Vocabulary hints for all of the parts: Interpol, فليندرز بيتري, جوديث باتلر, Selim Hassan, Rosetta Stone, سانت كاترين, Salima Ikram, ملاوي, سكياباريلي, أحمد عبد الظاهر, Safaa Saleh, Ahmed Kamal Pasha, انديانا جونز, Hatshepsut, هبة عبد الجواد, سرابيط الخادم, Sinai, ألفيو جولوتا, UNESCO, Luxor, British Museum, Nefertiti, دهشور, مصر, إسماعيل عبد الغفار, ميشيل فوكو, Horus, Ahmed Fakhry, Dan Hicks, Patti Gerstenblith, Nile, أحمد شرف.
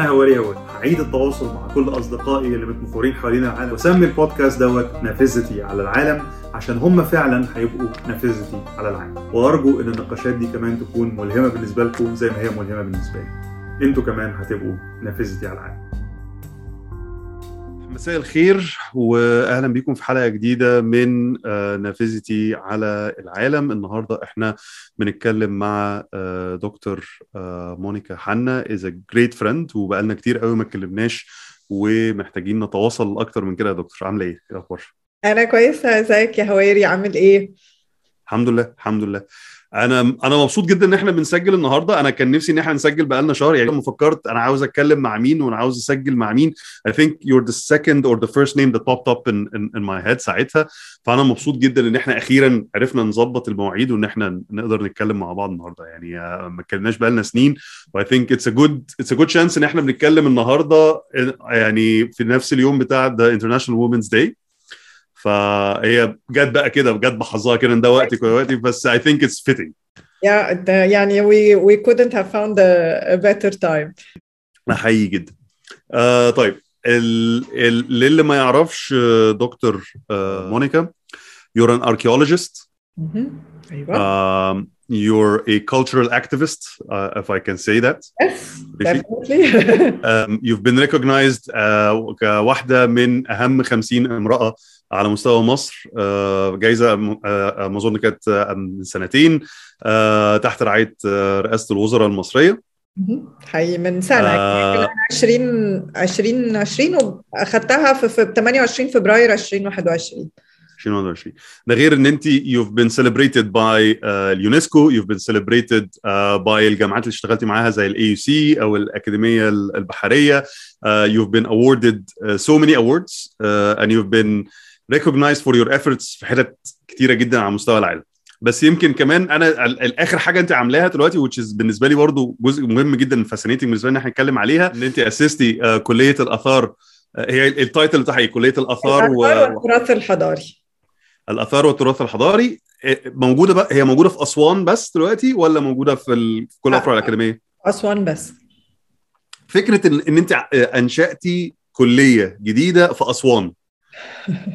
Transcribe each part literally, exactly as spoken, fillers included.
أنا هواري هواري هعيد التواصل مع كل أصدقائي اللي متمخورين حوالين العالم، وسمي البودكاست دوت نافذتي على العالم عشان هم فعلا هيبقوا نافذتي على العالم، وأرجو إن النقاشات دي كمان تكون ملهمة بالنسبة لكم زي ما هي ملهمة بالنسبة لي. أنتوا كمان هتبقوا نافذتي على العالم. مساء الخير واهلا بيكم في حلقه جديده من نافذتي على العالم. النهارده احنا بنتكلم مع دكتور مونيكا حنا is a great friend، وبقالنا كتير قوي ما اتكلمناش ومحتاجين نتواصل اكتر من كده. يا دكتور عامله ايه؟ ايه اخبارك؟ انا كويسه، ازيك يا هويري؟ عامل ايه؟ الحمد لله الحمد لله. انا انا مبسوط جدا ان احنا بنسجل النهارده. انا كان نفسي ان احنا نسجل بقالنا شهر، يعني لما فكرت انا عاوز اتكلم مع مين وانا عاوز اسجل مع مين، I think you're the second or the first name that popped up in in, in my head ساعتها. فانا مبسوط جدا ان احنا اخيرا عرفنا نظبط المواعيد وان احنا نقدر نتكلم مع بعض النهارده، يعني ما اتكلمناش بقالنا سنين، و I think it's a good it's a good chance ان احنا بنتكلم النهارده يعني في نفس اليوم بتاع the International Women's Day. فهي جت بقى كده بجد بحظها كده ان ده وقتي ووقتي، بس I think it's fitting. yeah يعني we we couldn't have found a better time. حقيقي جدا. آه طيب ال اللي ما يعرفش دكتور آه مونيكا you're an archaeologist. اها ايوه. آه you're a cultural activist, uh, if I can say that. Yes, definitely. um, you've been recognized uh, كواحدة من أهم خمسين امرأة على مستوى مصر. uh, جائزة ما أظن كانت من سنتين uh, تحت رعاية uh, رئاسة الوزراء المصرية. حقيقي من سنة آه عشرين عشرين عشرين وأخذتها في ثمانية وعشرين فبراير ألفين وواحد وعشرين. ده غير ان انت you've been celebrated by uh, اليونسكو, you've been celebrated uh, by الجامعات اللي اشتغلتي معاها زي ال إيه يو سي او الأكاديمية البحرية. uh, you've been awarded uh, so many awards uh, and you've been recognized for your efforts في حتت كتيرة جدا على مستوى العالم. بس يمكن كمان انا الاخر حاجه انت عاملاها دلوقتي which is بالنسبه لي برضو جزء مهم جدا fascinating بالنسبه لنا احنا نتكلم عليها، ان انت اسستي uh, كليه الاثار. uh, هي التايتل بتاعها كليه الاثار والتراث الحضاري. الآثار والتراث الحضاري موجودة بقى، هي موجودة في أسوان بس دلوقتي ولا موجودة في كل أفرع الأكاديمية؟ أسوان بس. فكرة إن, إن أنت أنشأتي كلية جديدة في أسوان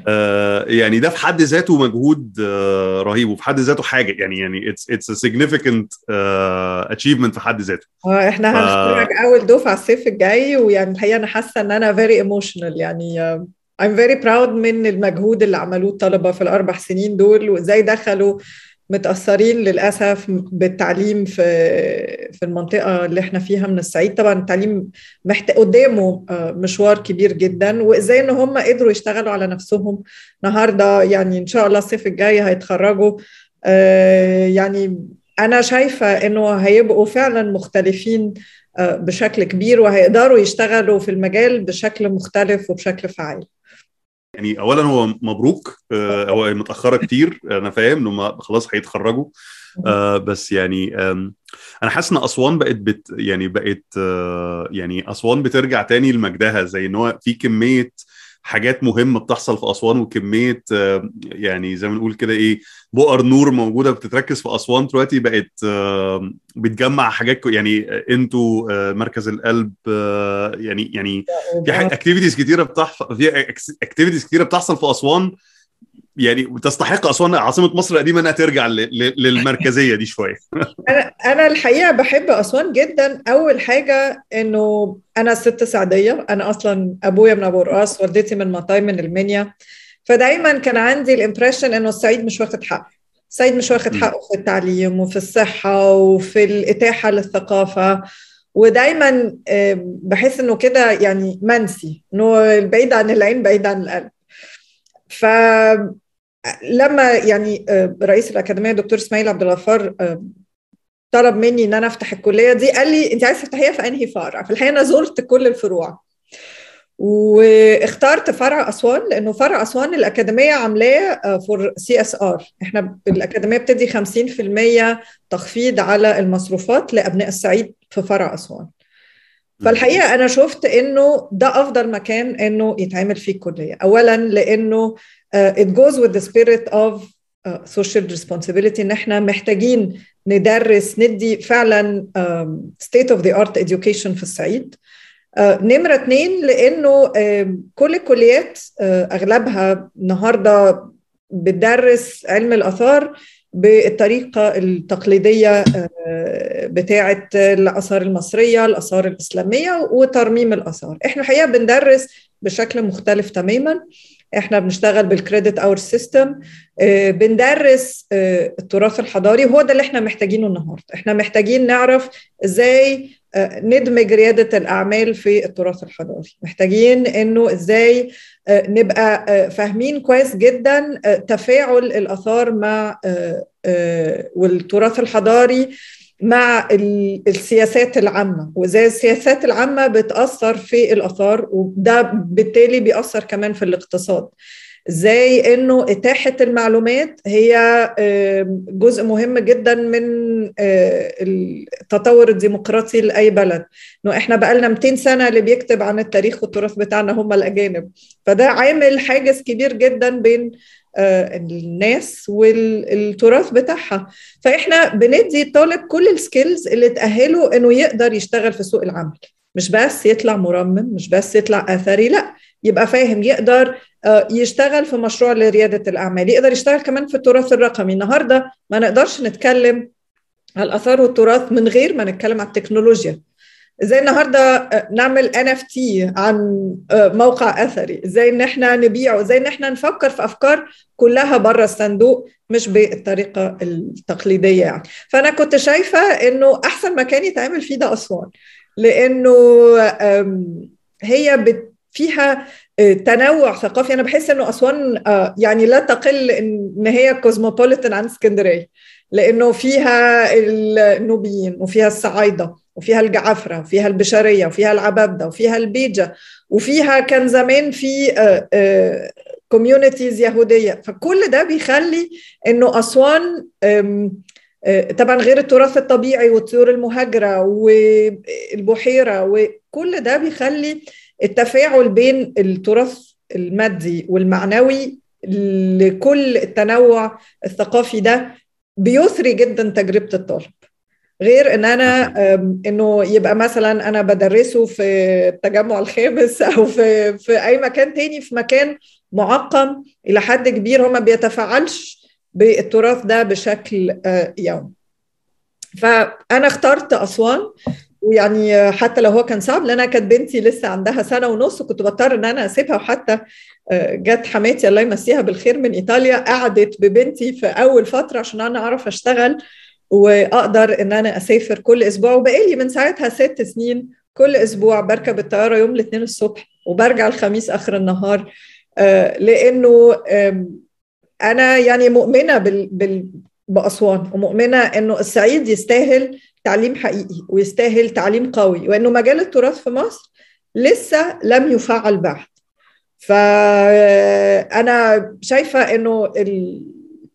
آه يعني ده في حد ذاته مجهود آه رهيب، وفي حد ذاته حاجة يعني يعني it's it's a significant آه achievement في حد ذاته. آه إحنا هنشترك آه أول دفعة الصيف الجاي، ويعني الحقيقة أنا حاسة إن أنا very emotional يعني. آه I'm very proud من المجهود اللي عملوه الطلبة في الأربع سنين دول، وإزاي دخلوا متأثرين للأسف بالتعليم في في المنطقة اللي احنا فيها من الصعيد. طبعا التعليم محتاج قدامه مشوار كبير جدا، وإزاي إن هم قدروا يشتغلوا على نفسهم النهاردة. يعني إن شاء الله الصيف الجاي هيتخرجوا، يعني أنا شايفة إنه هيبقوا فعلا مختلفين بشكل كبير، وهيقدروا يشتغلوا في المجال بشكل مختلف وبشكل فعال. يعني اولا هو مبروك، هو متاخره كتير انا فاهم انه خلاص هيتخرجوا، بس يعني انا حاسس ان اسوان بقت بت يعني بقت يعني اسوان بترجع تاني لمجدها، زي ان هو في كميه حاجات مهمه بتحصل في اسوان، وكميه يعني زي ما نقول كده ايه بؤر نور موجوده بتتركز في اسوان دلوقتي، بقت بتجمع حاجات يعني انتوا مركز القلب، يعني يعني في اكتيفيتيز كتيره بتحصل في اكتيفيتيز كتيره بتحصل في اسوان، يعني تستحق أسوان عاصمة مصر القديمة أنها ترجع للمركزية دي شوية. أنا أنا الحقيقة بحب أسوان جدا. أول حاجة إنه أنا ست سعدية، أنا أصلا أبويا من أبو رقاص، والدتي من مطاي من المنيا، فدايما كان عندي الإمبريشن إنه الصعيد مش واخد حقه، الصعيد مش واخد حقه في التعليم وفي الصحة وفي الإتاحة للثقافة، ودايما بحس إنه كده يعني منسي، إنه البعيد عن العين بعيد عن القلب. ف لما يعني رئيس الأكاديمية دكتور إسماعيل عبد الغفار طلب مني إن أنا أفتح الكلية دي، قال لي أنت عايز تفتحيها في أنهي فرع؟ في الحقيقة أنا زرت كل الفروع واخترت فرع أسوان، لأنه فرع أسوان الأكاديمية عاملاه for سي إس آر. إحنا الأكاديمية بتدي خمسين بالمية تخفيض على المصروفات لأبناء الصعيد في فرع أسوان، فالحقيقة أنا شفت إنه ده أفضل مكان إنه يتعامل فيه الكلية. أولاً لأنه it goes with the spirit of social responsibility، إن إحنا محتاجين ندرس ندي فعلاً state of the art education في الصعيد. نمرة اتنين لأنه كل الكليات أغلبها النهاردة بتدرس علم الآثار بالطريقة التقليدية بتاعة الآثار المصرية، الآثار الإسلامية، وترميم الآثار. إحنا الحقيقة بندرس بشكل مختلف تماماً. إحنا بنشتغل بالكريدت اور سيستم، بندرس التراث الحضاري، وهو ده اللي إحنا محتاجينه النهاردة. إحنا محتاجين نعرف إزاي ندمج ريادة الأعمال في التراث الحضاري، محتاجين إنه إزاي نبقى فاهمين كويس جدا تفاعل الآثار مع والتراث الحضاري مع السياسات العامة، وإزاي السياسات العامة بتأثر في الآثار، وده بالتالي بيأثر كمان في الاقتصاد. زي إنه إتاحة المعلومات هي جزء مهم جدا من التطور الديمقراطي لأي بلد. إنه إحنا بقالنا مئتين سنة اللي بيكتب عن التاريخ والتراث بتاعنا هم الأجانب، فده عامل حاجز كبير جدا بين الناس والتراث بتاعها. فإحنا بندي الطالب كل السكيلز اللي تأهله إنه يقدر يشتغل في سوق العمل، مش بس يطلع مرمم، مش بس يطلع آثري، لأ، يبقى فاهم، يقدر يشتغل في مشروع لريادة الأعمال، يقدر يشتغل كمان في التراث الرقمي. النهاردة ما نقدرش نتكلم على الآثار والتراث من غير ما نتكلم على التكنولوجيا. إزاي النهاردة نعمل إن إف تي عن موقع أثري، إزاي إن إحنا نبيعه، إزاي إن إحنا نفكر في أفكار كلها بره الصندوق، مش بالطريقة التقليدية يعني. فأنا كنت شايفة إنه أحسن مكان يتعمل فيه ده أسوان، لأنه هي بت فيها تنوع ثقافي. أنا بحس أنه أسوان يعني لا تقل أن هي كوزموبوليتن عن اسكندرية، لأنه فيها النوبيين، وفيها الصعايدة، وفيها الجعفرة، وفيها البشرية، وفيها العبابدة، وفيها البيجة، وفيها كان زمان في كوميونيتيز يهودية. فكل ده بيخلي أنه أسوان طبعا غير التراث الطبيعي والطيور المهاجرة والبحيرة وكل ده بيخلي التفاعل بين التراث المادي والمعنوي لكل التنوع الثقافي ده بيثري جدا تجربة الطالب. غير ان انا انه يبقى مثلا انا بدرسه في التجمع الخامس او في, في اي مكان تاني، في مكان معقم الى حد كبير، هو ما بيتفاعلش بالتراث ده بشكل يومي. فانا اخترت أسوان، ويعني حتى لو هو كان صعب، لأن كانت بنتي لسه عندها سنة ونص وكنت بضطر ان انا اسيبها. وحتى جت حماتي الله يمسيها بالخير من ايطاليا، قعدت ببنتي في اول فترة عشان انا اعرف اشتغل واقدر ان انا اسافر كل اسبوع. وبقالي من ساعتها ست سنين كل اسبوع بركب الطيارة يوم الاثنين الصبح وبرجع الخميس اخر النهار، لانه انا يعني مؤمنة بال... بال... بأسوان، ومؤمنة انه الصعيد يستاهل تعليم حقيقي ويستاهل تعليم قوي، وأنه مجال التراث في مصر لسه لم يفعل بعد. فأنا شايفة أنه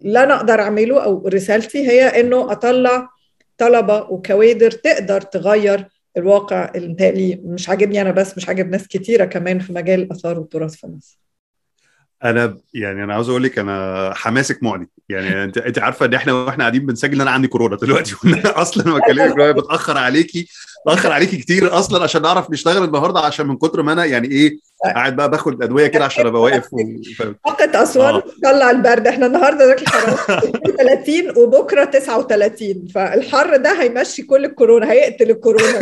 لا نقدر أعمله، أو رسالتي هي أنه أطلع طلبة وكوادر تقدر تغير الواقع اللي متهيألي مش عاجبني أنا بس، مش عاجب ناس كتيرة كمان في مجال الآثار والتراث في مصر. انا يعني انا عاوز اقول لك انا حماسك معني، يعني انت انت عارفه ان احنا واحنا قاعدين بنسجل انا عندي كورونا دلوقتي، وانا اصلا بكلمك دلوقتي بتاخر عليكي بتاخر عليكي كتير اصلا عشان نعرف نشتغل النهارده، عشان من كتر ما انا يعني ايه قاعد بقى باخد ادويه كده عشان ابقى واقف وقت اسوان طلع البرد. احنا النهارده درجه الحراره ثلاثين وبكره تسعة وثلاثين، فالحر ده هيمشي كل الكورونا، هيقتل الكورونا.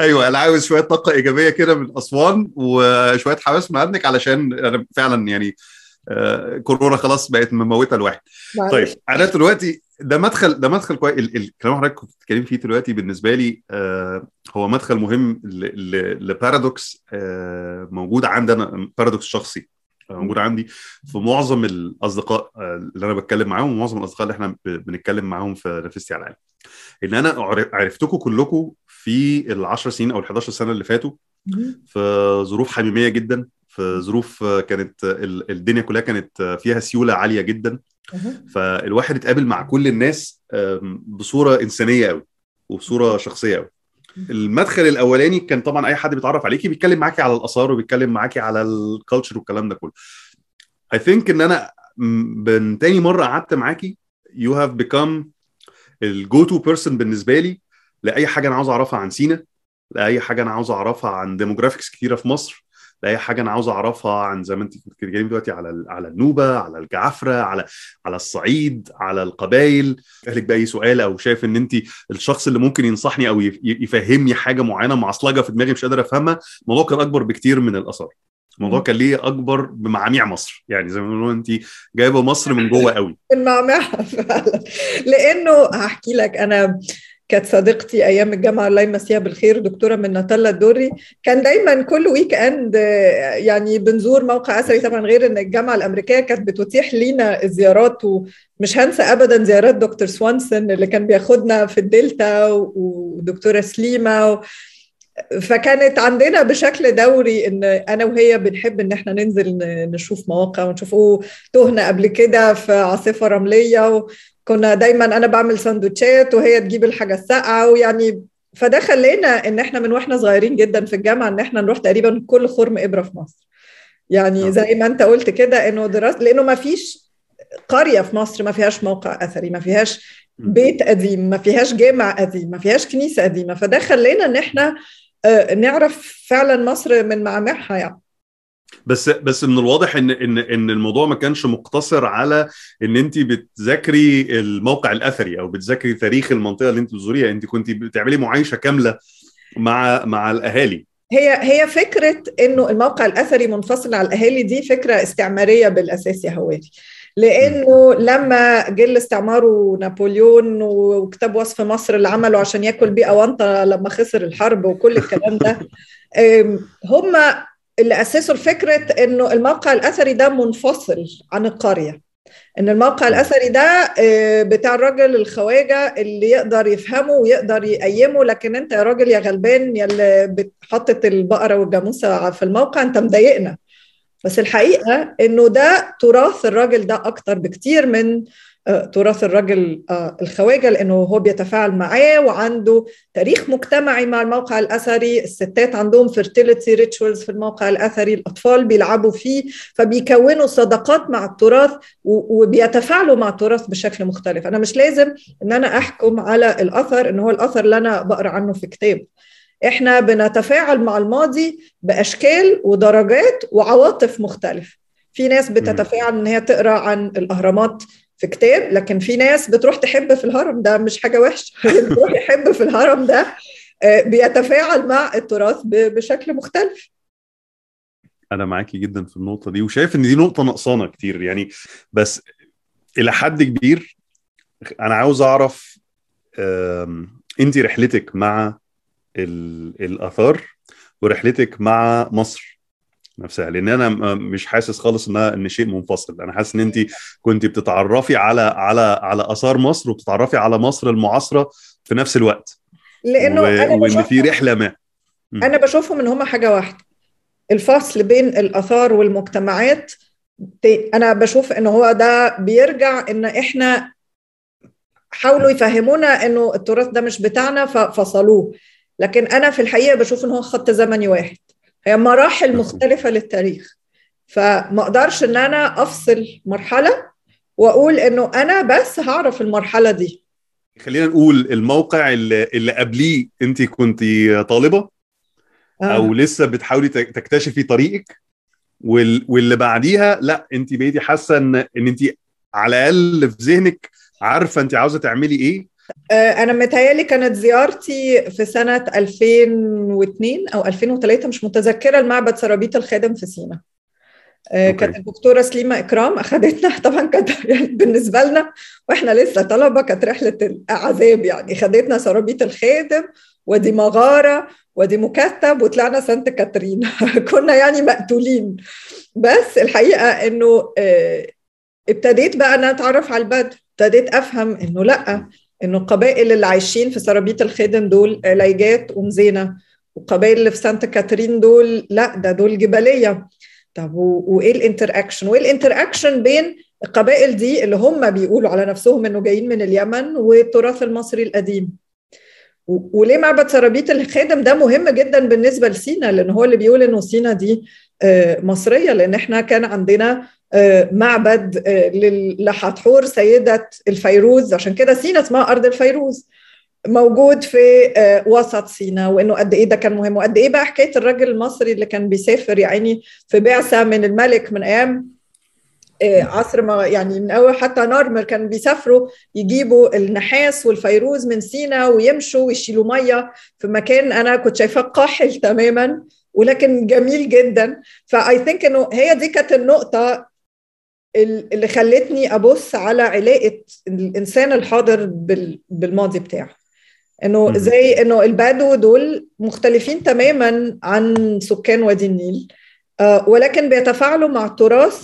ايوه انا عاوز شويه طاقه ايجابيه كده من اسوان وشويه حماس من عندك، علشان انا فعلا يعني آه كورونا خلاص بقت مموته الواحد. طيب انا دلوقتي ده مدخل ده مدخل كويس، الكلام اللي حضرتك كنت بتتكلم فيه دلوقتي بالنسبه لي آه هو مدخل مهم لبارادوكس آه موجود عندنا، بارادوكس شخصي آه موجود عندي في معظم الاصدقاء اللي انا بتكلم معاهم، ومعظم الاصدقاء اللي احنا بنتكلم معاهم في نفستي على العالم، ان انا عرفتكم كلكم في العشر سنين او الحداشر سنه اللي فاتوا في ظروف حميميه جدا، في ظروف كانت الدنيا كلها كانت فيها سيوله عاليه جدا، فالواحد اتقابل مع كل الناس بصوره انسانيه قوي وبصوره شخصيه قوي. المدخل الاولاني كان طبعا اي حد بيتعرف عليكي بيتكلم معاكي على الاثار وبيتكلم معاكي على الكالتشر والكلام ده كله. اي ثينك ان انا من تاني مره قعدت معاكي يو هاف بيكام الجو تو بيرسون بالنسبه لي لاي حاجه انا عاوز اعرفها عن سينا، لاي حاجه انا عاوز اعرفها عن ديموغرافيكس كتيره في مصر، لاي حاجه انا عاوز اعرفها عن زي ما انت كنت جايين دلوقتي على على النوبه، على الجعفره، على على الصعيد، على القبائل. اهلك باي سؤال او شايف ان انت الشخص اللي ممكن ينصحني او يفهمني حاجه معينه معصلجه في دماغي مش قادر افهمها، الموضوع كان اكبر بكتير من الاثار. الموضوع كان ليه اكبر بمعاميع مصر، يعني زي ما بنقول انت جايبه مصر من جوه قوي المعاميع فعلا. لانه هحكي لك، انا كانت صديقتي ايام الجامعه الله يمسيها بالخير دكتوره من نتاليا الدوري، كان دايما كل ويك اند يعني بنزور موقع اثري. طبعا غير ان الجامعه الامريكيه كانت بتتيح لينا الزيارات، ومش هنسى ابدا زيارات دكتور سوانسون اللي كان بياخدنا في الدلتا ودكتوره سليمه و... فكانت عندنا بشكل دوري ان انا وهي بنحب ان احنا ننزل نشوف مواقع ونشوف اوه تهنا قبل كده في عاصفه رمليه، وكنا دايما انا بعمل سندوتشات وهي تجيب الحاجه الساقعه، ويعني فده خلينا ان احنا من واحنا صغيرين جدا في الجامعه ان احنا نروح تقريبا كل خرم ابره في مصر. يعني زي ما انت قلت كده انه دراسه، لانه ما فيش قريه في مصر ما فيهاش موقع اثري، ما فيهاش بيت قديم، ما فيهاش جامع قديم، ما فيهاش كنيسه قديمه. فده خلينا ان احنا نعرف فعلا مصر من معاملها يعني. بس بس من الواضح ان ان ان الموضوع ما كانش مقتصر على ان انت بتذاكري الموقع الاثري او بتذاكري تاريخ المنطقه اللي انت بتزوريها، انت كنت بتعملي معايشه كامله مع مع الاهالي. هي هي فكره انه الموقع الاثري منفصل عن الاهالي دي فكره استعماريه بالاساس يا هواري، لانه لما جه الاستعمار ونابليون وكتاب وصف مصر اللي عمله عشان ياكل بيه اونطه لما خسر الحرب وكل الكلام ده، هم اللي اسسوا الفكره انه الموقع الاثري ده منفصل عن القريه، ان الموقع الاثري ده بتاع الراجل الخواجه اللي يقدر يفهمه ويقدر يقيمه، لكن انت يا راجل يا غلبان يا اللي بتحطت البقره والجاموسه في الموقع انت مضايقنا. بس الحقيقة إنه ده تراث الراجل ده أكتر بكتير من تراث الراجل الخواجة، لأنه هو بيتفاعل معاه وعنده تاريخ مجتمعي مع الموقع الأثري. الستات عندهم fertility rituals في الموقع الأثري، الأطفال بيلعبوا فيه، فبيكونوا صداقات مع التراث وبيتفاعلوا مع التراث بشكل مختلف. أنا مش لازم إن أنا أحكم على الأثر إنه هو الأثر اللي أنا بقرأ عنه في كتاب. احنا بنتفاعل مع الماضي باشكال ودرجات وعواطف مختلفه. في ناس بتتفاعل ان هي تقرا عن الاهرامات في كتاب، لكن في ناس بتروح تحب في الهرم، ده مش حاجه وحشه، بيروح يحب في الهرم، ده بيتفاعل مع التراث بشكل مختلف. انا معاكي جدا في النقطه دي، وشايف ان دي نقطه نقصانه كتير يعني، بس الى حد كبير انا عاوز اعرف انت رحلتك مع الآثار ورحلتك مع مصر نفسها، لأن أنا مش حاسس خالص إنها إن شيء منفصل. أنا حاسس إن أنت كنت بتتعرفي على على على آثار مصر وبتتعرفي على مصر المعاصرة في نفس الوقت، لأنه و... أنا وإن في رحلة ما أنا بشوفهم إن هما حاجة واحدة. الفصل بين الآثار والمجتمعات أنا بشوف إن هو ده بيرجع إن إحنا حاولوا يفهمونا إنه التراث ده مش بتاعنا ففصلوه، لكن أنا في الحقيقة بشوف إن هو خط زمني واحد، هي مراحل مختلفة للتاريخ. فما أقدرش إن أنا أفصل مرحلة وأقول إنه أنا بس هعرف المرحلة دي. خلينا نقول الموقع اللي, اللي قبليه أنت كنت طالبة أو آه. لسه بتحاولي تكتشفي طريقك، وال... واللي بعديها لأ أنت بقيتي حاسة إن أنت على الأقل في ذهنك عارفة أنت عاوزة تعملي إيه. أنا متهيألي كانت زيارتي في سنة ألفين واثنين أو ألفين وثلاثة مش متذكرة، المعبد سرابيط الخادم في سينا. كانت الدكتورة سليمة إكرام أخدتنا، طبعا كانت يعني بالنسبة لنا وإحنا لسه طلبة كانت رحلة العذاب يعني، خدتنا سرابيط الخادم ودي مغارة ودي مكتب وطلعنا سانت كاترين. كنا يعني مقتولين. بس الحقيقة إنه ابتديت بقى أنا أتعرف على البدو، ابتديت أفهم إنه لأ إنه القبائل اللي عايشين في سرابيط الخادم دول ليجات ومزينة، والقبائل اللي في سانت كاترين دول لأ ده دول جبلية. طب وإيه الانتراكشن؟ وإيه الانتراكشن بين القبائل دي اللي هم بيقولوا على نفسهم إنه جايين من اليمن والتراث المصري القديم؟ وليه معبد سرابيط الخادم ده مهم جدا بالنسبة لسينا؟ لأن هو اللي بيقول إنه سينا دي مصرية، لأن إحنا كان عندنا معبد لحتحور سيدة الفيروز، عشان كده سينا اسمها أرض الفيروز. موجود في وسط سيناء، وانه قد ايه ده كان مهم، وقد ايه بقى حكايه الراجل المصري اللي كان بيسافر يعني في بعثه من الملك من ايام عصر ما يعني من اول حتى نارمر كان بيسافروا يجيبوا النحاس والفيروز من سيناء ويمشوا ويشيلوا ميه في مكان انا كنت شايفاه قاحل تماما ولكن جميل جدا. فاي ثينك انه هي دي كانت النقطه اللي خلتني ابص على علاقه الانسان الحاضر بالماضي بتاعه، انه زي انه البدو دول مختلفين تماما عن سكان وادي النيل ولكن بيتفاعلوا مع التراث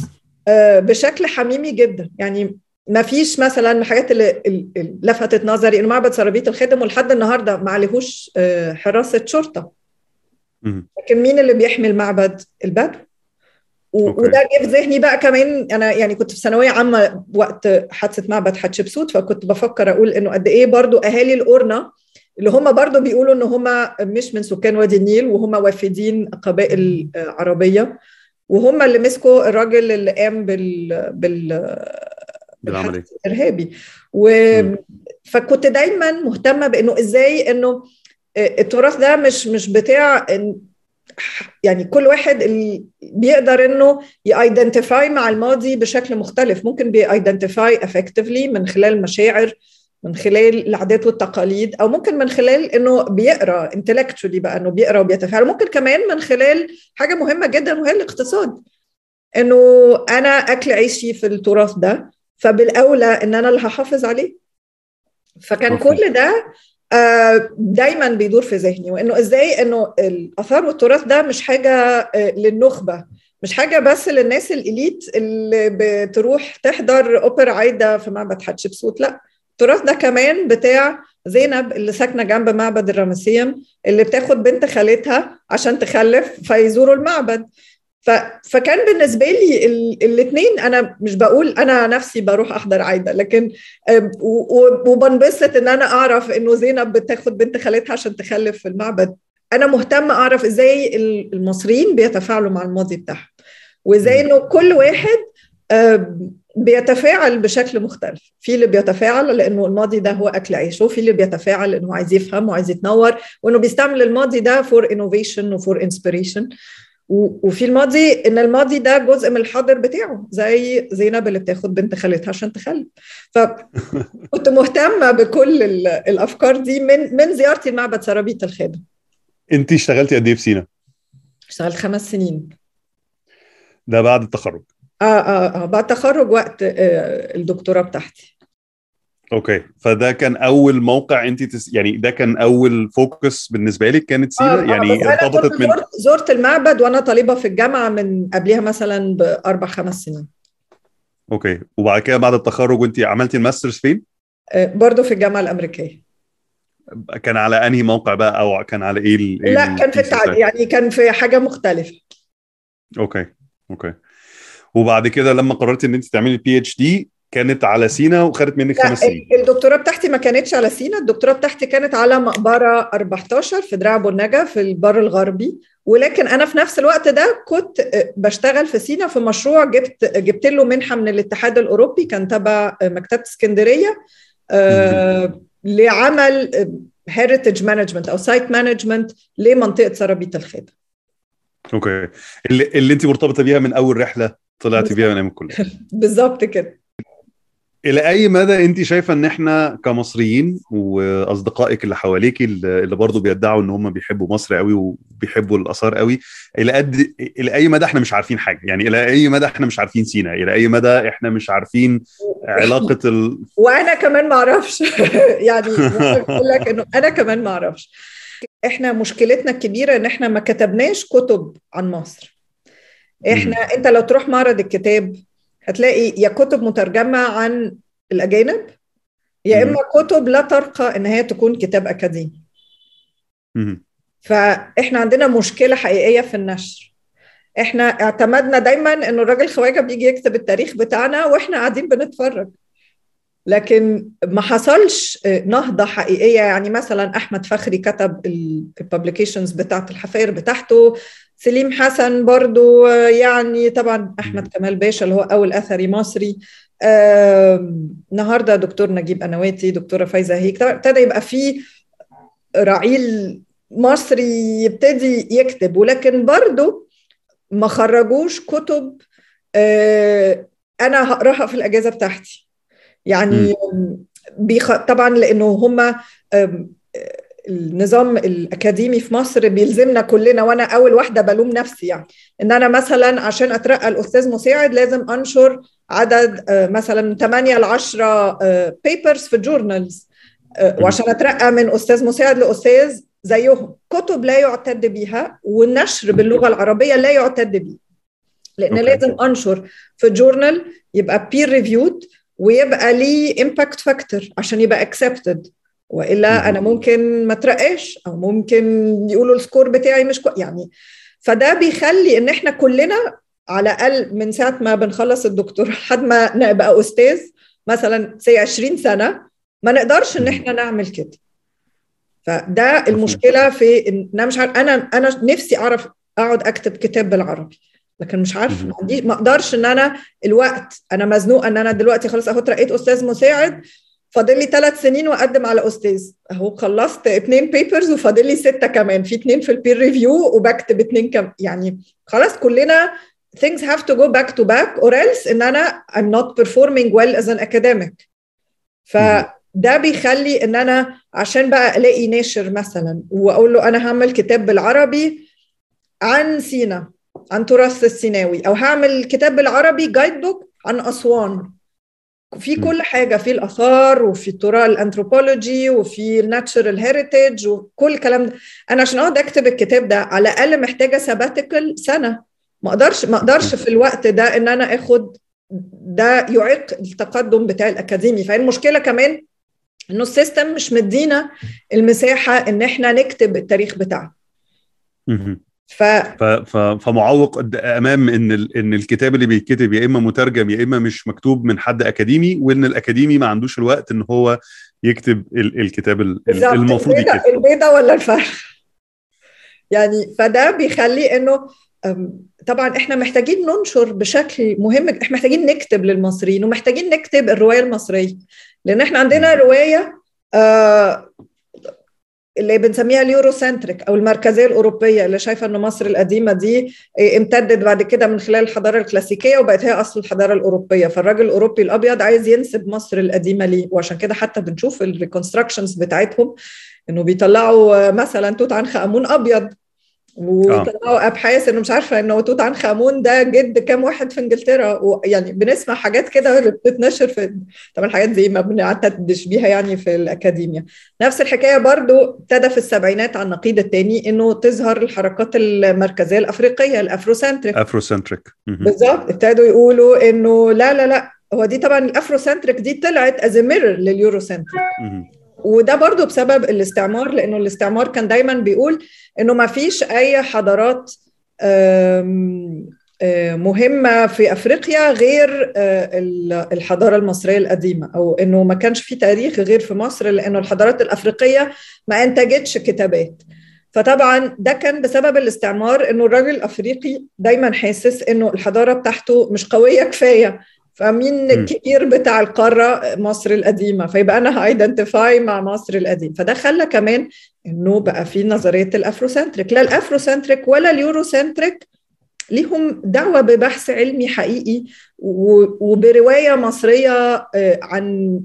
بشكل حميمي جدا. يعني ما فيش مثلا حاجات اللي لفتت نظري انه معبد سرابيط الخادم ولحد النهارده ما عليهوش حراسه شرطه، لكن مين اللي بيحمي المعبد؟ البدو. وده جه في ذهني بقى كمان، انا يعني كنت في ثانويه عامه وقت حادثه معبد حتشبسوت، فكنت بفكر اقول انه قد ايه برضو اهالي القرنه اللي هم برضو بيقولوا ان هم مش من سكان وادي النيل وهم وافدين قبائل عربيه، وهم اللي مسكوا الراجل اللي قام بال بال بالعمليه الارهابي. و... فكنت دايما مهتمه بانه ازاي انه التراث ده مش مش بتاع يعني كل واحد اللي بيقدر انه يايدنتيفاي مع الماضي بشكل مختلف، ممكن بيايدنتيفاي افكتيفلي من خلال المشاعر، من خلال العادات والتقاليد، او ممكن من خلال انه بيقرا انتلكتشولي بقى انه بيقرا وبيتفاعل، ممكن كمان من خلال حاجه مهمه جدا وهي الاقتصاد، انه انا اكل عيشي في التراث ده فبالاولى ان انا اللي هحافظ عليه. فكان كل ده دايما بيدور في ذهني، وانه ازاي انه الاثار والتراث ده مش حاجه للنخبه، مش حاجه بس للناس الاليت اللي بتروح تحضر اوبرا عايده في معبد حتشبسوت، لا التراث ده كمان بتاع زينب اللي ساكنه جنب معبد الرمسيم اللي بتاخد بنت خالتها عشان تخلف فيزوروا المعبد. فكان بالنسبه لي الاثنين، انا مش بقول انا نفسي بروح احضر عايده، لكن وبنبسط ان انا اعرف انه زينب بتاخد بنت خالتها عشان تخلف في المعبد. انا مهتمه اعرف ازاي المصريين بيتفاعلوا مع الماضي بتاعهم، وازاي انه كل واحد بيتفاعل بشكل مختلف، في اللي بيتفاعل لانه الماضي ده هو اكل عيشه، في اللي بيتفاعل لانه عايز يفهم وعايز يتنور وانه بيستعمل الماضي ده فور انوفيشن وفور انسبيريشن، وفي الماضي ان الماضي ده جزء من الحاضر بتاعه زي زينب اللي بتاخد بنت خالتها عشان تخلف. فكنت مهتمه بكل الافكار دي من من زيارتي لمعبد سرابيط الخادم. انت اشتغلتي قد ايه في سينا؟ اشتغلت خمس سنين. ده بعد التخرج؟ اه اه اه بعد التخرج وقت آه الدكتوراه بتاعتي. اوكي، فده كان اول موقع انت تس... يعني ده كان اول فوكس بالنسبه لك كانت سينا؟ آه يعني ارتبطت من زرت المعبد وانا طالبه في الجامعه من قبلها مثلا باربع خمس سنين. اوكي، وبعد كده بعد التخرج وانت عملتي الماسترز فين؟ آه برضو في الجامعه الامريكيه. كان على انهي موقع بقى او كان على ايه؟ ال... لا كان في التعليم، يعني كان في حاجه مختلفه. اوكي اوكي وبعد كده لما قررت ان انت تعملي البي اتش دي كانت على سينا وخدت منك خمس سنين؟ الدكتوراه بتاعتي ما كانتش على سينا، الدكتوراه بتاعتي كانت على مقبره اربعتاشر في دراع بنجا في البر الغربي، ولكن انا في نفس الوقت ده كنت بشتغل في سينا في مشروع جبت جبت له منحه من الاتحاد الاوروبي، كان تبع مكتبه اسكندريه آه لعمل هيريتج مانجمنت او سايت مانجمنت لمنطقه سرابيط الخادم. اوكي، اللي اللي انت مرتبطه بيها من اول رحله طلعتي بيها من ايام الكليه. بالظبط كده. إلى أي مدى أنت شايفة أن إحنا كمصريين وأصدقائك اللي حواليك اللي برضو بيدعوا أن هم بيحبوا مصر قوي وبيحبوا الآثار قوي، إلى قد إلى أي مدى إحنا مش عارفين حاجة؟ يعني إلى أي مدى إحنا مش عارفين سينا؟ إلى أي مدى إحنا مش عارفين علاقة ال... وأنا كمان معرفش يعني أقول لك أنه أنا كمان معرفش. إحنا مشكلتنا الكبيرة أن إحنا ما كتبناش كتب عن مصر. إحنا أنت لو تروح معرض الكتاب هتلاقي يا كتب مترجمة عن الأجانب يا إما كتب لا ترقى إنها تكون كتاب أكاديمي. فإحنا عندنا مشكلة حقيقية في النشر. إحنا اعتمدنا دايماً إنه الراجل خواجة بيجي يكتب التاريخ بتاعنا وإحنا قاعدين بنتفرج، لكن ما حصلش نهضة حقيقية. يعني مثلاً أحمد فخري كتب الببليكيشنز بتاعت الحفائر بتاعته، سليم حسن برضو، يعني طبعا أحمد كمال باشا اللي هو أول أثري مصري النهارده دكتور نجيب قنواتي، دكتوره فايزه هيك، ابتدى يبقى في رعيل مصري يبتدي يكتب، ولكن برضه ما خرجوش كتب انا هقراها في الاجازه بتاعتي يعني. بيخ... طبعا لانه هم النظام الاكاديمي في مصر بيلزمنا كلنا، وانا اول واحده بلوم نفسي يعني، ان انا مثلا عشان اترقى الاستاذ مساعد لازم انشر عدد مثلا ثمانية لعشرة بيبرز في الجورنالز، وعشان اترقى من استاذ مساعد لاستاذ زيهم. كتب لا يعتد بيها والنشر باللغه العربيه لا يعتد بيه، لان أوكي. لازم انشر في جورنال يبقى بير ريفيود ويبقى ليه امباكت فاكتور عشان يبقى اكسبتد، والا انا ممكن ما اترقاش او ممكن يقولوا السكور بتاعي مش كو... يعني. فده بيخلي ان احنا كلنا على الاقل من ساعه ما بنخلص الدكتوراه لحد ما نبقى استاذ مثلا سي عشرين سنة ما نقدرش ان احنا نعمل كده. فده المشكله في ان انا مش عارف، انا انا نفسي اعرف اقعد اكتب كتاب بالعربي لكن مش عارف، ما عنديش، ما اقدرش ان انا الوقت، انا مزنوقه ان انا دلوقتي خلاص اهو اترقيت استاذ مساعد، فاضل لي ثلاث سنين واقدم على استاذ، اهو خلصت اثنين بيبرز وفاضل لي سته كمان، في اثنين في البير ريفيو وبكتب اثنين كم يعني. خلاص كلنا things have to go back to back or else ان انا I'm not performing well as an academic. فده بيخلي ان انا عشان بقى الاقي ناشر مثلا واقول له انا هعمل كتاب بالعربي عن سينا، عن تراث السيناوي، او هعمل كتاب بالعربي جايد بوك عن اسوان، في كل حاجه، في الاثار وفي التراث الانثروبولوجي وفي الناتشرال هيريتج وكل الكلام ده. انا عشان اقعد اكتب الكتاب ده على الاقل محتاجه سباتيكال سنه، ما اقدرش ما اقدرش في الوقت ده ان انا اخد، ده يعيق التقدم بتاع الاكاديمي. فالمشكله كمان انه السيستم مش مدينا المساحه ان احنا نكتب التاريخ بتاعنا. ف... ف... ف... فمعوق امام ان ال... ان الكتاب اللي بيتكتب يا اما مترجم يا اما مش مكتوب من حد اكاديمي، وان الاكاديمي ما عندوش الوقت ان هو يكتب ال... الكتاب ال... المفروض يكتب البيضه ولا الفرخ يعني. فده بيخلي انه طبعا احنا محتاجين ننشر بشكل مهم، احنا محتاجين نكتب للمصريين ومحتاجين نكتب الروايه المصريه، لان احنا عندنا روايه آه اللي بنسميها اليوروسنتريك او المركزيه الاوروبيه، اللي شايفه ان مصر القديمه دي امتدت بعد كده من خلال الحضاره الكلاسيكيه وبقت هي اصل الحضاره الاوروبيه. فالراجل الاوروبي الابيض عايز ينسب مصر القديمه ليه، وعشان كده حتى بنشوف الريكونستراكشنز بتاعتهم انه بيطلعوا مثلا توت عنخ امون ابيض، وطلعوا ابحاث انه مش عارفه انه توت عنخ امون ده جد كام واحد في انجلترا، يعني بنسمع حاجات كده بتتنشر في. طبعا الحاجات دي ما بنعتدش بيها يعني في الاكاديميا. نفس الحكايه برضو ابتدى في السبعينات على النقيض الثاني انه تظهر الحركات المركزيه الافريقيه، الافروسنتريك افروسنتريك بالظبط، ابتدوا يقولوا انه لا لا لا هو دي طبعا الافروسنتريك دي طلعت از ميرور لليوروسنتريك. وده برضو بسبب الاستعمار، لأنه الاستعمار كان دايما بيقول أنه ما فيش أي حضارات مهمة في أفريقيا غير الحضارة المصرية القديمة، أو أنه ما كانش في تاريخ غير في مصر لأنه الحضارات الأفريقية ما أنتجتش كتابات. فطبعا ده كان بسبب الاستعمار، أنه الراجل الأفريقي دايما حاسس أنه الحضارة بتاعته مش قوية كفاية، فمين الكبير بتاع القارة مصر القديمة، فيبقى أنا هايدنتيفاي مع مصر القديمة. فده خلى كمان إنه بقى في نظرية الأفروسنتريك، لا الأفروسنتريك ولا اليوروسنتريك ليهم دعوة ببحث علمي حقيقي وبرواية مصرية عن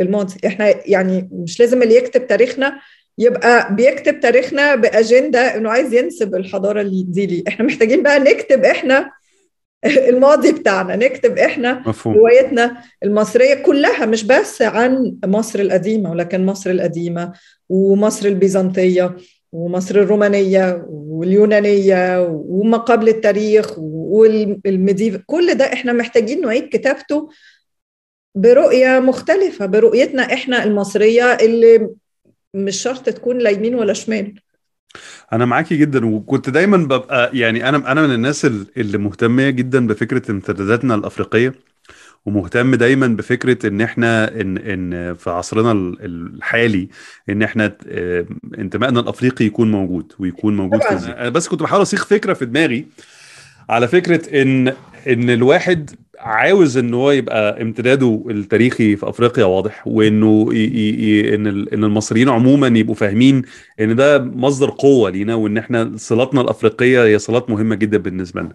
الماضي. إحنا يعني مش لازم اللي يكتب تاريخنا يبقى بيكتب تاريخنا بأجندة إنه عايز ينسب الحضارة دي ليه، إحنا محتاجين بقى نكتب إحنا الماضي بتاعنا، نكتب احنا روايتنا المصرية كلها، مش بس عن مصر القديمة ولكن مصر القديمة ومصر البيزنطية ومصر الرومانية واليونانية وما قبل التاريخ والميديف، كل ده احنا محتاجين نعيد كتابته برؤية مختلفة، برؤيتنا احنا المصرية اللي مش شرط تكون لا يمين ولا شمال. انا معاكي جدا، وكنت دايما ببقى يعني انا انا من الناس اللي مهتمه جدا بفكره امتداداتنا الافريقيه، ومهتم دايما بفكره ان احنا ان ان في عصرنا الحالي ان احنا انتمائنا الافريقي يكون موجود ويكون موجود. بس كنت بحاول اصيغ فكره في دماغي على فكرة ان ان الواحد عاوز ان هو يبقى امتداده التاريخي في افريقيا واضح، وانه ي... ي... ان ان المصريين عموما يبقوا فاهمين ان ده مصدر قوة لينا، وان احنا صلاتنا الافريقية هي صلات مهمة جدا بالنسبة لنا.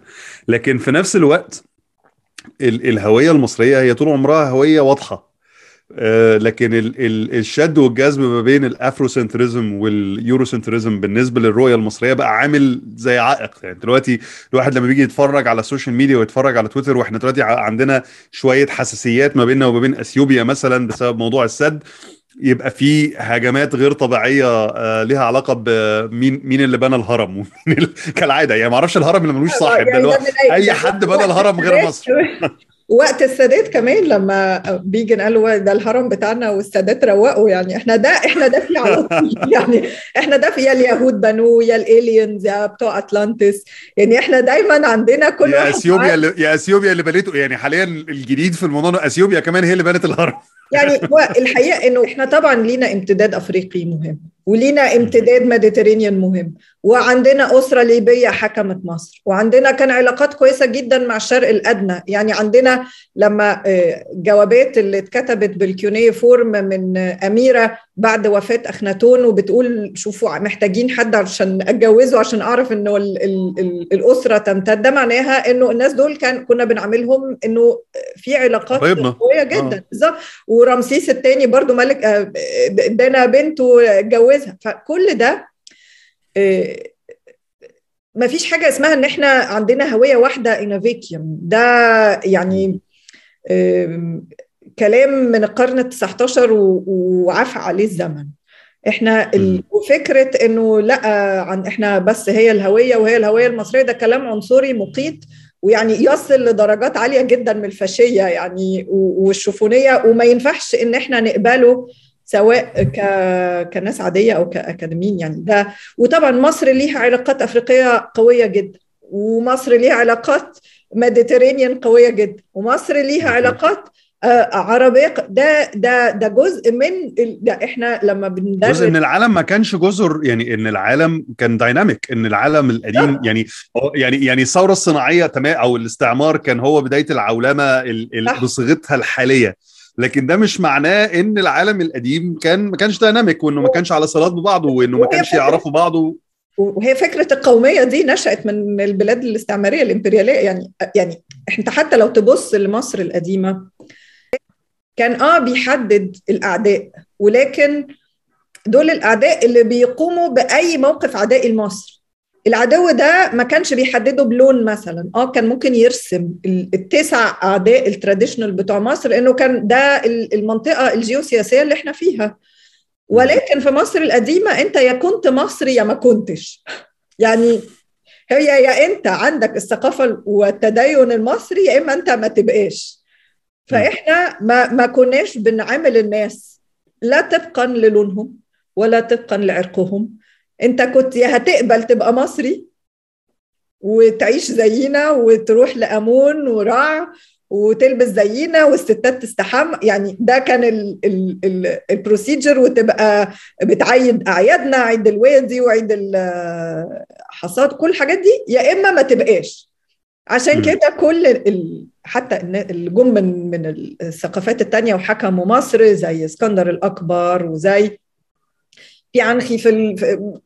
لكن في نفس الوقت الهوية المصرية هي طول عمرها هوية واضحة، لكن الشد والجذب ما بين الافروسنتريزم واليوروسنتريزم بالنسبه للرؤيه المصريه بقى عامل زي عائق. يعني دلوقتي الواحد لما بيجي يتفرج على السوشيال ميديا ويتفرج على تويتر، واحنا دلوقتي عندنا شويه حساسيات ما بيننا وما بين اثيوبيا مثلا بسبب موضوع السد، يبقى في هجمات غير طبيعيه لها علاقه بمين مين اللي بنى الهرم كالعاده. يعني ما اعرفش الهرم اللي ملوش صاحب ده، اي حد بنى الهرم غير مصر. وقت السادات كمان لما بيجي قالوا ده الهرم بتاعنا والسادات روقوا، يعني احنا ده احنا ده في على يعني احنا ده في يا اليهود بنوه يا الالينز يا بتوع اتلانتس، يعني احنا دايما عندنا كل يا اثيوبيا اللي... يا اثيوبيا اللي بنيته. يعني حاليا الجديد في الموضوع اثيوبيا كمان هي اللي بنت الهرم. يعني الحقيقه انه احنا طبعا لينا امتداد افريقي مهم، ولينا امتداد ميديترينيان مهم، وعندنا أسرة ليبية حكمت مصر، وعندنا كان علاقات كويسة جدا مع الشرق الأدنى. يعني عندنا لما جوابات اللي اتكتبت بالكيونيفورم من أميرة بعد وفاة أخناتون وبتقول شوفوا محتاجين حد عشان أتجوزه عشان أعرف إنه ال ال ال الأسرة تمتد، ده معناها إنه الناس دول كان كنا بنعملهم إنه في علاقات قوية جدا. آه. ورمسيس الثاني برضو ملك ادانا بنته جوزها. فكل ده ما فيش حاجة اسمها ان احنا عندنا هوية واحدة انوفيكيوم، ده يعني كلام من القرن التاسع عشر وعفى عليه الزمن. احنا وفكرة انه لا عن احنا بس هي الهوية وهي الهوية المصرية، ده كلام عنصري مقيت، ويعني يصل لدرجات عالية جدا من الفاشية يعني والشوفونية، وما ينفعش ان احنا نقبله سواء ك... كناس عادية أو كأكاديميين. يعني ده، وطبعا مصر ليها علاقات أفريقية قوية جدا، ومصر ليها علاقات ميديترينيان قوية جدا، ومصر ليها علاقات عربية. ده ده ده جزء من ده احنا لما بندرس جزء ان العالم ما كانش جزر، يعني ان العالم كان دايناميك، ان العالم القديم يعني يعني يعني الثورة الصناعية تمام او الاستعمار كان هو بداية العولمة بصيغتها الحالية، لكن ده مش معناه ان العالم القديم كان ما كانش دايناميك، وانه ما كانش على صلات ببعضه، وانه ما كانش يعرفوا بعضه. وهي فكره القوميه دي نشات من البلاد الاستعماريه الامبرياليه. يعني يعني انت حتى لو تبص لمصر القديمه كان اه بيحدد الاعداء، ولكن دول الاعداء اللي بيقوموا باي موقف عدائي لمصر. العدو ده ما كانش بيحدده بلون مثلا، اه كان ممكن يرسم التسع اعداء التراديشنال بتوع مصر، لانه كان ده المنطقه الجيوسياسيه اللي احنا فيها. ولكن في مصر القديمه انت يا كنت مصري يا ما كنتش، يعني هي يا انت عندك الثقافه والتدين المصري يا اما انت ما تبقاش. فاحنا ما ما كناش بنعامل الناس لا طبقا للونهم ولا طبقا لعرقهم. انت كنت يا هتقبل تبقى مصري وتعيش زينا وتروح لأمون ورع وتلبس زينا والستات تستحمى، يعني ده كان البروسيجر، وتبقى بتعيد اعيادنا، عيد الوادي وعيد الحصاد كل الحاجات دي، يا اما ما تبقاش. عشان كده كل ال... حتى الجم من, من الثقافات التانية وحكموا مصر زي اسكندر الأكبر وزي في عنخي في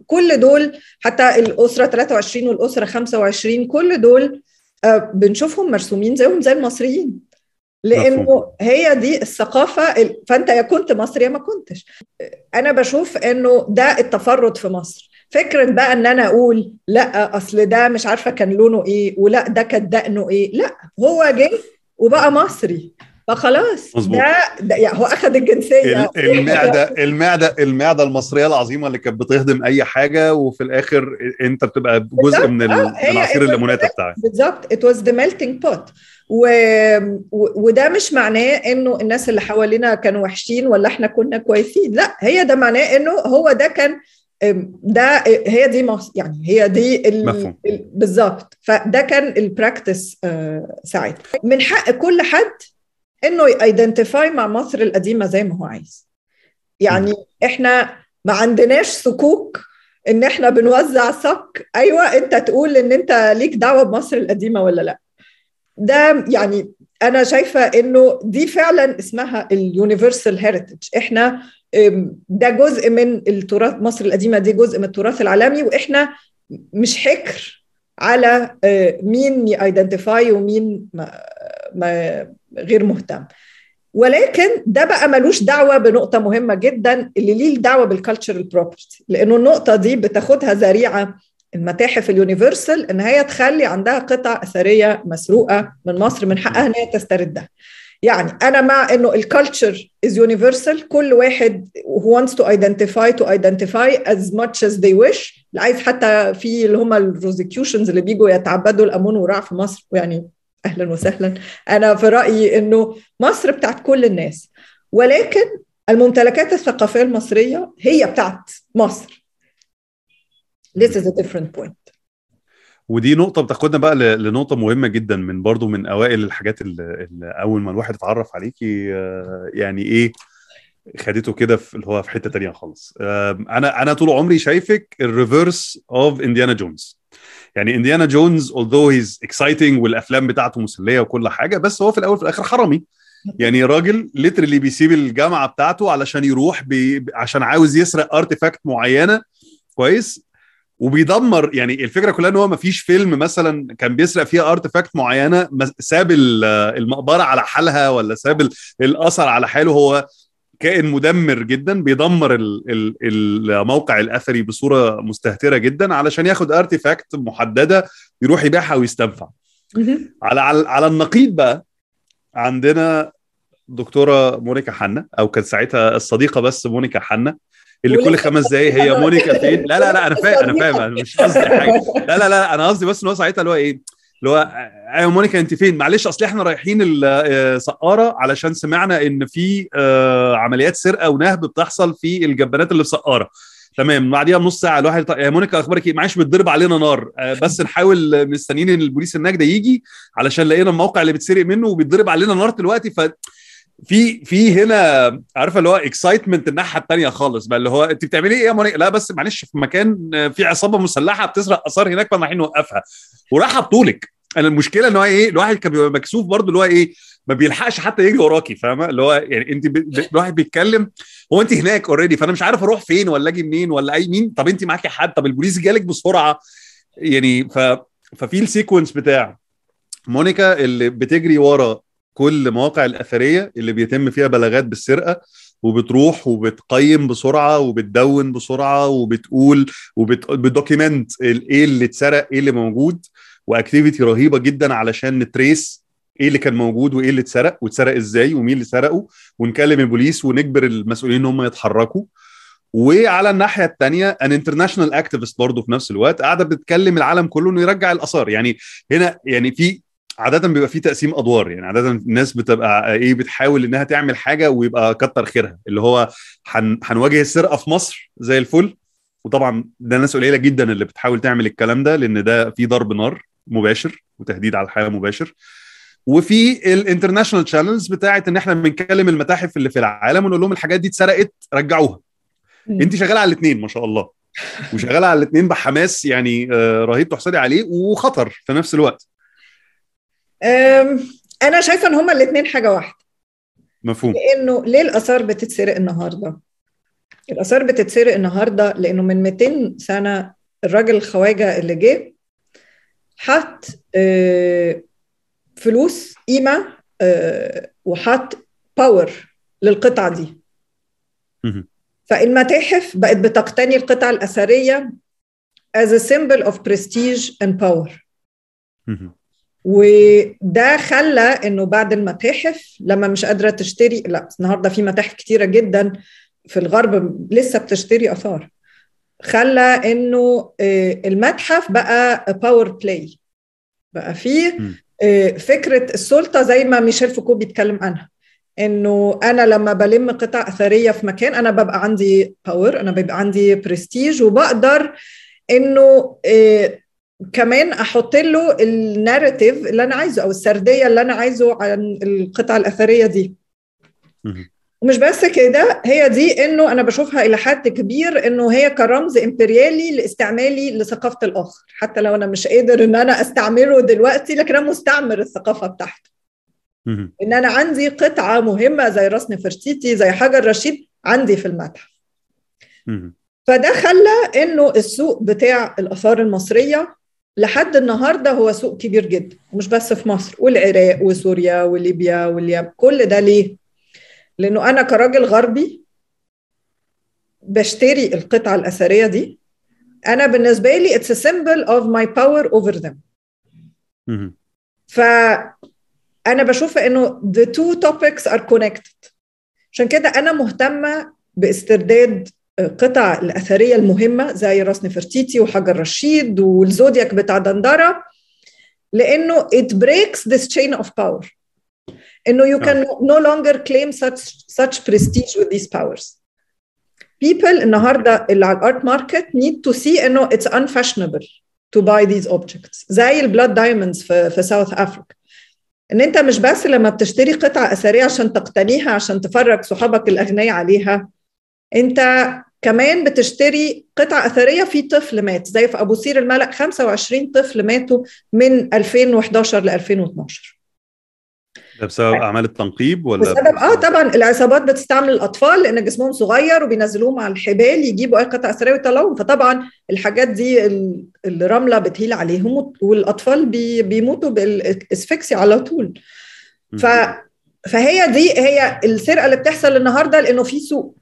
كل دول، حتى الأسرة ثلاثة وعشرين والأسرة خمسة وعشرين كل دول بنشوفهم مرسومين زيهم زي المصريين، لأنه هي دي الثقافة. فأنت يا كنت مصري يا ما كنتش. أنا بشوف أنه ده التفرد في مصر. فكرة بقى أن أنا أقول لا أصل ده مش عارفة كان لونه إيه، ولا ده كان دقنه إيه، لا هو جه وبقى مصري فخلاص. ده, ده يعني هو أخذ الجنسية. المعدة المعدة المعدة المصرية العظيمة اللي كانت بتخدم أي حاجة، وفي الآخر أنت بتبقى جزء من العصير الليمونات بتاعك. بالظبط. It was the melting pot. و... وده مش معناه إنه الناس اللي حوالينا كانوا وحشين ولا إحنا كنا كويسين، لا هي ده معناه إنه هو ده كان ده هي دي مصر، يعني هي دي ال... بالظبط. فده كان البراكتس ساعتها. من حق كل حد انه يايدنتيفاي مع مصر القديمه زي ما هو عايز. يعني احنا ما عندناش سكوك ان احنا بنوزع صك، ايوه انت تقول ان انت ليك دعوه بمصر القديمه ولا لا. ده يعني انا شايفه انه دي فعلا اسمها اليونيفرسال هيريتج، احنا ده جزء من التراث، مصر القديمه دي جزء من التراث العالمي، واحنا مش حكر على مين يايدنتيفاي ومين ما ما غير مهتم. ولكن ده بقى ملوش دعوه بنقطه مهمه جدا اللي ليه دعوه بالكالتشرال بروبرتي، لانه النقطه دي بتاخدها ذريعه المتاحف اليونيفرسال ان هي تخلي عندها قطع اثريه مسروقه من مصر من حقها ان هي تستردها. يعني انا مع انه الكالتشر از يونيفرسال، كل واحد who wants to identify to identify as much as they wish. عايز حتى في اللي هم البروزيكيوشنز اللي بيجوا يتعبدوا الامون والرع في مصر، يعني اهلا وسهلا. انا في رايي انه مصر بتاعت كل الناس، ولكن الممتلكات الثقافيه المصريه هي بتاعت مصر. This is a different point. ودي نقطه بتاخدنا بقى لنقطه مهمه جدا، من برضو من اوائل الحاجات اللي اول ما الواحد اتعرف عليكي يعني ايه خدته كده في اللي هو في حته تانية خالص. انا انا طول عمري شايفك الريفرس اوف انديانا جونز. يعني انديانا جونز although he's exciting والافلام بتاعته مسليه وكل حاجه، بس هو في الاول في الاخر حرامي. يعني راجل ليترلي بيسيب الجامعه بتاعته علشان يروح بي... عشان عاوز يسرق ارتيفاكت معينه، كويس، وبيدمر. يعني الفكره كلها ان هو ما فيش فيلم مثلا كان بيسرق فيها ارتيفاكت معينه ساب المقبره على حالها ولا ساب الاثر على حاله. هو كائن مدمر جدا بيدمر الموقع الاثري بصوره مستهتره جدا علشان ياخد ارتيفاكت محدده يروح يبيعها ويستنفع. على على النقيض بقى عندنا دكتوره مونيكا حنا، او كان ساعتها الصديقه بس مونيكا حنا، اللي كل خمس دقايق هي مونيكا فين. لا لا لا انا فاهم انا فاهم مش قصدي حاجه، لا لا لا انا قصدي بس ان هو ساعتها اللي هو ايه اللي هو ايوه مونيكا انت فين، معلش اصل احنا رايحين السقاره علشان سمعنا ان في عمليات سرقه ونهب بتحصل في الجبانات اللي في سقاره، تمام. بعديها بنص ساعه الواحد يا مونيكا اخبارك ايه، معلش بتضرب علينا نار، بس نحاول مستنيين البوليس هناك ده يجي علشان لقينا الموقع اللي بتسرق منه وبيتضرب علينا نار دلوقتي. ف في في هنا عارفه اللي هو اكسايتمنت الناحيه الثانيه خالص بقى، اللي هو انت بتعملي ايه يا مونيكا؟ لا بس معلش في مكان في عصابه مسلحه بتسرق اثار هناك فاحنا رايحين نوقفها وراحه بطولك. انا المشكله ان هو ايه الواحد كان بيبقى مكسوف برضه اللي هو ايه ما بيلحقش حتى يجري وراكي، فاهمه اللي هو يعني انت ب... الواحد بيتكلم هو انت هناك اوريدي فانا مش عارف اروح فين ولا اجي منين ولا اي مين، طب انت معاكي حد، طب البوليس جالك بسرعه. يعني ف ففي السيكونس بتاع مونيكا اللي بتجري ورا كل مواقع الأثرية اللي بيتم فيها بلاغات بالسرقة، وبتروح وبتقيم بسرعة وبتدون بسرعة وبتقول وبتدوكيمنت ايه اللي اتسرق ايه اللي موجود، واكتيفيتي رهيبة جدا علشان نتريس ايه اللي كان موجود وايه اللي اتسرق واتسرق ازاي ومين اللي سرقه، ونكلم البوليس ونجبر المسؤولين ان هم يتحركوا. وعلى الناحيه الثانيه ان انترناشونال اكتيفست برضه في نفس الوقت قاعده بتتكلم العالم كله انه يرجع الآثار. يعني هنا يعني في عادة بيبقى فيه تقسيم أدوار، يعني عادة الناس بتبقى إيه بتحاول إنها تعمل حاجة ويبقى كتر خيرها، اللي هو هنواجه السرقة في مصر زي الفل، وطبعا ده ناس قليلة جدا اللي بتحاول تعمل الكلام ده لأن ده فيه ضرب نار مباشر وتهديد على الحياة مباشر. وفي الانترناشنال تشالنج بتاعت إن إحنا بنكلم المتاحف اللي في العالم ونقول لهم الحاجات دي اتسرقت رجعوها. أنت شغالة على الاثنين ما شاء الله، وشغالة على الاثنين بحماس يعني رهيب تحصلي عليه وخطر في نفس الوقت. أنا شايفة إن هما الاتنين حاجة واحدة. مفهوم. لأنه ليه الآثار بتتسرق النهاردة؟ الآثار بتتسرق النهاردة لأنه من مئتين سنة الراجل الخواجة اللي جه حط فلوس قيمة وحط باور للقطعة دي. فالمتاحف بقت بتقتني القطعة الأثرية as a symbol of prestige and power. وده خلى انه بعد المتاحف لما مش قادره تشتري، لا النهارده في متاحف كتيره جدا في الغرب لسه بتشتري اثار، خلى انه المتحف بقى باور بلاي، بقى فيه فكره السلطه زي ما ميشيل فوكو بيتكلم عنها، انه انا لما بلم قطع اثريه في مكان انا ببقى عندي باور، انا بيبقى عندي برستيج، وبقدر انه كمان احط له الناريتيف اللي انا عايزه او السرديه اللي انا عايزه عن القطعه الاثريه دي. ومش بس كده، هي دي انه انا بشوفها الى حد كبير انه هي كرمز امبريالي لاستعمالي لثقافه الاخر، حتى لو انا مش قادر ان انا استعمره دلوقتي لكن انا مستعمر الثقافه بتاعته. ان انا عندي قطعه مهمه زي راس نفرتيتي زي حجر رشيد عندي في المتحف. فده خلى انه السوق بتاع الاثار المصريه لحد النهارده هو سوق كبير جدا، ومش بس في مصر، والعراق وسوريا وليبيا واليمن. كل ده ليه؟ لأنه أنا كراجل غربي بشتري القطعة الأثرية دي، أنا بالنسبة لي it's a symbol of my power over them. فأنا بشوف إنه the two topics are connected. عشان كده أنا مهتمة باسترداد القطع الأثرية المهمة زي راس نفرتيتي وحجر رشيد والزودياك بتاع دندرة، لأنه it breaks this chain of power. إنه you can no longer claim such such prestige with these powers. People النهارده اللي على الارت ماركت need to see إنه it's unfashionable to buy these objects. زي البلاد دايموندز في في ساوث أفريقيا. إن أنت مش بس لما بتشتري قطعة أثرية عشان تقتنيها عشان تفرج صحابك الأغنياء عليها، أنت كمان بتشتري قطعة أثرية في طفل مات، زي في أبو سير الملأ خمسة وعشرين طفل ماتوا من ألفين وإحدى عشر ل ألفين واثناشر. ده بسبب اعمال التنقيب ولا بسبب اه طبعا العصابات بتستعمل الاطفال لان جسمهم صغير وبينزلوهم على الحبال يجيبوا اي قطع اثريه ويطلعوهم، فطبعا الحاجات دي الرمله بتهيل عليهم والاطفال بيموتوا بالاسفكسي على طول. ف فهي دي هي السرقه اللي بتحصل النهارده لانه في سوق.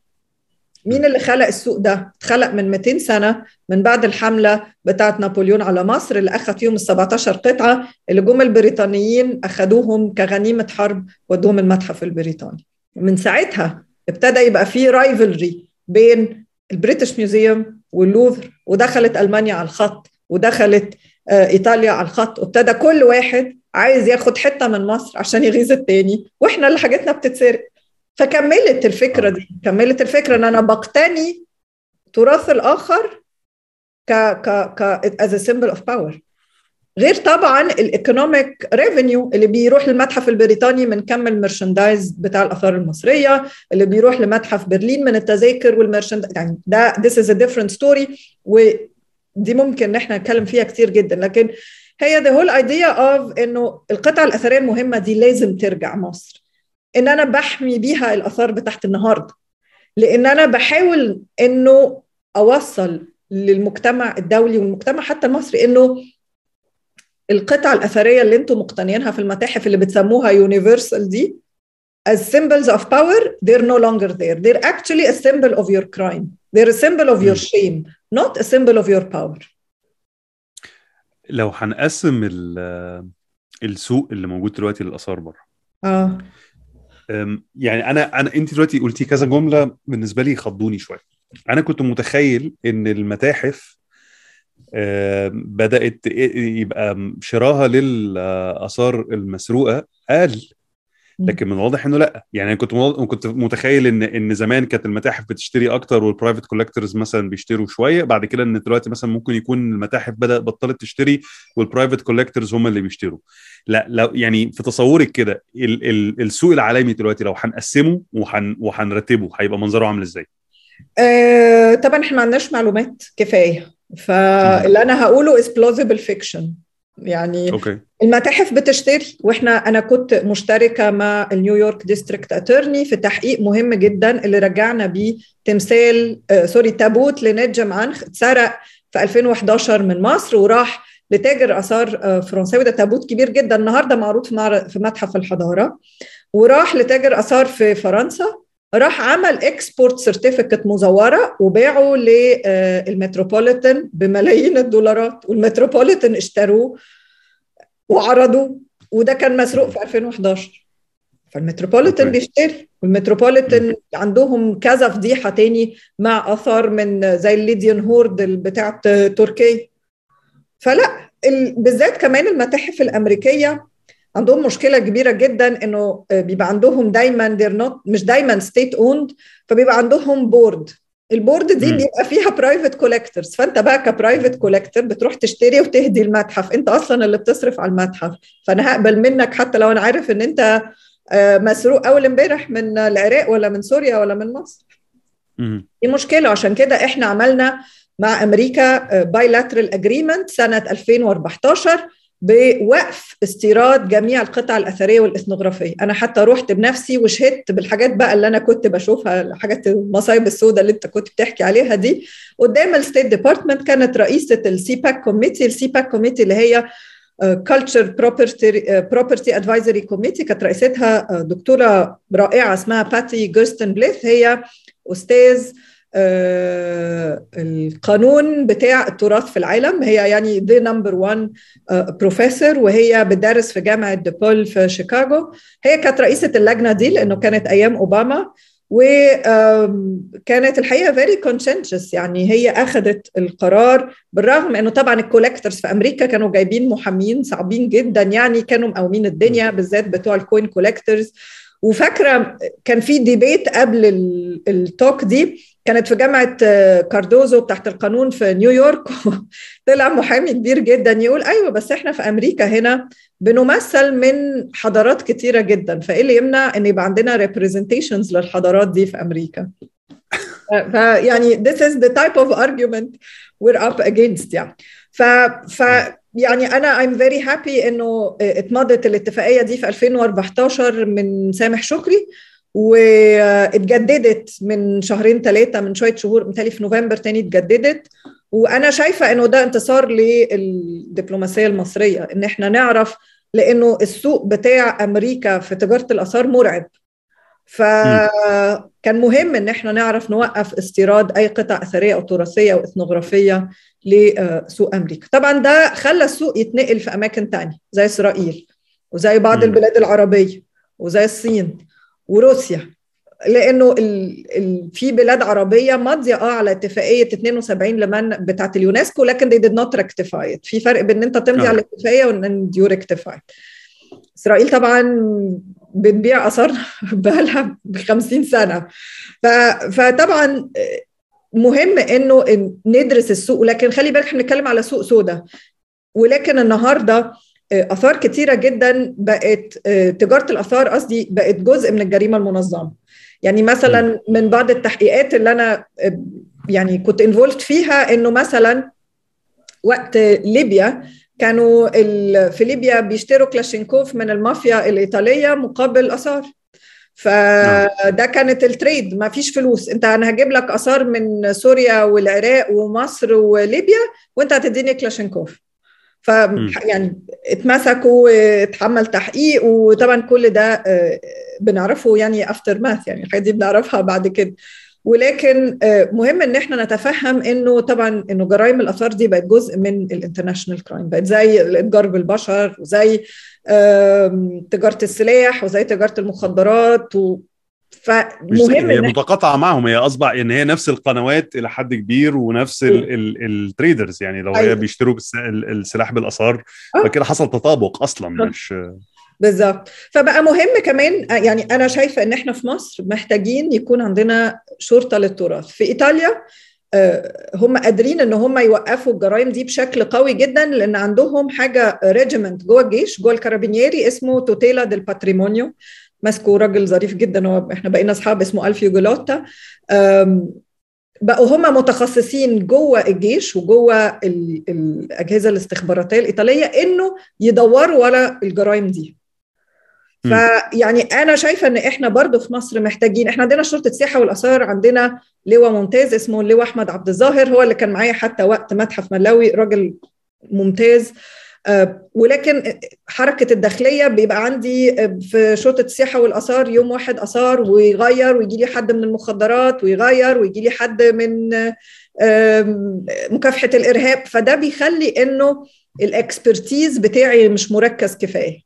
مين اللي خلق السوق ده؟ اتخلق من مئتين سنة من بعد الحملة بتاعة نابليون على مصر اللي أخذ فيهم السبعتاشر قطعة اللي جم البريطانيين أخدوهم كغنيمة حرب ودوهم المتحف البريطاني. من ساعتها ابتدى يبقى فيه رايفلري بين البريتش ميوزيوم واللوفر، ودخلت ألمانيا على الخط ودخلت إيطاليا على الخط، وابتدى كل واحد عايز ياخد حتة من مصر عشان يغيظ التاني، وإحنا اللي حاجتنا بتتسرق. فكملت الفكرة دي، كملت الفكرة ان انا بقتني تراث الاخر ك ك ك as a symbol of power. غير طبعا الايكونوميك ريفينيو اللي بيروح للمتحف البريطاني من كم الميرشندايز بتاع الاثار المصرية، اللي بيروح لمتحف برلين من التذاكر والميرشندايز، يعني ده this is a different story، ودي ممكن احنا نتكلم فيها كتير جدا. لكن هي the whole idea of انه القطع الاثرية المهمة دي لازم ترجع مصر، ان انا بحمي بيها الاثار بتاعت النهارده، لان انا بحاول انه اوصل للمجتمع الدولي والمجتمع حتى المصري انه القطع الاثريه اللي انتم مقتنيينها في المتاحف اللي بتسموها يونيفرسال دي as symbols of power they're no longer there. They're actually a symbol of your crime. They're a symbol of your shame, not a symbol of your power. لو هنقسم السوق اللي موجود دلوقتي للاثار بره، اه يعني انا انا انت دلوقتي قلتي كذا جمله بالنسبه لي خضوني شويه. انا كنت متخيل ان المتاحف بدات يبقى شراها للاثار المسروقه قل، لكن من الواضح انه لا. يعني كنت كنت متخيل ان ان زمان كانت المتاحف بتشتري اكتر والبرايفت كولكتورز مثلا بيشتروا شويه، بعد كده ان دلوقتي مثلا ممكن يكون المتاحف بدات بطلت تشتري والبرايفت كولكتورز هم اللي بيشتروا. لا لو يعني في تصورك كده السوق العالمي دلوقتي لو هنقسمه وهنرتبه هيبقى منظره عامل ازاي؟ أه طبعا احنا ما عندناش معلومات كفايه، فاللي انا هقوله is plausible fiction. يعني أوكي. المتاحف بتشتري، واحنا انا كنت مشتركه مع النيويورك ديستريكت اتورني في تحقيق مهم جدا اللي رجعنا بيه تمثال آه سوري تابوت لنجم عنخ اتسرق في ألفين وإحدى عشر من مصر وراح لتاجر اثار آه فرنساوي. ده تابوت كبير جدا النهارده معروض في, في متحف الحضاره، وراح لتاجر اثار في فرنسا، راح عمل اكسبورت سيرتيفيكت مزوره وباعه للمتروبوليتان بملايين الدولارات، والمتروبوليتان اشتروه وعرضوه، وده كان مسروق في ألفين وإحدى عشر. فالمتروبوليتان بيشتري، والمتروبوليتان عندهم كذا فضيحه تاني مع اثار من زي الليديان هورد بتاعت تركيا. فلا بالذات كمان المتاحف الامريكيه عندهم مشكلة كبيرة جدا انه بيبقى عندهم دايما not, مش دايما state owned، فبيبقى عندهم بورد. البورد دي بيبقى فيها private collectors، فانت بقى كprivate collector بتروح تشتري وتهدي المتحف، انت اصلا اللي بتصرف على المتحف، فانا هقبل منك حتى لو انا عارف ان انت مسروق اول امبارح من العراق ولا من سوريا ولا من مصر. امم دي مشكله. عشان كده احنا عملنا مع امريكا بايلاترال اجريمنت سنه ألفين وأربعتاشر بوقف استيراد جميع القطع الاثريه والاثنوغرافيه. انا حتى روحت بنفسي وشهدت بالحاجات بقى اللي انا كنت بشوفها، الحاجات المصايب السوداء اللي انت كنت بتحكي عليها دي قدام الستيت ديبارتمنت. كانت رئيسه السيباك كوميتي، السيباك كوميتي اللي هي كلتشر بروبرتي بروبرتي ادفايزري كوميتي، كانت رئيستها دكتوره رائعه اسمها باتي جيرستن بليث، هي استاذ آه القانون بتاع التراث في العالم، هي يعني the number one آه بروفيسور، وهي بتدرس في جامعة ديبول في شيكاغو. هي كانت رئيسة اللجنة دي لأنه كانت أيام أوباما، وكانت الحقيقة very conscientious، يعني هي أخذت القرار بالرغم أنه طبعا الكولكترز في أمريكا كانوا جايبين محامين صعبين جدا، يعني كانوا مقاومين الدنيا بالذات بتوع الكوين كولكترز. وفاكرة كان في ديبيت قبل التوك دي كانت في جامعة كاردوزو تحت القانون في نيويورك، طلع محامي كبير جدا يقول أيوة بس احنا في أمريكا هنا بنمثل من حضارات كتيرة جدا، فإيه اللي يمنع أن يبقى عندنا representations للحضارات دي في أمريكا؟ يعني this is the type of argument we're up against. يعني ف... ف... يعني أنا I'm very happy أنه اتمضت الاتفاقية دي في ألفين وأربعتاشر من سامح شكري، واتجددت من شهرين ثلاثة من شوية شهور مثالي في نوفمبر تاني اتجددت. وأنا شايفة أنه ده انتصار للدبلوماسية المصرية، أن احنا نعرف، لأنه السوق بتاع أمريكا في تجارة الآثار مرعب، فكان مهم أن احنا نعرف نوقف استيراد أي قطع أثرية أو تراثية أو إثنوغرافية لسوق أمريكا. طبعا ده خلى السوق يتنقل في أماكن تانية زي إسرائيل وزي بعض م. البلاد العربية وزي الصين وروسيا، لأنه ال... ال... في بلاد عربية ماضية اه على اتفاقية اتنين وسبعين لمن بتاعت اليونسكو، لكن they did not rectify it. في فرق بين انت تمضي على الاتفاقية وان you rectify it. إسرائيل طبعا بتبيع آثار بقالها بخمسين سنة. ف... فطبعا مهم انه ندرس السوق، لكن خلي بالك احنا بنتكلم على سوق سودا، ولكن النهارده آثار كتيرة جدا بقت تجارة الآثار قصدي بقت جزء من الجريمة المنظمة. يعني مثلا من بعض التحقيقات اللي أنا يعني كنت انفولت فيها إنه مثلا وقت ليبيا كانوا في ليبيا بيشتروا كلاشينكوف من المافيا الإيطالية مقابل آثار، فده كانت التريد، ما فيش فلوس، انت انا هجيب لك آثار من سوريا والعراق ومصر وليبيا وانت هتديني كلاشينكوف. ف يعني اتمسكوا واتحمل تحقيق، وطبعا كل ده بنعرفه يعني افتر ماث، يعني الحاجات دي بنعرفها بعد كده، ولكن مهم ان احنا نتفهم انه طبعا انه جرائم الاثار دي بقت جزء من الانترناشونال كرايم، بقت زي الاتجار بالبشر وزي تجاره السلاح وزي تجاره المخدرات و... فمهم هي متقاطعه معهم، هي اصبح ان هي نفس القنوات الى حد كبير ونفس ال ال التريدرز، يعني لو أيوة. هي بيشتروا السلاح بالاثار فكده حصل تطابق اصلا. مش بالظبط، فبقى مهم كمان. يعني انا شايفه ان احنا في مصر محتاجين يكون عندنا شرطه للتراث. في ايطاليا هم قادرين ان هم يوقفوا الجرائم دي بشكل قوي جدا، لان عندهم حاجه ريجيمنت جوه الجيش جوه الكارابينيري اسمه توتيلا ديل باتريمونيو، ماسكه راجل ظريف جدا، هو احنا بقينا اصحاب، اسمه ألفيو جولوتا. بقوا هم متخصصين جوه الجيش وجوه الاجهزه الاستخباراتيه الايطاليه انه يدوروا على الجرائم دي. فيعني انا شايفه ان احنا برضو في مصر محتاجين، احنا عندنا شرطه سياحه والاثار، عندنا لواء ممتاز اسمه اللواء احمد عبد الظاهر، هو اللي كان معايا حتى وقت متحف ملاوي، راجل ممتاز. ولكن حركة الداخلية بيبقى عندي في شرطة السياحة والآثار يوم واحد آثار ويغير، ويجي لي حد من المخدرات ويغير، ويجي لي حد من مكافحة الإرهاب، فده بيخلي إنه الإكسبرتيز بتاعي مش مركز كفاية.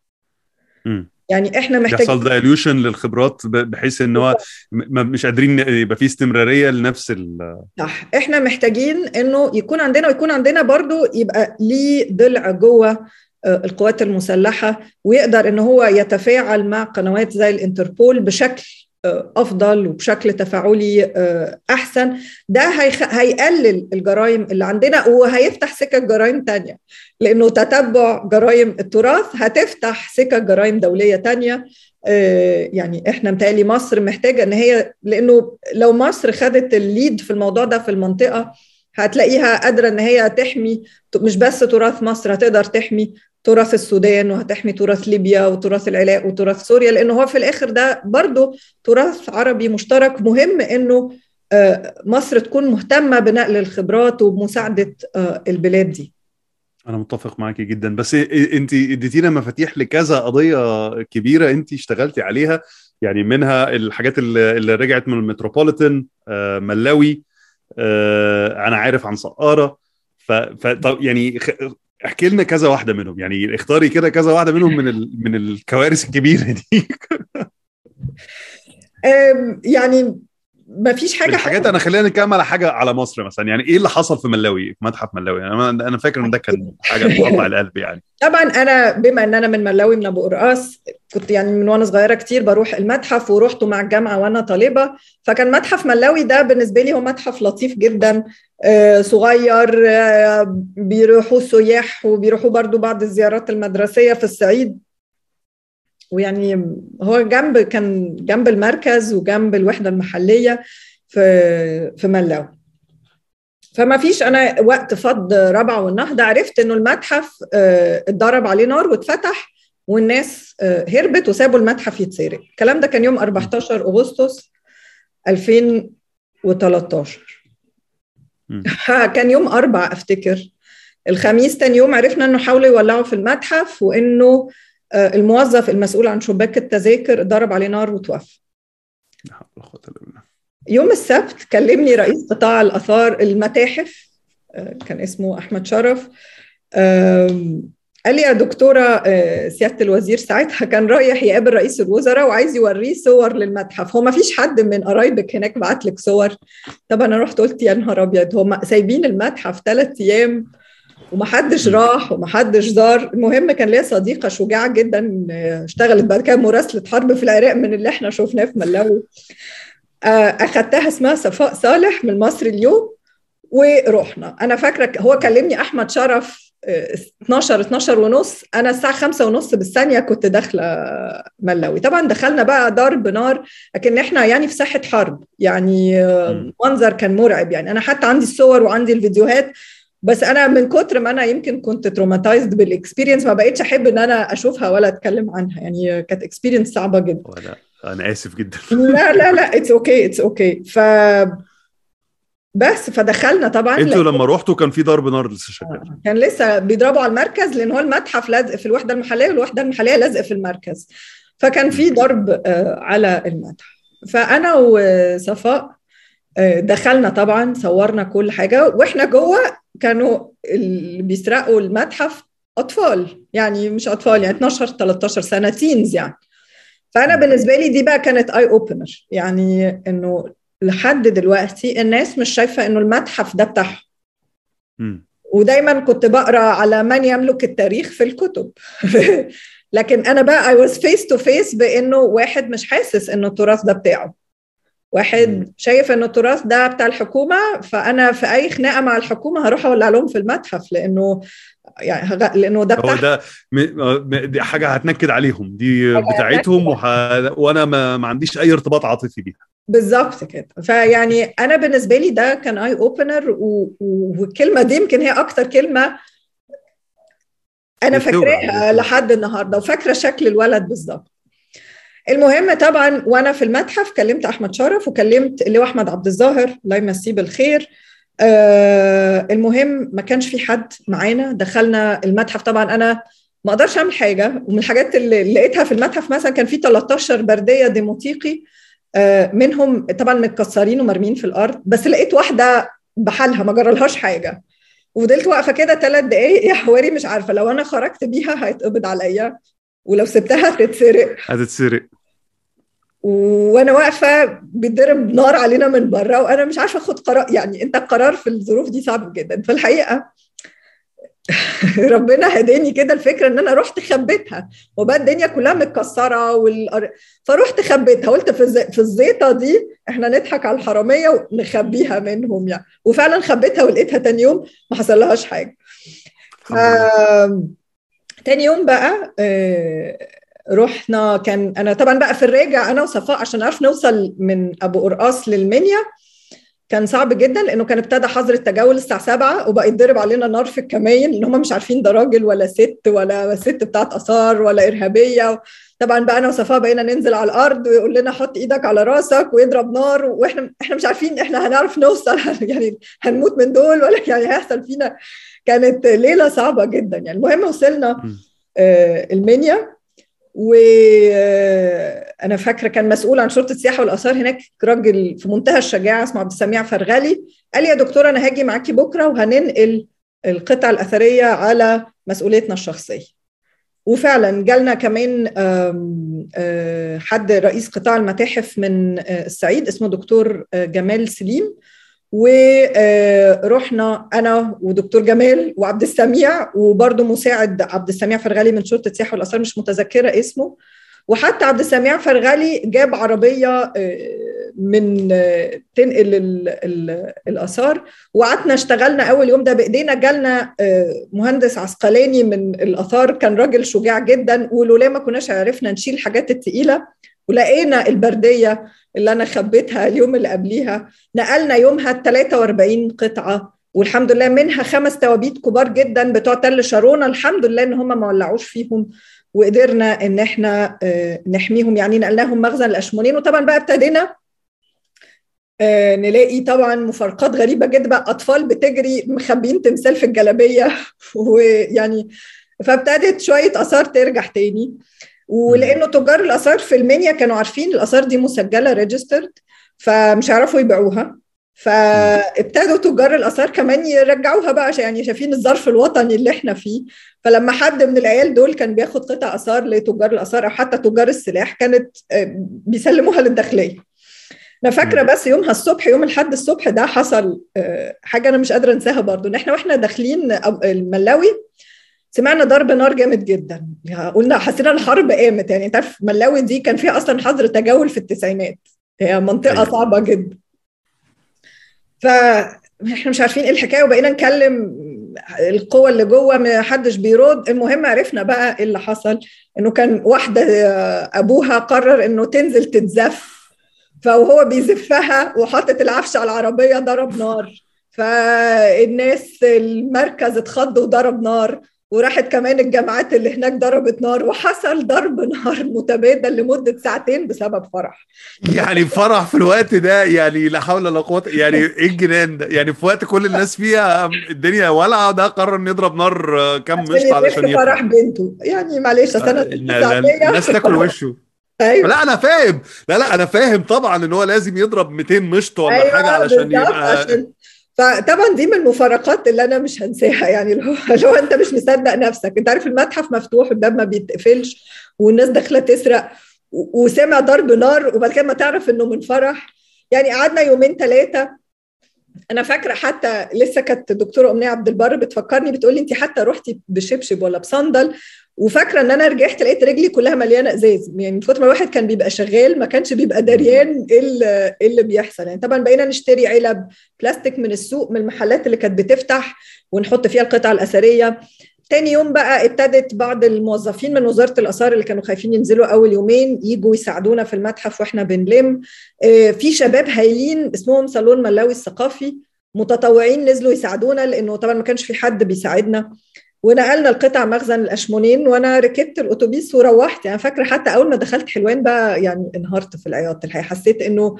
م. يعني احنا محتاجين يحصل دايليوشن للخبرات، بحيث ان هو مش قادرين يبقى فيه استمراريه لنفس ال صح. احنا محتاجين انه يكون عندنا، ويكون عندنا برضو يبقى ليه ضلع جوه القوات المسلحه، ويقدر ان هو يتفاعل مع قنوات زي الانتربول بشكل افضل وبشكل تفاعلي احسن. ده هيخ... هيقلل الجرائم اللي عندنا، وهيفتح سكه جرائم تانية، لانه تتبع جرائم التراث هتفتح سكه جرائم دوليه تانية يعني احنا متهيألي مصر محتاجه ان هي، لانه لو مصر خدت الليد في الموضوع ده في المنطقه هتلاقيها قادره ان هي تحمي مش بس تراث مصر، هتقدر تحمي تراث السودان وهتحمي تراث ليبيا وتراث العراق وتراث سوريا، لانه هو في الاخر ده برضو تراث عربي مشترك. مهم انه مصر تكون مهتمه بنقل الخبرات وبمساعده البلاد دي. أنا متفق معاكي جدا، بس أنت اديتينا مفاتيح لكذا قضية كبيرة أنت اشتغلتي عليها، يعني منها الحاجات اللي رجعت من المتروبوليتن، ملاوي، أنا عارف عن سقارة، فطب يعني احكي لنا كذا واحدة منهم، يعني اختاري كده كذا واحدة منهم من ال... من الكوارث الكبيرة دي. يعني ما فيش حاجه حاجات انا خلينا نتكلم على حاجه على مصر مثلا، يعني ايه اللي حصل في ملاوي، في متحف ملاوي؟ انا انا فاكر ان ده كان حاجه بتقطع القلب يعني. طبعا انا بما ان انا من ملاوي من ابو قرقاص، كنت يعني من وانا صغيره كتير بروح المتحف، ورحته مع الجامعه وانا طالبه، فكان متحف ملاوي ده بالنسبه لي هو متحف لطيف جدا، صغير، بيروحوا سياح وبيروحوا برضو بعض الزيارات المدرسيه في الصعيد، ويعني هو جنب كان جنب المركز وجنب الوحده المحليه في في ملاوي. فما فيش، انا وقت فض رابعه والنهضه عرفت انه المتحف اتضرب عليه نار واتفتح والناس هربت وسابوا المتحف يتسرق. الكلام ده كان يوم أربعتاشر أغسطس ألفين وتلتاشر. كان يوم أربعة افتكر. الخميس تاني يوم عرفنا انه حاولوا يولعوا في المتحف، وانه الموظف المسؤول عن شباك التذاكر ضرب عليه نار وتوفى. يوم السبت كلمني رئيس قطاع الآثار المتاحف، كان اسمه أحمد شرف، قال لي يا دكتورة سيادة الوزير ساعتها كان رايح يقابل رئيس الوزراء وعايز يوريه صور للمتحف، هو ما فيش حد من قرايبك هناك بعت لك صور؟ طب أنا رحت قلت يا نهار أبيض، هم سايبين المتحف ثلاث أيام ومحدش راح ومحدش زار. المهم كان ليا صديقه شجاعه جدا اشتغلت بعد كده مراسله حرب في العراق من اللي احنا شفناه في ملاوي، اخدتها اسمها صفاء صالح من مصر اليوم ورحنا. انا فاكره هو كلمني احمد شرف اتناشر اتناشر ونص، انا الساعه خمسة ونص بالثانيه كنت داخله ملاوي. طبعا دخلنا بقى ضرب نار، لكن احنا يعني في ساحه حرب، يعني منظر كان مرعب، يعني انا حتى عندي الصور وعندي الفيديوهات، بس انا من كتر ما انا يمكن كنت تروماتايزد بالاكسبيرينس ما بقيتش احب ان انا اشوفها ولا اتكلم عنها، يعني كانت اكسبيرينس صعبه جدا. انا اسف جدا. لا لا لا اتس اوكي اتس اوكي. ف بس فدخلنا طبعا. انتوا لما روحتوا كان في ضرب نار لسه شغال؟ آه. كان لسه بيضربوا على المركز، لان هو المتحف لازق في الوحده المحليه والوحده المحليه لازقه في المركز، فكان في ضرب آه على المتحف. فانا وصفاء دخلنا طبعا صورنا كل حاجه، واحنا جوه كانوا اللي بيسرقوا المتحف اطفال، يعني مش اطفال يعني اتناشر تلتاشر سنه، تينز يعني. فانا بالنسبه لي دي بقى كانت اي اوبنر، يعني انه لحد دلوقتي الناس مش شايفه انه المتحف ده بتاعهم. ودايما كنت بقرا على من يملك التاريخ في الكتب. لكن انا بقى اي واز فيس تو فيس بانه واحد مش حاسس انه التراث ده بتاعه، واحد شايف ان التراث ده بتاع الحكومه، فانا في اي خناقه مع الحكومه هروح اولع لهم في المتحف، لانه يعني لانه ده بتاع ده م... حاجه هتنكد عليهم، دي بتاعتهم وح... وانا ما... ما عنديش اي ارتباط عاطفي بيها. بالظبط كده. فيعني انا بالنسبه لي ده كان اي اوبنر، و... والكلمه دي يمكن هي اكتر كلمه انا فاكراها لحد النهارده، وفاكره شكل الولد بالظبط. المهم طبعا وانا في المتحف كلمت احمد شرف وكلمت اللي هو احمد عبد الزاهر الله يمسيه بالخير. آه المهم ما كانش في حد معانا، دخلنا المتحف. طبعا انا ما اقدرش اعمل حاجه، ومن الحاجات اللي لقيتها في المتحف مثلا كان في تلتاشر برديه ديموتيقي، آه منهم طبعا متكسرين ومرمين في الارض، بس لقيت واحده بحالها ما جرالهاش حاجه، وفضلت واقفه كده ثلاث دقائق يا حواري مش عارفه لو انا خرجت بيها هيتقبض عليا ولو سبتها هتتسرق هتتسرق وانا واقفه بيتضرب نار علينا من بره وانا مش عارفه اخد قرار، يعني انت القرار في الظروف دي صعب جدا. في الحقيقه ربنا هداني كده الفكره ان انا رحت خبيتها، وبقى الدنيا كلها متكسره والأر... فروحت خبيتها، قلت في الز... في الزيطه دي احنا نضحك على الحراميه ونخبيها منهم يعني، وفعلا خبيتها ولقيتها تاني يوم ما حصل لهاش حاجه. ف... تاني يوم بقى رحنا، كان انا طبعا بقى في الراجع انا وصفاء عشان نعرف نوصل من ابو قرقاص للمنيا كان صعب جدا، لانه كان ابتدى حظر التجول الساعه سبعة وبقى يتضرب علينا نار في الكمين، لان هم مش عارفين ده راجل ولا ست ولا ست بتاعت اثار ولا ارهابيه. طبعا بقى انا وصفاء بقينا ننزل على الارض ويقول لنا حط ايدك على راسك ويضرب نار، واحنا احنا مش عارفين احنا هنعرف نوصل، يعني هنموت من دول ولا يعني هيحصل فينا. كانت ليله صعبه جدا يعني. المهم وصلنا المنيا، وأنا فاكرة كان مسؤول عن شرطة السياحة والآثار هناك راجل في منتهى الشجاعة اسمه عبد السميع فرغلي، قال لي يا دكتورة أنا هاجي معاكي بكرة وهننقل القطع الأثرية على مسؤوليتنا الشخصية. وفعلا جالنا كمان حد رئيس قطاع المتاحف من الصعيد اسمه دكتور جمال سليم، ورحنا انا ودكتور جمال وعبد السميع وبرضه مساعد عبد السميع فرغلي من شرطه السياحه والاثار مش متذكره اسمه. وحتى عبد السميع فرغلي جاب عربيه من تنقل الاثار، وقعدنا اشتغلنا اول يوم ده بايدينا. جالنا مهندس عسقلاني من الاثار كان راجل شجاع جدا، ولولا ما كناش عرفنا نشيل الحاجات الثقيله، ولقينا البرديه اللي انا خبيتها اليوم اللي قبليها. نقلنا يومها ثلاثة وأربعين قطعه، والحمد لله منها خمس توابيت كبار جدا بتوع تل شارونا، الحمد لله ان هم ما ولعوش فيهم وقدرنا ان احنا نحميهم، يعني نقلناهم مخزن الاشمونين. وطبعا بقى ابتدينا نلاقي طبعا مفارقات غريبه جدا بقى، اطفال بتجري مخبيين تمثال في الجلابيه، ويعني فابتدت شويه اثار ترجع تاني. ولانه تجار الاثار في المنيا كانوا عارفين الاثار دي مسجله ريجسترد فمش هيعرفوا يبيعوها، فابتدوا تجار الاثار كمان يرجعوها بقى، عشان يعني شايفين الظرف الوطني اللي احنا فيه. فلما حد من العيال دول كان بياخد قطع اثار لتجار الاثار او حتى تجار السلاح كانت بيسلموها للداخليه. انا فاكره بس يومها الصبح، يوم الاحد الصبح ده حصل حاجه انا مش قادره انساها برضو، ان احنا واحنا داخلين الملاوي سمعنا ضرب نار جامد جدا، قلنا حسينا الحرب قامت. يعني انت عارف ملاوي دي كان فيها اصلا حظر تجول في التسعينات، هي منطقه صعبه جدا. فاحنا مش عارفين ايه الحكايه، وبقينا نكلم القوى اللي جوه ما حدش بيرد. المهم عرفنا بقى اللي حصل، انه كان واحده ابوها قرر انه تنزل تتزف، فهو بيزفها وحاطط العفش على العربيه ضرب نار، فالناس المركز اتخض وضرب نار، وراحت كمان الجامعات اللي هناك ضربت نار، وحصل ضرب نار متبادل لمدة ساعتين بسبب فرح. يعني فرح في الوقت ده، يعني لا حول ولا قوة، يعني ايه الجنان ده؟ يعني في وقت كل الناس فيها الدنيا ولعة، ده قرر نضرب نار كم مشط علشان يفرح فرح بنته. يعني معلش انا الناس تاكل وشه. أيوة. لا انا فاهم، لا لا انا فاهم طبعا ان هو لازم يضرب مئتين مشط ولا أيوة حاجة علشان يبقى عشان. فطبعا دي من المفارقات اللي انا مش هنساها، يعني اللي هو انت مش مصدق نفسك، انت عارف المتحف مفتوح الباب ما بيتقفلش والناس داخله تسرق، وسمع ضرب نار وبعد كده ما تعرف انه من فرح. يعني قعدنا يومين ثلاثه، انا فاكره حتى لسه كانت الدكتوره امنيه عبد البر بتفكرني بتقول لي انت حتى رحتي بشبشب ولا بصندل، وفاكره ان انا رجعت لقيت رجلي كلها مليانه ازاز، يعني فتره ما الواحد كان بيبقى شغال ما كانش بيبقى دريان ايه اللي بيحصل. يعني طبعا بقينا نشتري علب بلاستيك من السوق من المحلات اللي كانت بتفتح ونحط فيها القطع الاثريه. تاني يوم بقى ابتدت بعض الموظفين من وزاره الاثار اللي كانوا خايفين ينزلوا اول يومين يجوا يساعدونا في المتحف واحنا بنلم. في شباب هايلين اسمهم صالون ملاوي الثقافي متطوعين نزلوا يساعدونا، لانه طبعا ما كانش في حد بيساعدنا، ونقلنا القطع مخزن الاشمونين. وانا ركبت الاتوبيس وروحت، يعني فاكره حتى اول ما دخلت حلوان بقى يعني انهارت في العياط الحقيقه، حسيت انه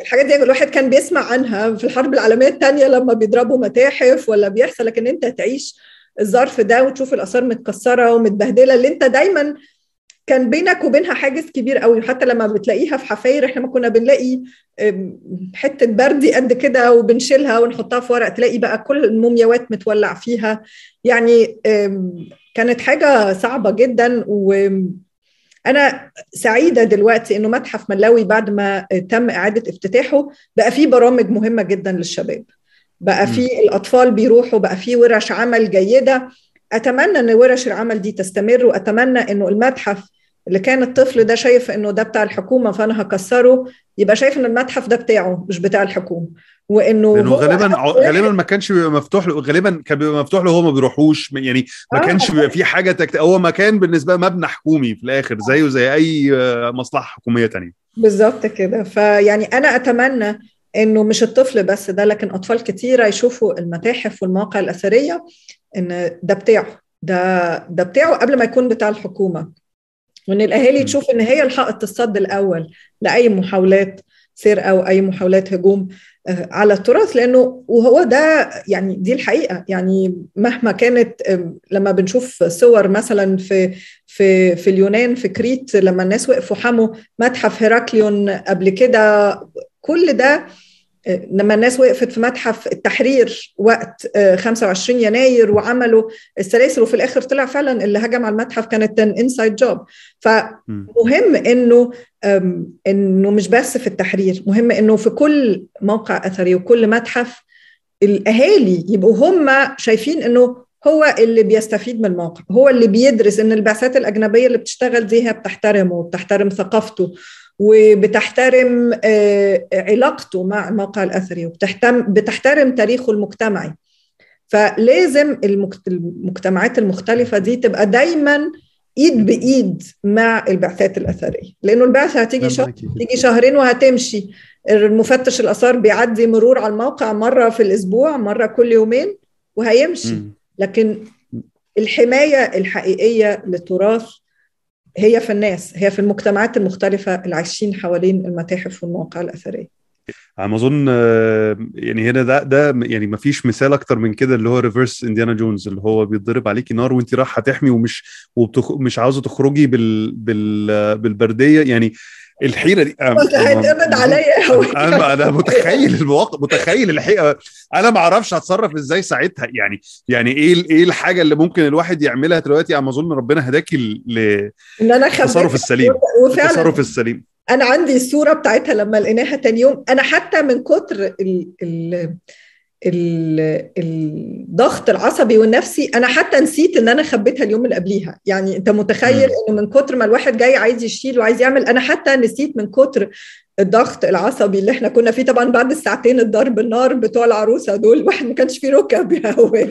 الحاجات دي الواحد كان بيسمع عنها في الحرب العالميه الثانيه لما بيضربوا متاحف ولا بيحصل، لكن انت تعيش الظرف ده وتشوف الاثار متكسره ومتبهدله اللي انت دايما كان بينك وبينها حاجز كبير قوي. حتى لما بتلاقيها في حفاير، احنا ما كنا بنلاقي حته بردي قد كده وبنشيلها ونحطها في ورق، تلاقي بقى كل المومياوات متولع فيها. يعني كانت حاجه صعبه جدا، وانا سعيده دلوقتي انه متحف ملاوي بعد ما تم اعاده افتتاحه بقى فيه برامج مهمه جدا للشباب، بقى فيه الاطفال بيروحوا، بقى فيه ورش عمل جيده. اتمنى ان ورش العمل دي تستمر، واتمنى انه المتحف اللي كان الطفل ده شايف انه ده بتاع الحكومه فانا هكسره، يبقى شايف ان المتحف ده بتاعه مش بتاع الحكومه، وانه غالبا غالبا ما كانش بيبقى مفتوح له، غالبا كان بيبقى مفتوح له، هو ما بيروحوش يعني، ما كانش بيبقى في حاجه تكت... هو مكان بالنسبه مبنى حكومي في الاخر زيه زي اي مصلحه حكوميه تانية بالظبط كده. فيعني انا اتمنى انه مش الطفل بس ده، لكن اطفال كتيره يشوفوا المتاحف والمواقع الاثريه ان ده بتاعه، ده ده بتاعه قبل ما يكون بتاع الحكومه، وان الاهالي تشوف ان هي الحائط الصد الاول لاي محاولات سرقه واي محاولات هجوم على التراث، لانه وهو ده يعني دي الحقيقه. يعني مهما كانت، لما بنشوف صور مثلا في في في اليونان في كريت، لما الناس وقفوا حموا متحف هيراكليون قبل كده، كل ده لما الناس وقفت في متحف التحرير وقت خمسة وعشرين يناير وعملوا السلاسل، وفي الآخر طلع فعلا اللي هجم على المتحف كانت انسايد جوب. فمهم إنه إنه مش بس في التحرير، مهم إنه في كل موقع أثري وكل متحف الأهالي يبقوا هم شايفين إنه هو اللي بيستفيد من الموقع، هو اللي بيدرس إن البعثات الأجنبية اللي بتشتغل دي هي بتحترمه وبتحترم ثقافته وبتحترم علاقته مع الموقع الأثري وبتحترم تاريخه المجتمعي. فلازم المجتمعات المختلفة دي تبقى دايما إيد بإيد مع البعثات الأثريه، لأنه البعثة هتيجي شهر، تيجي شهرين وهتمشي. المفتش الآثار بيعدي مرور على الموقع مرة في الأسبوع، مرة كل يومين، وهيمشي. لكن الحماية الحقيقية للتراث هي في الناس، هي في المجتمعات المختلفة اللي عايشين حوالين المتاحف والمواقع الأثرية. عم أظن يعني هنا ده ده يعني ما فيش مثال أكتر من كده، اللي هو ريفيرس إنديانا جونز، اللي هو بيتضرب عليكي نار وانتي راح تحمي ومش وبتخ... مش عاوزة تخرجي بال... بال... بالبردية يعني. الحيرة دي هتقبض عليا قوي. انا انا متخيل المواقف، متخيل الحقيقه انا ما اعرفش هتصرف ازاي ساعتها يعني. يعني ايه ايه الحاجه اللي ممكن الواحد يعملها دلوقتي؟ عم اظن ربنا هداكي ل التصرف السليم. وفعلا التصرف السليم، انا عندي الصوره بتاعتها لما لقيناها تاني يوم، انا حتى من كتر ال الضغط العصبي والنفسي انا حتى نسيت ان انا خبيتها اليوم اللي قبليها. يعني انت متخيل انه من كتر ما الواحد جاي عايز يشيل وعايز يعمل، انا حتى نسيت من كتر الضغط العصبي اللي احنا كنا فيه. طبعا بعد الساعتين الضرب النار بتوع العروسه دول واحد ما كانش فيه ركب يا هو.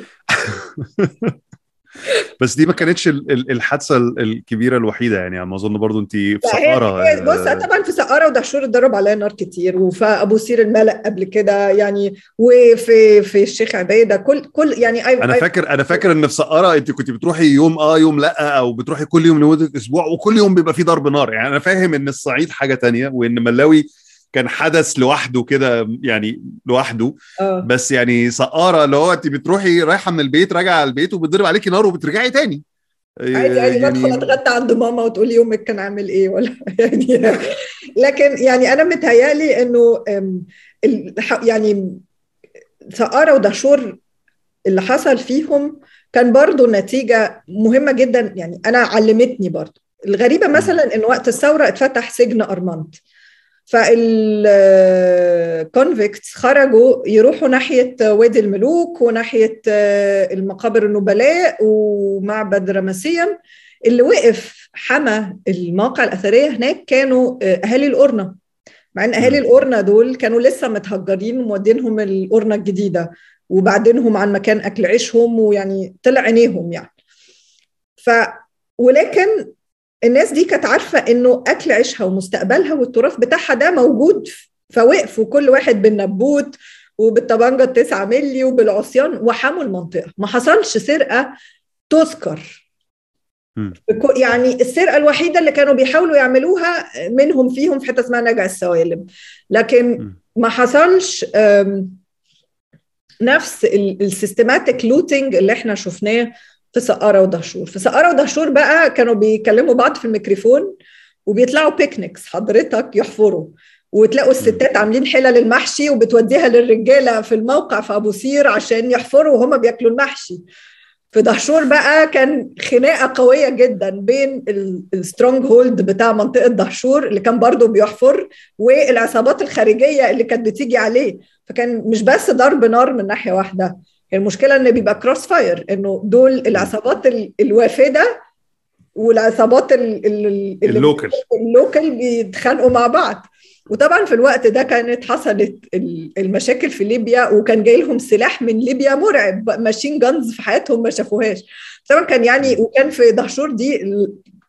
بس دي ما كانتش الحادثه الكبيره الوحيده يعني، على ما اظن برضو انت في سقاره. بص طبعا في سقاره ودهشور اتضرب عليها نار كتير، وفي ابو سير الملأ قبل كده يعني، وفي في الشيخ عبيده كل كل يعني. أيوة انا فاكر انا فاكر ان في سقاره انت كنت بتروحي يوم اه يوم لا، او بتروحي كل يوم لمده اسبوع وكل يوم بيبقى فيه ضرب نار يعني. انا فاهم ان الصعيد حاجه تانية وان ملاوي كان حدث لوحده كده يعني لوحده أوه. بس يعني سقاره اللي هو انت بتروحي رايحه من البيت راجعه البيت وبتضرب عليكي نار وبترجعي تاني عادي يعني. بدخل اتغدى عند ماما وتقولي يومك كان عامل ايه ولا يعني. لكن يعني انا متهيالي انه يعني سقاره ودهشور اللي حصل فيهم كان برضو نتيجه مهمه جدا يعني. انا علمتني برضو الغريبه مثلا ان وقت الثوره اتفتح سجن ارمنت، فالكونفكتس خرجوا يروحوا ناحية وادي الملوك وناحية المقابر النبلاء ومعبد رمسيم. اللي وقف حمى المواقع الأثرية هناك كانوا أهالي القرنة، مع أن أهالي القرنة دول كانوا لسه متهجرين ومودينهم القرنة الجديدة وبعدينهم عن مكان أكل عيشهم، ويعني طلع عينيهم يعني. ف ولكن الناس دي كانت عارفة إنه أكل عيشها ومستقبلها والتراث بتاعها ده موجود، فوقفوا كل واحد بالنبوت وبالطبنجة التسعة ملي وبالعصيان وحموا المنطقة. ما حصلش سرقة تذكر يعني. السرقة الوحيدة اللي كانوا بيحاولوا يعملوها منهم فيهم في حتة اسمها نجع السوالم، لكن ما حصلش نفس السيستماتيك لوتينج اللي احنا شفناه في سقارة ودهشور. في سقارة ودهشور بقى كانوا بيكلموا بعض في الميكروفون وبيطلعوا بيكنيكس حضرتك يحفروا، وتلاقوا الستات عاملين حلة للمحشي وبتوديها للرجالة في الموقع في أبو سير عشان يحفروا وهم بيأكلوا المحشي. في دهشور بقى كان خناقة قوية جدا بين السترونج هولد بتاع منطقة دهشور اللي كان برضو بيحفر والعصابات الخارجية اللي كانت بتيجي عليه. فكان مش بس ضرب نار من ناحية واحدة، المشكلة إن بيبقى كروس فاير، إنه دول العصابات الوافدة والعصابات اللوكل اللوكل بيتخانقوا مع بعض. وطبعا في الوقت ده كانت حصلت المشاكل في ليبيا، وكان جاي لهم سلاح من ليبيا مرعب، ماشين جنز في حياتهم ما شافوهاش طبعا. كان يعني وكان في دهشور دي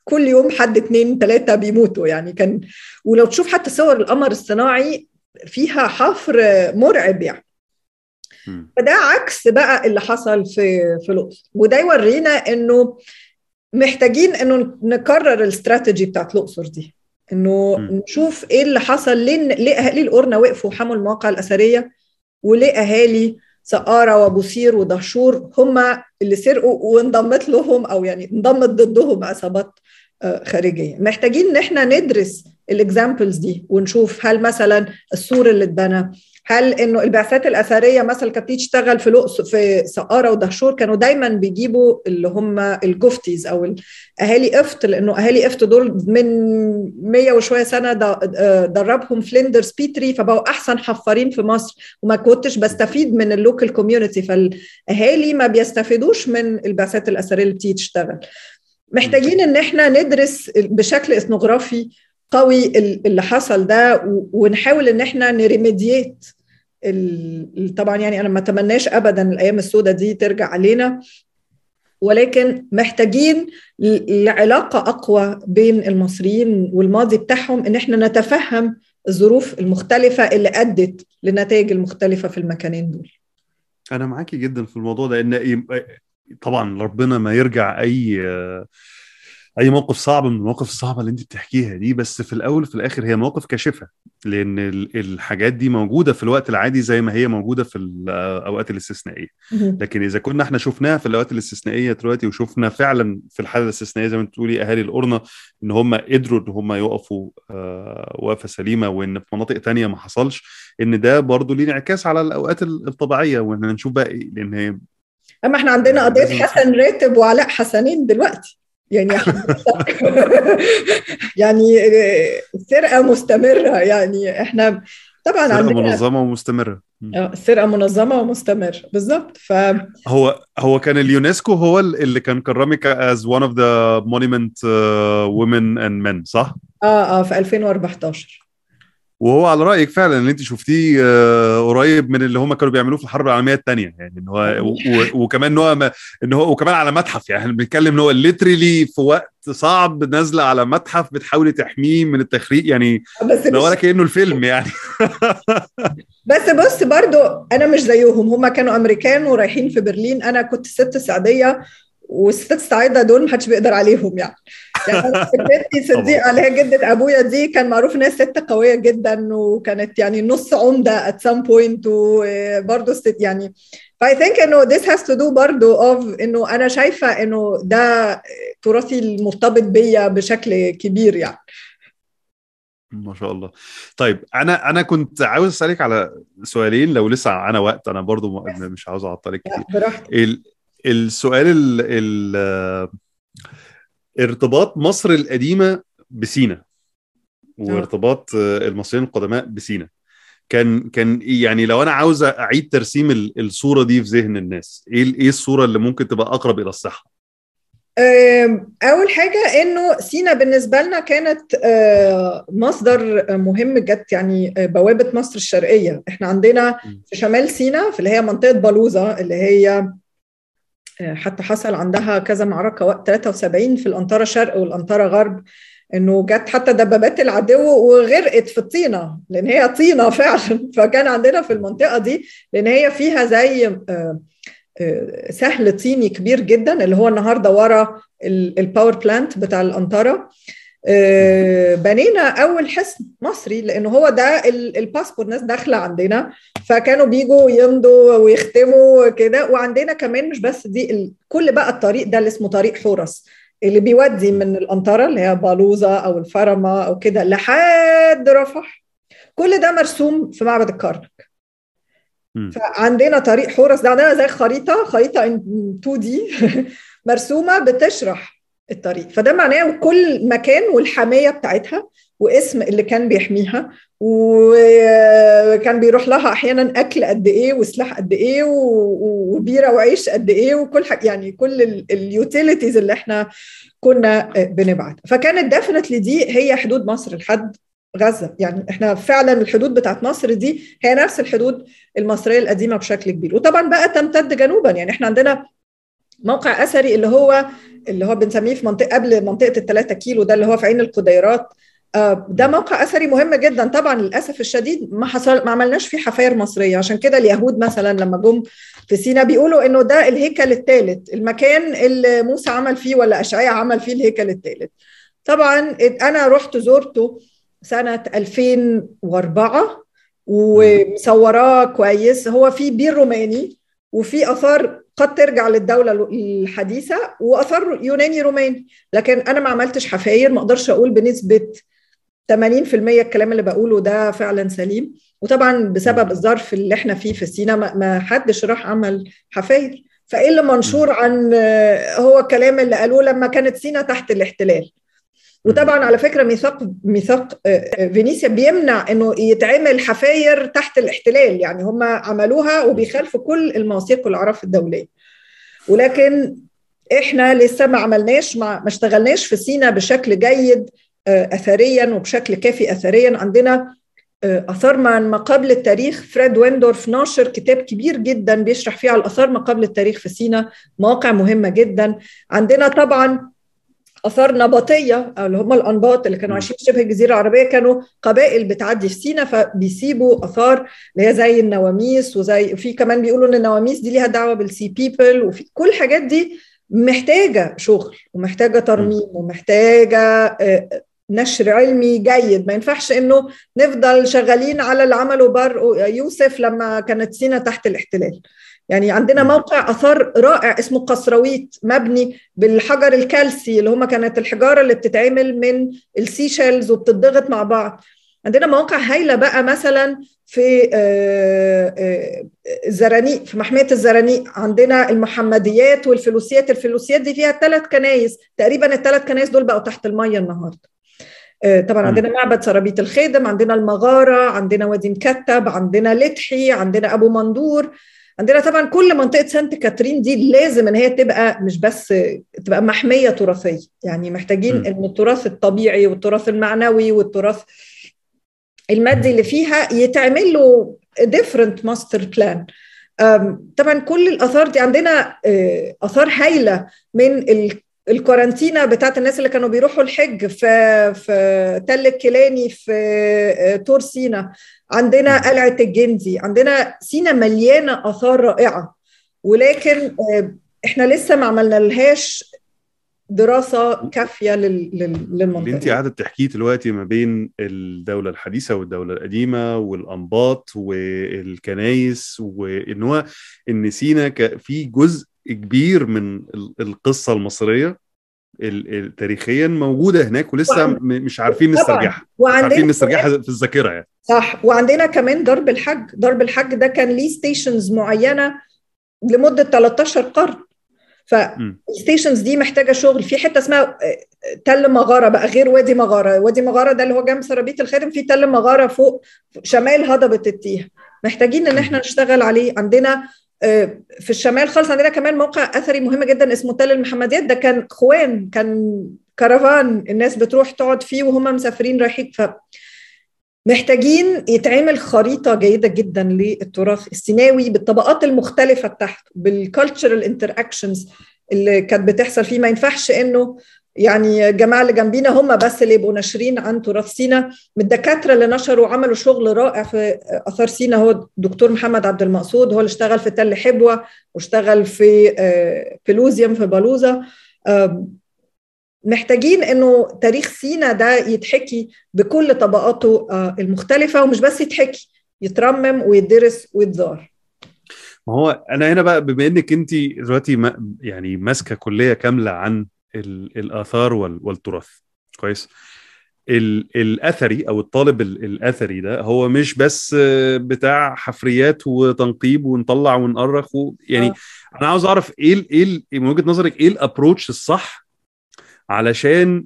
كل يوم حد اتنين تلاتة بيموتوا يعني. كان ولو تشوف حتى صور القمر الصناعي فيها حفر مرعب يعني. فده عكس بقى اللي حصل في في الأقصر، وده يورينا انه محتاجين انه نكرر الاستراتيجي بتاعت الأقصر دي، انه نشوف ايه اللي حصل، ليه ليه اهالي القرنة وقفوا وحموا المواقع الأثرية، وليه اهالي سقارة وابوسير ودهشور هم اللي سرقوا وانضمت لهم، او يعني انضمت ضدهم عصابات خارجية. محتاجين ان احنا ندرس الاكزامبلز دي ونشوف هل مثلا السور اللي اتبنى، هل انه البعثات الاثريه مثلا كانت تشتغل في الأقصر في سقاره ودهشور، كانوا دايما بيجيبوا اللي هم الجفتيز او اهالي قفط، لانه اهالي قفط دول من مية وشويه سنه دربهم فليندرز بيتري، فبقوا احسن حفارين في مصر، وما كنتش بستفيد من اللوكال كوميونتي، فالاهالي ما بيستفيدوش من البعثات الاثريه اللي بتشتغل. محتاجين ان احنا ندرس بشكل اثنوغرافي قوي اللي حصل ده، ونحاول ان احنا نريميديات. طبعا يعني انا ما اتمناش ابدا الايام السوداء دي ترجع علينا، ولكن محتاجين لعلاقه اقوى بين المصريين والماضي بتاعهم، ان احنا نتفهم الظروف المختلفه اللي ادت لنتائج المختلفه في المكانين دول. انا معاكي جدا في الموضوع ده، ان طبعا ربنا ما يرجع اي اي موقف صعب من المواقف الصعبه اللي انت بتحكيها دي، بس في الاول وفي الاخر هي مواقف كاشفه، لان الحاجات دي موجوده في الوقت العادي زي ما هي موجوده في الاوقات الاستثنائيه. لكن اذا كنا احنا شفناها في الاوقات الاستثنائيه دلوقتي، وشفنا فعلا في الحاله الاستثنائيه زي ما انت بتقولي اهالي القرنه ان هم قدروا ان هم يقفوا وقفه سليمه، وان في مناطق تانية ما حصلش، ان ده برضو ليه انعكاس على الاوقات الطبيعيه. وان نشوف بقى إيه، لان هي اما احنا عندنا قضيه حسن راتب وعلاء حسنين دلوقتي يعني يعني السرقه مستمره يعني. احنا طبعا السرقه عندنا منظمه ومستمره. اه السرقه منظمه ومستمره بالظبط. ف هو هو كان اليونسكو هو اللي كان كرمك as one of the monument women and men، صح؟ اه اه في ألفين وأربعتاشر. وهو على رايك فعلا اللي انت شفتيه قريب من اللي هم كانوا بيعملوه في الحرب العالميه الثانيه يعني، ان هو وكمان نوع ان هو وكمان على متحف، يعني احنا بنتكلم ان هو ليترلي في وقت صعب نازله على متحف بتحاولي تحميه من التخريب يعني، لو ولا كانه الفيلم يعني بس بص برضو انا مش زيهم، هم كانوا امريكان ورايحين في برلين، انا كنت ست سعديه، والستات السعيده دول محدش بيقدر عليهم يعني. يعني انا جدتي صديقه اللي هي جده ابويا دي، كان معروف انها ست قويه جدا، وكانت يعني نص عمده ات سام بوينت، وبرده ست يعني. فاي ثينك انه ذس هاز تو دو برده اوف انه انا شايفه انه ده تراثي المرتبط بيا بشكل كبير يعني. ما شاء الله. طيب انا انا كنت عاوز اسالك على سؤالين لو لسه انا وقت، انا برده مش عاوز اعطلك كتير. السؤال ال ال ارتباط مصر القديمة بسينا، وارتباط المصريين القدماء بسينا، كان كان يعني لو انا عاوز اعيد ترسيم الصورة دي في ذهن الناس، ايه ايه الصورة اللي ممكن تبقى اقرب الى الصحة؟ اول حاجة انه سينا بالنسبة لنا كانت مصدر مهم، جت يعني بوابة مصر الشرقية. احنا عندنا في شمال سينا في اللي هي منطقة بلوزة، اللي هي حتى حصل عندها كذا معركة وقت ثلاثة وسبعين في الأنطرة شرق والأنطرة غرب، إنه جت حتى دبابات العدو وغرقت في الطينة، لأن هي طينة فعلا. فكان عندنا في المنطقة دي، لأن هي فيها زي سهل طيني كبير جدا، اللي هو النهاردة ورا الباور بلانت بتاع الأنطرة، بنينا أول حصن مصري، لأنه هو ده الباسبور ناس داخلة عندنا، فكانوا بيجوا يمضوا ويختموا كده. وعندنا كمان مش بس دي، كل بقى الطريق ده اللي اسمه طريق حورس، اللي بيودي من الأنطرة اللي هي بالوزة أو الفرمة أو كده لحد رفح، كل ده مرسوم في معبد الكرنك. فعندنا طريق حورس ده عندنا زي خريطة خريطة تو دي مرسومة بتشرح الطريق. فده معناه كل مكان والحماية بتاعتها، واسم اللي كان بيحميها، وكان بيروح لها أحيانا أكل قد إيه وسلاح قد إيه وبيرة وعيش قد إيه، وكل يعني كل اليوتيليتيز اللي احنا كنا بنبعت. فكانت ديفنتلي دي هي حدود مصر لحد غزة. يعني احنا فعلا الحدود بتاعت مصر دي هي نفس الحدود المصرية القديمة بشكل كبير، وطبعا بقى تمتد جنوبا. يعني احنا عندنا موقع أثري اللي هو اللي هو بنسميه في منطقة قبل منطقة الثلاثة كيلو ده اللي هو في عين القديرات، ده موقع أثري مهم جدا. طبعا للأسف الشديد ما حصل ما عملناش فيه حفاير مصرية، عشان كده اليهود مثلا لما جم في سينا بيقولوا إنه ده الهيكل الثالث، المكان اللي موسى عمل فيه ولا أشعياء عمل فيه الهيكل الثالث. طبعا أنا رحت زورته سنة ألفين وأربعة ومصوراه كويس. هو في بير روماني وفي آثار قد ترجع للدولة الحديثة وآثار يوناني روماني، لكن أنا ما عملتش حفاير، ما أقدرش أقول بنسبة ثمانين بالمية الكلام اللي بقوله ده فعلا سليم. وطبعا بسبب الظرف اللي احنا فيه في سينا ما حدش راح عمل حفاير، فإيه اللي منشور عن هو الكلام اللي قالوه لما كانت سينا تحت الاحتلال. وطبعا على فكرة ميثاق ميثاق فينيسيا بيمنع انه يتعمل حفاير تحت الاحتلال، يعني هم عملوها وبيخالفوا كل المواثيق والأعراف الدولية، ولكن احنا لسه ما عملناش ما اشتغلناش في سينا بشكل جيد أثريا وبشكل كافي أثريا. عندنا آثار ما قبل التاريخ، فريد ويندورف ناشر كتاب كبير جدا بيشرح فيه على الآثار ما قبل التاريخ في سينا، مواقع مهمة جدا. عندنا طبعا آثار نبطية اللي هم الأنباط اللي كانوا عايشين في شبه الجزيرة العربية، كانوا قبائل بتعدي في سينا فبيسيبوا آثار اللي هي زي النواميس، وزي في كمان بيقولوا إن النواميس دي ليها دعوة بالسي بيبل، وفي كل الحاجات دي محتاجة شغل ومحتاجة ترميم ومحتاجة نشر علمي جيد. ما ينفعش إنه نفضل شغالين على العمل وبر يوسف لما كانت سينا تحت الاحتلال. يعني عندنا موقع أثار رائع اسمه قصرويت، مبني بالحجر الكالسي اللي هما كانت الحجارة اللي بتتعمل من السيشيلز وبتضغط مع بعض. عندنا مواقع هايلة بقى مثلا في الزرانيق، في محمية الزرانيق عندنا المحمديات والفلوسيات. الفلوسيات دي فيها ثلاث كنايس تقريبا، الثلاث كنايس دول بقوا تحت المية النهاردة. طبعا عندنا معبد سرابيط الخادم، عندنا المغارة، عندنا وادي مكتب، عندنا لتحي، عندنا أبو مندور. عندنا طبعا كل منطقه سانت كاترين دي لازم ان هي تبقى مش بس تبقى محميه تراثيه، يعني محتاجين م. ان التراث الطبيعي والتراث المعنوي والتراث المادي اللي فيها يتعمل له ديفرنت ماستر بلان. طبعا كل الاثار دي عندنا اثار هايله من الكورنتينا بتاعت الناس اللي كانوا بيروحوا الحج في في تل الكيلاني في طور سينا، عندنا قلعة الجندي، عندنا سينا مليانة آثار رائعة، ولكن احنا لسه ما عملنا لهاش دراسة كافية للمنطقة. اللي انت قاعدة بتحكيه دلوقتي ما بين الدولة الحديثة والدولة القديمة والأنباط والكنايس، وان هو ان سينا في جزء كبير من القصة المصرية التاريخيا موجودة هناك ولسه مش عارفين نسترجعها، مش عارفين نسترجعها في الذاكرة يعني. صح. وعندنا كمان درب الحج، درب الحج ده كان ليه ستيشنز معينة لمدة ثلاثة عشر قرن، فالستيشنز دي محتاجة شغل. في حتة اسمها تل مغارة بقى غير وادي مغارة، وادي مغارة ده اللي هو جنب سرابيط الخادم، في تل مغارة فوق شمال هضبة التيه محتاجين ان احنا نشتغل عليه. عندنا في الشمال خالص عندنا كمان موقع أثري مهم جدا اسمه تل المحمديات، ده كان خوان، كان كرفان الناس بتروح تقعد فيه وهم مسافرين رايحين. فمحتاجين يتعمل خريطة جيدة جدا للتراث السيناوي بالطبقات المختلفة بتاعته، بالكالتشرال انتراكشنز اللي كانت بتحصل فيه. ما ينفعش انه يعني الجماعة اللي جنبينا هم بس اللي يبقوا ناشرين عن تراث سينا. من الدكاترة اللي نشروا وعملوا شغل رائع في آثار سينا هو الدكتور محمد عبد المقصود، هو اللي اشتغل في تل حبوة واشتغل في بلوزيوم في بلوزة. محتاجين انه تاريخ سينا ده يتحكي بكل طبقاته المختلفة، ومش بس يتحكي، يترمم ويدرس ويتزار. ما هو انا هنا بقى بما انك انت دلوقتي يعني ماسكة كلية كاملة عن الآثار والتراث كويس، الأثري أو الطالب الأثري ده هو مش بس بتاع حفريات وتنقيب ونطلع ونقرخ و... يعني أوه. أنا عاوز أعرف إيه إيه من وجهة نظرك إيه الأبروتش الصح علشان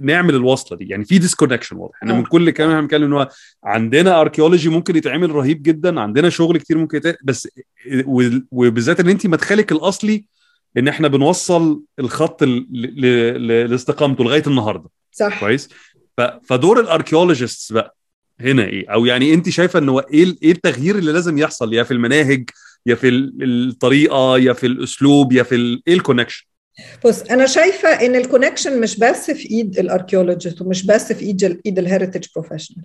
نعمل الوصلة دي؟ يعني في ديسكونكشن واضح أنا من كل كلام احنا بنتكلم إن هو عندنا أركيولوجي ممكن يتعمل رهيب جدا، عندنا شغل كتير ممكن يتعمل، بس وبالذات إن أنت مدخلك الأصلي ان احنا بنوصل الخط لاستقامته لغايه النهارده. صح كويس. فدور الاركيولوجيستس بقى هنا ايه؟ او يعني انت شايفه انه ايه ايه التغيير اللي لازم يحصل، يا في المناهج يا في الطريقه يا في الاسلوب يا في ايه الكونكشن؟ بص انا شايفه ان الكونكشن مش بس في ايد الاركيولوجيست ومش بس في ايد ايد الهيريتج بروفيشنال.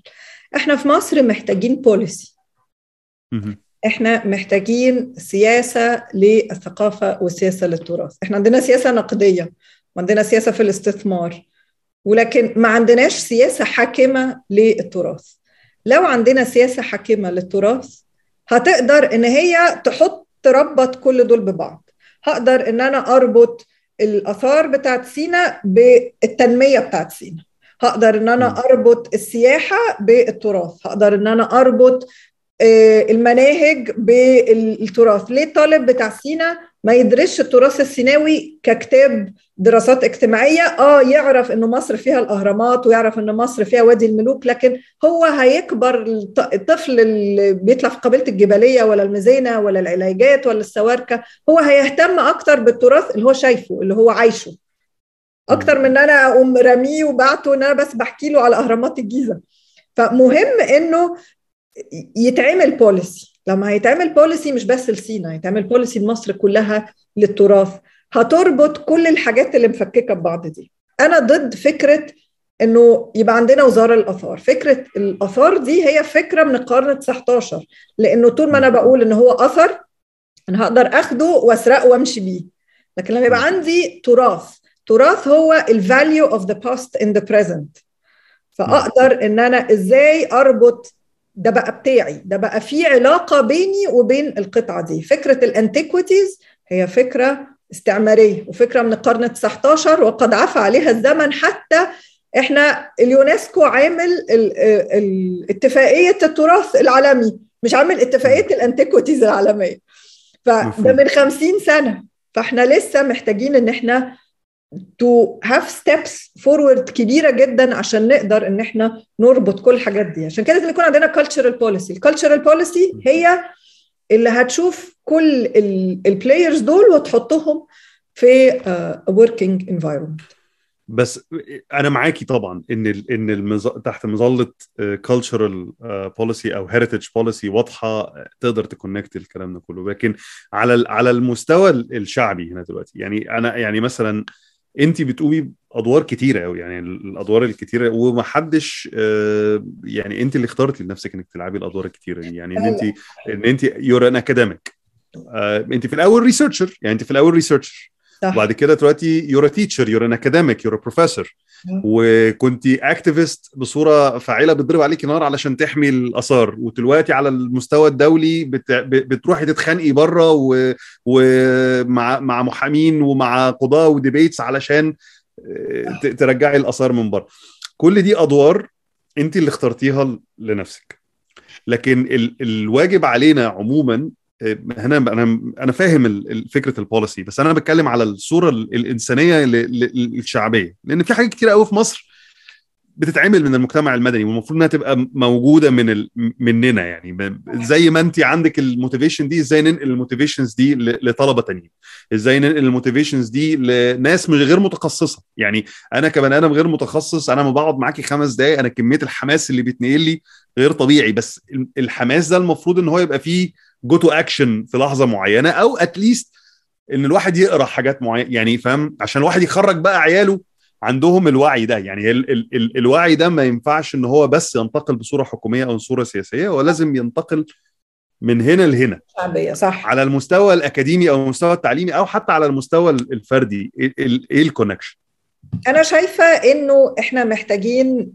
احنا في مصر محتاجين بوليسي، احنا محتاجين سياسه للثقافه والسياسه للتراث. احنا عندنا سياسه نقديه وعندنا سياسه في الاستثمار، ولكن ما عندناش سياسه حاكمه للتراث. لو عندنا سياسه حاكمه للتراث هتقدر ان هي تحط تربط كل دول ببعض. هقدر ان انا اربط الاثار بتاعت سينا بالتنميه بتاعت سينا، هقدر ان انا اربط السياحه بالتراث، هقدر ان انا اربط المناهج بالتراث. ليه الطالب بتاع سينا ما يدرسش التراث السيناوي ككتاب دراسات اجتماعيه؟ اه يعرف انه مصر فيها الاهرامات ويعرف ان مصر فيها وادي الملوك، لكن هو هيكبر الطفل اللي بيطلع في قبيله الجبليه ولا المزينه ولا العلاجات ولا السواركه، هو هيهتم اكتر بالتراث اللي هو شايفه اللي هو عايشه اكتر من ان انا اقوم راميه وبعته ان انا بس بحكي له على اهرامات الجيزه. فمهم انه يتعمل بوليسي. لما هيتعمل بوليسي مش بس لسينا، هيتعمل بوليسي لمصر كلها للتراث، هتربط كل الحاجات اللي مفككه ببعض دي. انا ضد فكره انه يبقى عندنا وزاره الاثار. فكره الاثار دي هي فكره من القرن التاسع عشر، لانه طول ما انا بقول ان هو اثر انا هقدر اخده واسرقه وامشي بيه، لكن لما يبقى عندي تراث، تراث هو الفاليو اوف ذا باست ان ذا بريزنت، فاقدر ان انا ازاي اربط ده بقى بتاعي، ده بقى فيه علاقة بيني وبين القطعة دي. فكرة الانتيكويتيز هي فكرة استعمارية وفكرة من القرن التاسع عشر وقد عفى عليها الزمن. حتى احنا اليونسكو عامل اتفاقية التراث العالمي، مش عامل اتفاقية الانتيكويتيز العالمية، فده من خمسين سنة. فاحنا لسه محتاجين ان احنا to have steps forward كبيرة جدا عشان نقدر ان احنا نربط كل الحاجات دي. عشان كده لازم يكون عندنا cultural policy. الcultural policy هي اللي هتشوف كل البلايرز دول وتحطهم في working environment. بس انا معاكي طبعا ان ان المز... تحت مظله cultural policy او heritage policy واضحه تقدر تكونكت الكلام ده كله، لكن على على المستوى الشعبي هنا دلوقتي. يعني انا يعني مثلا انت بتقومي ادوار كتيره قوي، يعني الادوار الكتيره ومحدش يعني انت اللي اخترتي لنفسك انك تلعبي الادوار الكتيره دي. يعني ان انت ان انت يور ان اكاديميك، انت في الاول ريسيرشر، يعني انت في الاول ريسيرشر وبعد كده دلوقتي يور تيتشر، يور ان اكاديميك، يور بروفيسور، وكنتي اكتيفيست بصوره فاعله بتضرب عليكي نار علشان تحمي الاثار، ودلوقتي على المستوى الدولي بت... بتروحي تتخانقي بره ومع و... مع محامين ومع قضاه وديبيتس علشان ت... ترجعي الاثار من بره. كل دي ادوار انت اللي اخترتيها لنفسك، لكن ال... الواجب علينا عموما هنا. انا انا فاهم فكره البوليسي، بس انا بتكلم على الصوره الانسانيه للشعبيه، لان في حاجات كتير قوي في مصر بتتعمل من المجتمع المدني والمفروض انها تبقى موجوده من ال... مننا. يعني زي ما انت عندك الموتيفيشن دي، ازاي ننقل الموتيفيشنز دي لطلبه تانيين، ازاي ننقل الموتيفيشنز دي لناس مش غير متخصصه. يعني انا كبني ادم غير متخصص، انا ما بقعد معاكي خمس دقايق انا كميه الحماس اللي بيتنقل لي غير طبيعي، بس الحماس ده المفروض ان هو يبقى فيه go to action في لحظة معينة، أو at least إن الواحد يقرأ حاجات معينة. يعني فهم عشان الواحد يخرج بقى عياله عندهم الوعي ده. يعني ال ال ال الوعي ده ما ينفعش إن هو بس ينتقل بصورة حكومية أو صورة سياسية، ولازم ينتقل من هنا لهنا شعبية، صح، على المستوى الأكاديمي أو المستوى التعليمي أو حتى على المستوى الفردي. إيه الكونكشن؟ أنا شايفة إنه إحنا محتاجين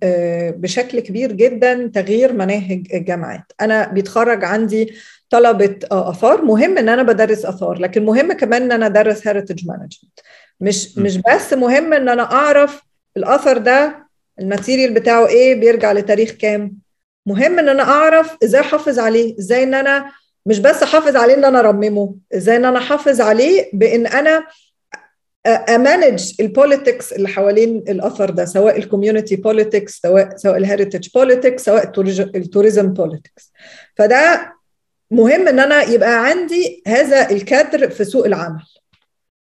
بشكل كبير جدا تغيير مناهج الجامعات. أنا بيتخرج عندي طلبة آثار، مهم إن أنا بدرس آثار، لكن مهم كمان إن أنا أدرس heritage management. مش مش بس مهم إن أنا أعرف الآثر ده الماتيريال بتاعه إيه، بيرجع لتاريخ كام، مهم إن أنا أعرف إزاي أحافظ عليه، إزاي إن أنا مش بس أحافظ عليه إن أنا أرممه، إزاي إن أنا أحافظ عليه بإن أنا امانج البوليتكس اللي حوالين الاثر ده، سواء الكوميونتي بوليتكس، سواء سواء الهيريتج بوليتكس، سواء التوريزم بوليتكس. فده مهم ان انا يبقى عندي هذا الكادر في سوق العمل.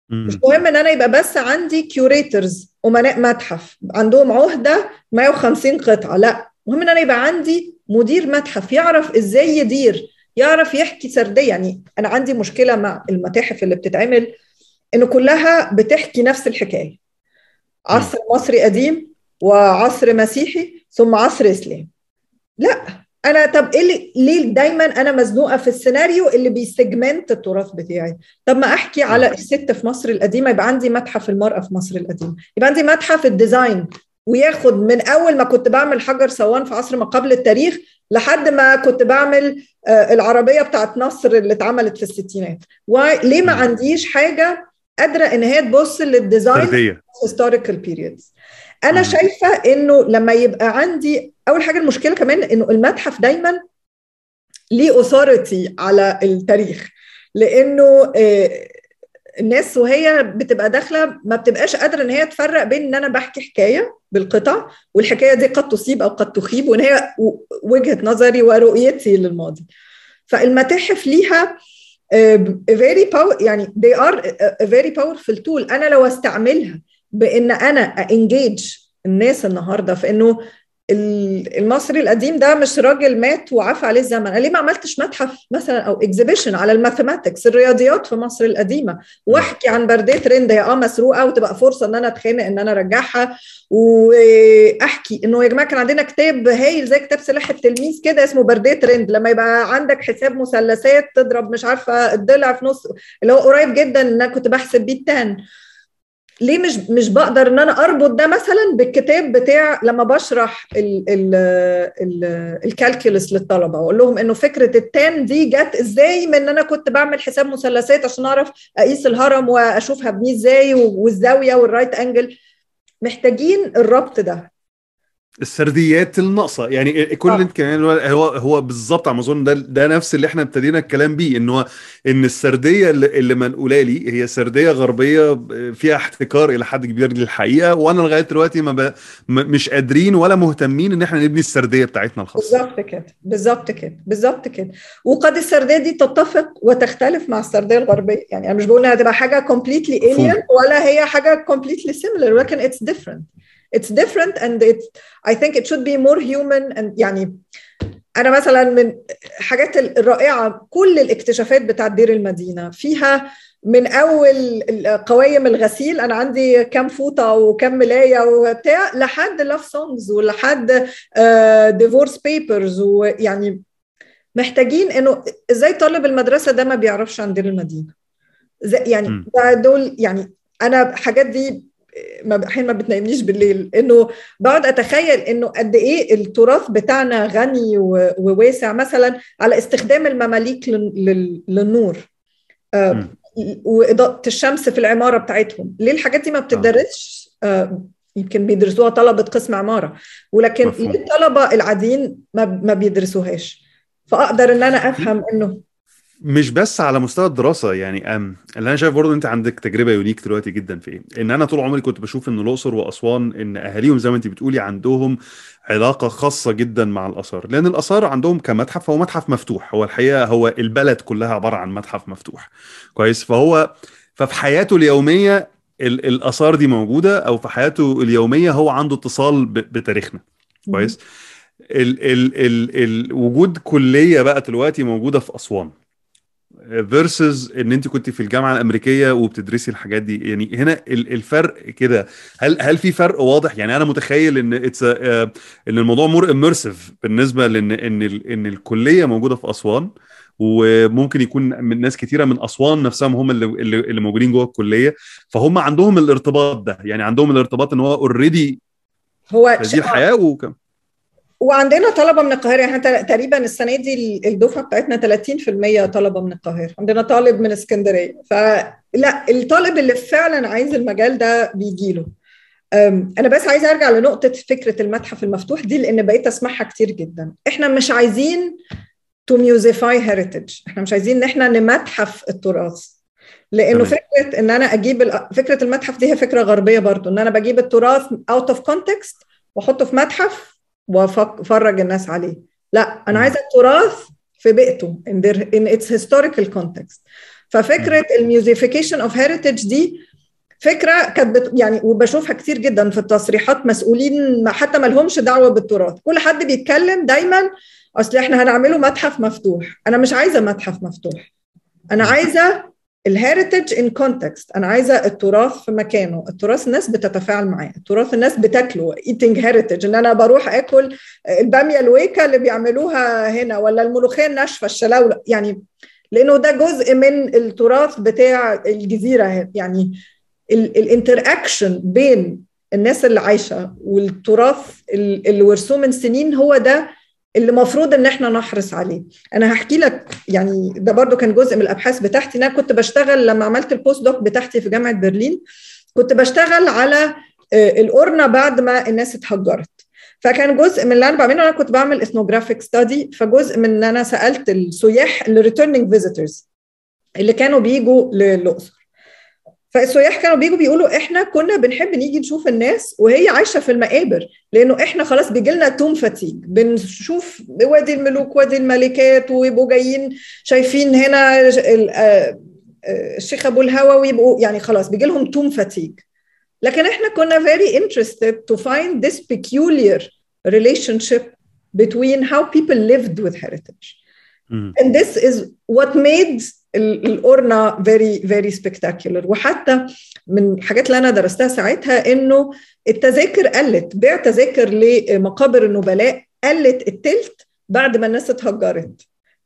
مش مهم ان انا يبقى بس عندي كيوريترز امناء متحف عندهم عهده مية وخمسين قطعه، لا، مهم ان انا يبقى عندي مدير متحف يعرف ازاي يدير، يعرف يحكي سرديه. يعني انا عندي مشكله مع المتاحف اللي بتتعمل انه كلها بتحكي نفس الحكايه، عصر مصري قديم وعصر مسيحي ثم عصر اسلامي. لا، انا طب ايه ليه دايما انا مزنوقه في السيناريو اللي بيسجمنت التراث بتاعي؟ طب ما احكي على الست في مصر القديمه، يبقى عندي متحف المراه في مصر القديمه، يبقى عندي متحف الديزاين، وياخد من اول ما كنت بعمل حجر صوان في عصر ما قبل التاريخ لحد ما كنت بعمل العربيه بتاعت نصر اللي اتعملت في الستينات. وليه ما عنديش حاجه قادره ان هي تبص للديزاين هيستوريكال بيريودز؟ انا شايفه انه لما يبقى عندي اول حاجه، المشكله كمان انه المتحف دايما ليه اثوريتي على التاريخ، لانه الناس وهي بتبقى داخله ما بتبقاش قادره ان هي تفرق بين ان انا بحكي حكايه بالقطع والحكايه دي قد تصيب او قد تخيب، وان هي وجهه نظري ورؤيتي للماضي. فالمتاحف ليها very power، يعني they are a very powerful tool. انا لو استعملها بان انا engage الناس النهارده في انه المصري القديم ده مش راجل مات وعفى عليه الزمن، انا ليه ما عملتش متحف مثلا او اكزيبيشن على الماثماتكس، الرياضيات في مصر القديمه، واحكي عن برديه رند هي اه مسروقه وتبقى فرصه ان انا اتخانق ان انا ارجعها، واحكي انه يا جماعه كان عندنا كتاب هايل زي كتاب سلاح التلميذ كده اسمه برديه رند، لما يبقى عندك حساب مثلثات تضرب مش عارفه الضلع في نص، اللي هو قريب جدا ان انا كنت بحسب بيه التان. ليه مش مش بقدر ان انا اربط ده مثلا بالكتاب بتاع لما بشرح ال ال ال الكالكولس للطلبه، واقول لهم انه فكره التان دي جت ازاي من ان انا كنت بعمل حساب مثلثات عشان اعرف اقيس الهرم واشوف هبنيه ازاي والزاويه والرايت انجل. محتاجين الربط ده، السرديات الناقصه. يعني كل اللي كان هو هو بالظبط على ما اظن ده ده نفس اللي احنا ابتدينا الكلام بيه، ان هو ان السرديه اللي منقوله لي هي سرديه غربيه فيها احتكار الى حد كبير للحقيقه، وانا لغايه دلوقتي ما ب... مش قادرين ولا مهتمين ان احنا نبني السرديه بتاعتنا الخاصه. بالظبط كده، بالظبط كده، بالظبط كده. وقد السرديه دي تتفق وتختلف مع السرديه الغربيه، يعني انا مش بقول انها هتبقى حاجه completely alien ولا هي حاجه completely similar، ولكن it's different. It's different and it I think it should be more human. And يعني أنا مثلاً من حاجات الرائعة كل الاكتشافات بتاع دير المدينة فيها، من أول قوائم الغسيل أنا عندي كم فوطة وكم ملاية وبتاع، لحد love songs ولحد divorce papers. ويعني محتاجين إنه إزاي طالب المدرسة ده ما بيعرفش عن دير المدينة، يعني ده دول. يعني أنا حاجات دي احيانا ما بتنامنيش بالليل، انه بقعد اتخيل انه قد ايه التراث بتاعنا غني وواسع، مثلا على استخدام المماليك للنور واضاءه الشمس في العماره بتاعتهم. ليه الحاجات دي ما بتدرسش؟ يمكن بيدرسوها طلبه قسم عماره، ولكن ليه الطلبه العاديين ما بيدرسوهاش؟ فاقدر ان انا افهم انه مش بس على مستوى الدراسه. يعني اللي انا شايف برضه انت عندك تجربه يونيك دلوقتي جدا في ايه، ان انا طول عمري كنت بشوف ان الاقصر واسوان ان اهاليهم زي ما انت بتقولي عندهم علاقه خاصه جدا مع الاثار، لان الاثار عندهم كمتحف هو متحف مفتوح، هو الحقيقه هو البلد كلها عباره عن متحف مفتوح. كويس، فهو ففي حياته اليوميه الاثار دي موجوده، او في حياته اليوميه هو عنده اتصال بتاريخنا. كويس، الوجود كليه بقى دلوقتي موجوده في اسوان versus ان انت كنت في الجامعه الامريكيه وبتدرسي الحاجات دي. يعني هنا الفرق كده، هل هل في فرق واضح؟ يعني انا متخيل ان اتس ان الموضوع مور اميرسيف بالنسبه لان ان ان الكليه موجوده في اسوان، وممكن يكون من ناس كتيره من اسوان نفسهم هم اللي اللي موجودين جوه الكليه، فهم عندهم الارتباط ده. يعني عندهم الارتباط ان هو اوريدي هو دي الحياه. وكم وعندنا طلبه من القاهره، يعني تقريبا السنه دي الدفعه بتاعتنا ثلاثين بالمية طلبه من القاهره، عندنا طالب من اسكندريه. فلا، الطالب اللي فعلا عايز المجال ده بيجيله. انا بس عايزه ارجع لنقطه فكره المتحف المفتوح دي، لان بقيت اسمعها كتير جدا. احنا مش عايزين تو ميوزيفاي هيريتج، احنا مش عايزين ان احنا نمتحف التراث، لانه فكره ان انا اجيب فكره المتحف دي هي فكره غربيه برضو، ان انا بجيب التراث اوت اوف كونتكست واحطه في متحف وفرج الناس عليه. لا، انا عايزه التراث في بيئته in its historical context. ففكرة الميوزيفيكيشن اوف هيريتج دي فكرة كانت يعني وبشوفها كتير جدا في التصريحات، مسؤولين حتى ما لهمش دعوة بالتراث، كل حد بيتكلم دايما اصل احنا هنعمله متحف مفتوح. انا مش عايزة متحف مفتوح، انا عايزة الهيريتج ان كونتكست، انا عايزة التراث في مكانه. التراث الناس بتتفاعل معاه، التراث الناس بتاكله، ايتنج هيريتج، ان انا بروح اكل البامية الويكة اللي بيعملوها هنا ولا الملوخية الناشفة الشلاولة، يعني لانه ده جزء من التراث بتاع الجزيرة. يعني الانتراكشن بين الناس اللي عايشة والتراث اللي ورثوه من سنين هو ده اللي مفروض ان احنا نحرص عليه. انا هحكي لك يعني ده برضو كان جزء من الابحاث بتاعتي. انا كنت بشتغل لما عملت البوست دوك بتاعتي في جامعة برلين، كنت بشتغل على القرنة بعد ما الناس اتهجرت، فكان جزء من اللي انا بعمله انا كنت بعمل ethnographic study. فجزء من ان انا سألت السياح اللي returning visitors اللي كانوا بيجوا للأقصر، فالسياح كانوا بيجوا بيقولوا احنا كنا بنحب نيجي نشوف الناس وهي عايشه في المقابر، لانه احنا خلاص بيجي لنا توم فاتيج، بنشوف وادي الملوك وادي الملكات ويبقوا جايين شايفين هنا الشيخ ابو الهوى ويبقوا يعني خلاص بيجي لهم توم فاتيج. لكن احنا كنا very interested to find this peculiar relationship between how people lived with heritage. And this is what made القرنة very very spectacular. وحتى من الحاجات اللي أنا درستها ساعتها إنه التذاكر قلت، بيع تذاكر لمقابر النبلاء قلت التلت بعد ما الناس اتهجرت،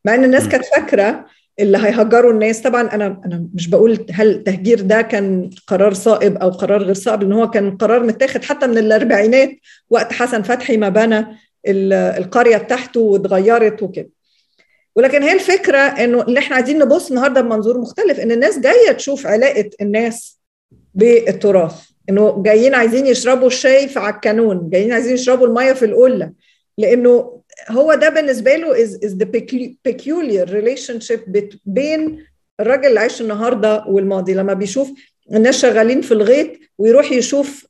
مع إن الناس كانت فاكرة اللي هيهجروا الناس. طبعا أنا أنا مش بقول هل التهجير ده كان قرار صائب أو قرار غير صائب، لأن هو كان قرار متاخد حتى من الأربعينات وقت حسن فتحي ما بنى القرية بتاعته واتغيرت وكده. ولكن هي الفكرة إنه اللي إحنا عايزين نبص النهاردة بمنظور مختلف، إن الناس جاية تشوف علاقة الناس بالتراث، إنه جايين عايزين يشربوا الشاي في عالكانون، جايين عايزين يشربوا المية في القلة، لأنه هو ده بالنسبة له is is the peculiar relationship بين الراجل اللي عايش النهاردة والماضي. لما بيشوف الناس شغالين في الغيط ويروح يشوف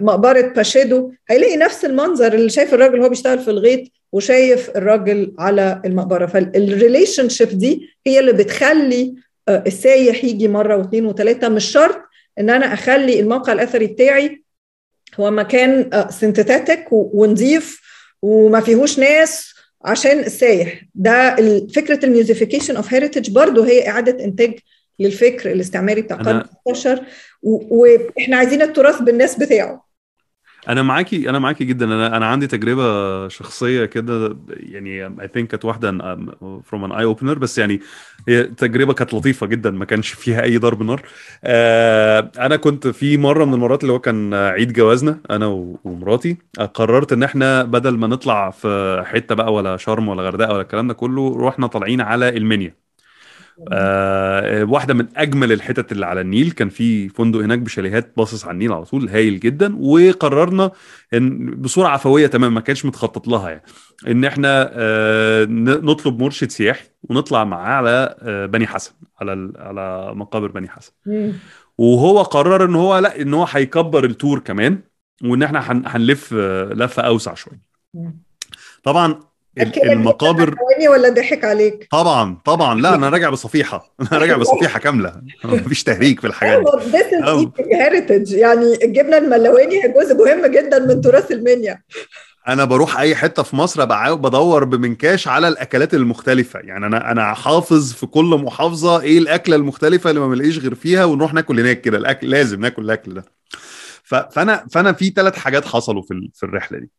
مقبرة باشيدو هيلاقي نفس المنظر اللي شايف الراجل هو بيشتغل في الغيط وشايف الراجل على المقبرة. فالريليشن شيب دي هي اللي بتخلي السايح يجي مرة واثنين وثلاثة. مش شرط ان انا اخلي الموقع الاثري بتاعي هو مكان سنتاتيك ونضيف وما فيهوش ناس عشان السايح. ده فكرة الميوزيفيكيشن اوف هيريتج برضو هي اعادة انتاج للفكر الاستعماري بتاع القرن التاسع عشر، واحنا عايزين التراث بالناس بتاعه. انا معاكي انا معاكي جدا. انا انا عندي تجربه شخصيه كده، يعني اي ثينك كانت واحده فروم ان اي اوبنر، بس يعني هي تجربه كانت لطيفه جدا ما كانش فيها اي ضرب نار. آه انا كنت في مره من المرات اللي هو كان عيد جوازنا انا ومراتي، قررت ان احنا بدل ما نطلع في حته بقى ولا شرم ولا غردقه ولا الكلام ده كله، روحنا طالعين على المنيا. آه، واحدة من أجمل الحتت اللي على النيل، كان في فندق هناك بشاليهات باصص على النيل على طول، هايل جدا. وقررنا إن بصورة عفوية تمام ما كانش متخطط لها، يعني إن إحنا آه نطلب مرشد سياحي ونطلع معاه على آه بني حسن، على على مقابر بني حسن. وهو قرر إن هو لا إن هو هيكبر التور كمان، وإن إحنا هنلف لفة أوسع شوية. طبعا المقابر ولا ضحك عليك؟ طبعا طبعا لا، انا راجع بصفيحه انا راجع بصفيحه كامله، مفيش تهريج في الحاجات دي. هيريتج يعني الجبنه الملواني جزء مهم جدا من تراث المنيا. انا بروح اي حته في مصر بدور بمنكاش على الاكلات المختلفه، يعني انا انا حافظ في كل محافظه ايه الاكله المختلفه اللي ما بنلاقيش غير فيها، ونروح ناكل هناك كده. الاكل لازم ناكل الاكل ده. فانا فانا في ثلاث حاجات حصلوا في في الرحله دي.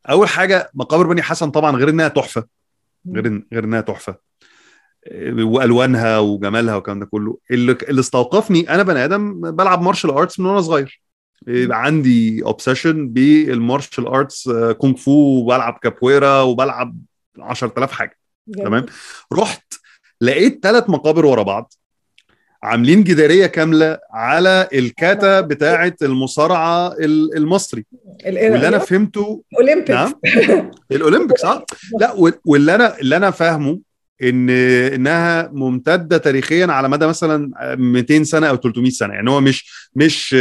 اول حاجه مقابر بني حسن طبعا غير انها تحفه، غير غير انها تحفه والوانها وجمالها والكلام ده كله. اللي, اللي استوقفني، انا بني ادم بلعب مارشال ارتس من وانا صغير، عندي اوبسيشن بالمارشال ارتس، كونغ فو، وبلعب كابويرا، وبلعب عشرة آلاف حاجه. تمام. رحت لقيت ثلاث مقابر ورا بعض عاملين جداريه كامله على الكاتا بتاعه المصارعه المصري، واللي انا فهمته الاولمبيكس الاولمبيكس صح؟ لا، واللي انا اللي انا فاهمه ان انها ممتده تاريخيا على مدى مثلا مئتين سنة او ثلاثمئة سنة، يعني هو مش مش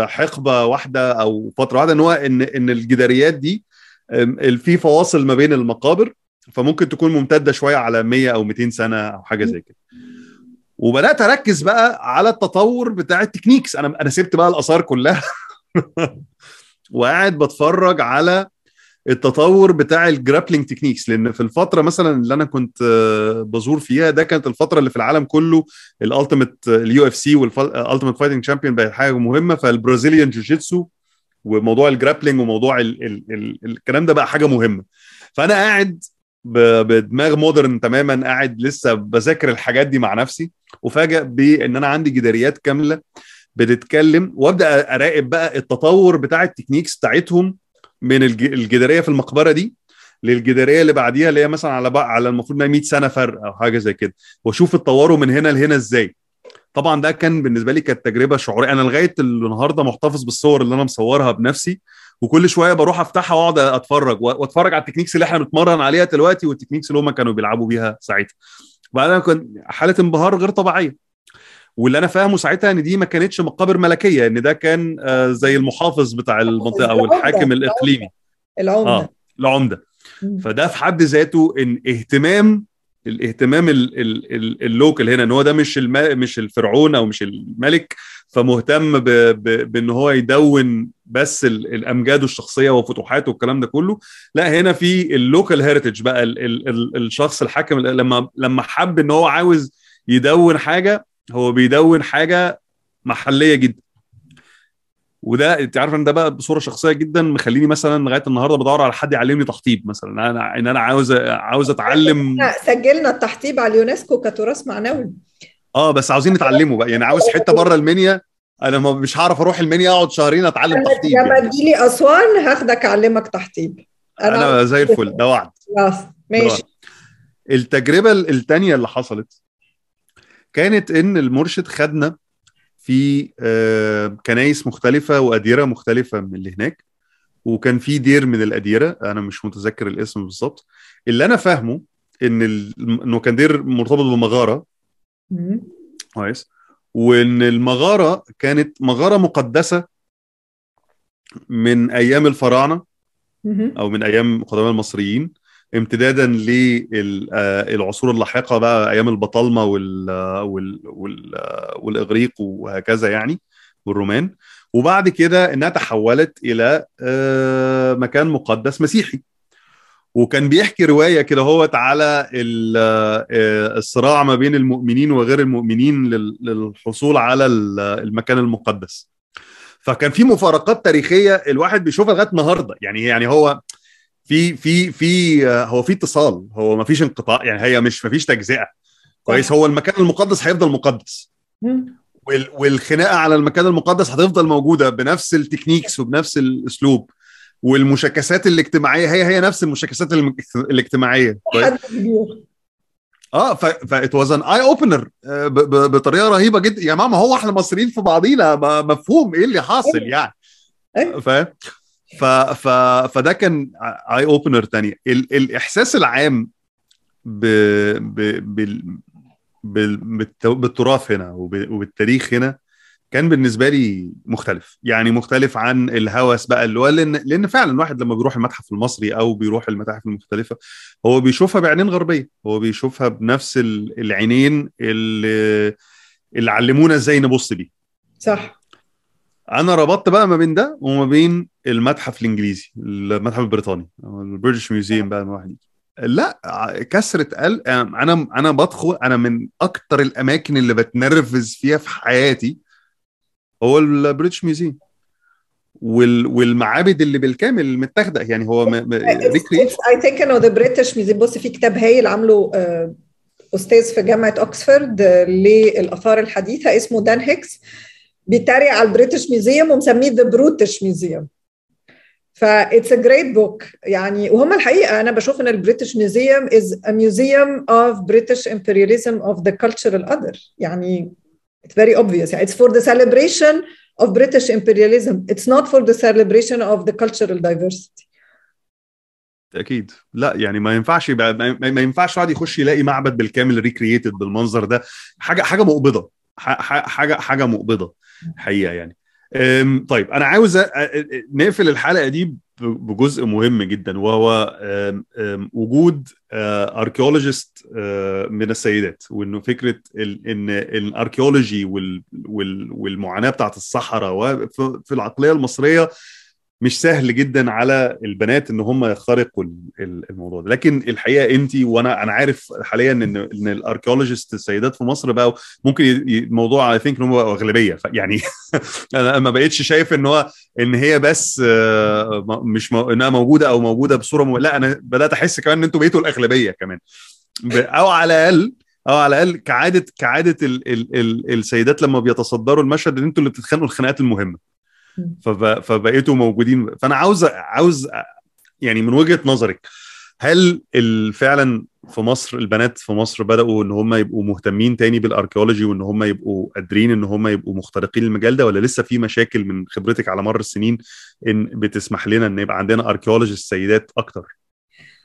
حقبه واحده او فتره واحده، ان هو ان ان الجداريات دي في فواصل ما بين المقابر، فممكن تكون ممتده شويه على مئة او مئتين سنة او حاجه زي كده. وبدأت أركز بقى على التطور بتاع التكنيكس. أنا أنا سبت بقى الآثار كلها وقاعد بتفرج على التطور بتاع الجرابلينج تكنيكس، لأن في الفترة مثلا اللي أنا كنت بزور فيها ده كانت الفترة اللي في العالم كله الالتيميت اليو اف سي والالتيميت فايتنج شامبيون بقت حاجة مهمة، فالبرازيليان جوجيتسو وموضوع الجرابلينج وموضوع ال ال ال الكلام ده بقى حاجة مهمة. فأنا قاعد بدماغ مودرن تماما، قاعد لسه بذاكر الحاجات دي مع نفسي، وفاجأ بأن أنا عندي جداريات كاملة بتتكلم، وابدأ أراقب بقى التطور بتاع التكنيكس بتاعتهم من الجدارية في المقبرة دي للجدارية اللي بعديها اللي هي مثلا على بقى على المفروض انها مية سنة فرق أو حاجة زي كده، واشوف اتطوروا من هنا لهنا إزاي. طبعا ده كان بالنسبة لي كانت تجربة شعورية، أنا لغاية النهاردة محتفظ بالصور اللي أنا مصورها بنفسي، وكل شويه بروح افتحها واقعد اتفرج واتفرج على التكنيكس اللي احنا بنتمرن عليها دلوقتي والتكنيكس اللي هم كانوا بيلعبوا بيها ساعتها. بعدين كان حاله انبهار غير طبيعيه، واللي انا فاهمه ساعتها ان دي ما كانتش مقابر ملكيه، ان ده كان زي المحافظ بتاع المنطقه او الحاكم الاقليمي العمده آه العمده. فده في حد ذاته ان اهتمام الاهتمام اللوكل هنا ان هو ده مش مش الفرعون او مش الملك، فمهتم ب ب بان هو يدون بس الامجاد الشخصيه وفتوحاته والكلام ده كله، لا هنا في اللوكال هيريتج بقى ال ال ال الشخص الحاكم لما لما حب ان هو عاوز يدون حاجه هو بيدون حاجه محليه جدا. وده انت عارف ان ده بقى بصوره شخصيه جدا مخليني مثلا لغايه النهارده بدور على حد يعلمني تحطيب مثلا، انا ان انا عاوز عاوز اتعلم. سجلنا التحطيب على اليونسكو كتراث معنوي اه بس عاوزين نتعلمه بقى، يعني عاوز حته بره المنيا، انا مش هعرف اروح المنيا اقعد شهرين اتعلم تحطيب. لما يعني تجيلي اسوان هاخدك اعلمك تحطيب. انا, أنا زي الفل، ده وعد خلاص ماشي. التجربه الثانيه اللي حصلت كانت ان المرشد خدنا في كنايس مختلفه واديره مختلفه من اللي هناك، وكان في دير من الاديره انا مش متذكر الاسم بالظبط، اللي انا فاهمه ان انه كان دير مرتبط بمغاره كويس وان المغاره كانت مغاره مقدسه من ايام الفراعنه او من ايام قدماء المصريين امتدادا للعصور اللاحقه بقى ايام البطالمه وال وال والاغريق وهكذا يعني والرومان، وبعد كده انها تحولت الى مكان مقدس مسيحي. وكان بيحكي روايه كده هوت على الصراع ما بين المؤمنين وغير المؤمنين للحصول على المكان المقدس، فكان في مفارقات تاريخيه الواحد بيشوفها لغايه النهارده، يعني يعني هو في في في هو في اتصال، هو ما فيش انقطاع، يعني هي مش ما فيش تجزئه كويس، هو المكان المقدس هيفضل مقدس والخناقه على المكان المقدس هتفضل موجوده بنفس التكنيكس وبنفس الاسلوب، والمشاكسات الاجتماعيه هي هي نفس المشاكسات الاجتماعيه كويس اه فات واز ان اي اوبنر بطريقه رهيبه جدا. يا ماما هو احنا مصريين في بعضينا مفهوم ايه اللي حاصل يعني فاهم؟ ف ف فده كان اي اوبنر تانية. ال الاحساس العام ب ب بال بالتراث هنا وبالتاريخ هنا كان بالنسبه لي مختلف، يعني مختلف عن الهوس بقى اللي هو لأن, لان فعلا الواحد لما بيروح المتحف المصري او بيروح المتاحف المختلفه هو بيشوفها بعينين غربيه، هو بيشوفها بنفس العينين اللي, اللي علمونا ازاي نبص بيه. صح. انا ربطت بقى ما بين ده وما بين المتحف الانجليزي، المتحف البريطاني البريتش ميوزيوم بقى الواحد. لا كسرة قلب، انا انا بدخل، انا من اكتر الاماكن اللي بتنرفز فيها في حياتي هو البريتش ميوزيوم وال والمعابد اللي بالكامل متاخده، يعني هو ريكريت اي ثينك انه ذا بريتش ميوزيوم. بص في كتاب هايل عامله استاذ في جامعه اوكسفورد للاثار الحديثه اسمه دان هيكس، بيتريق على البريتش ميوزيوم ومسميه ذا بروتش ميوزيوم، فايتس ا جريت بوك يعني. وهم الحقيقه انا بشوف ان البريتش ميوزيوم از ا ميوزيوم اوف بريتش امبرياليزم اوف ذا كلتشرال اذر، يعني it's very obvious. It's for the celebration of British imperialism. It's not for the celebration of the cultural diversity. أكيد لا، يعني ما ينفعش يبقى ما ينفعش واحد يخش يلاقي معبد بالكامل ريكرييتد بالمنظر ده، حاجة حاجة مقبضة، حاجة حاجة مقبضة حقيقة يعني. طيب أنا عاوز نقفل الحلقة دي بجزء مهم جدا، وهو وجود اركيولوجيست من السيدات، وانه فكره ان الاركيولوجي والمعاناه بتاعت الصحراء في العقليه المصريه مش سهل جدا على البنات ان هم يخترقوا الموضوع ده. لكن الحقيقه انت وانا انا عارف حاليا ان ان الاركيولوجيست السيدات في مصر بقى ممكن الموضوع اي ثينك ان هم بقوا اغلبيه، يعني انا ما بقتش شايف ان هو ان هي بس مش مو... انها موجوده او موجوده بصوره مو... لا انا بدات احس كمان ان انتوا بقيتوا الاغلبيه كمان، او على الاقل او على الاقل كعاده كعاده ال... ال... ال... السيدات لما بيتصدروا المشهد ان انتوا اللي بتتخانقوا الخناقات المهمه، فبقيتوا موجودين. فانا عاوز عاوز يعني من وجهة نظرك، هل فعلا في مصر البنات في مصر بدأوا ان هم يبقوا مهتمين تاني بالاركيولوجي وان هم يبقوا قادرين ان هم يبقوا مخترقين المجال ده، ولا لسه في مشاكل من خبرتك على مر السنين ان بتسمح لنا ان يبقى عندنا اركيولوجيست سيدات اكتر؟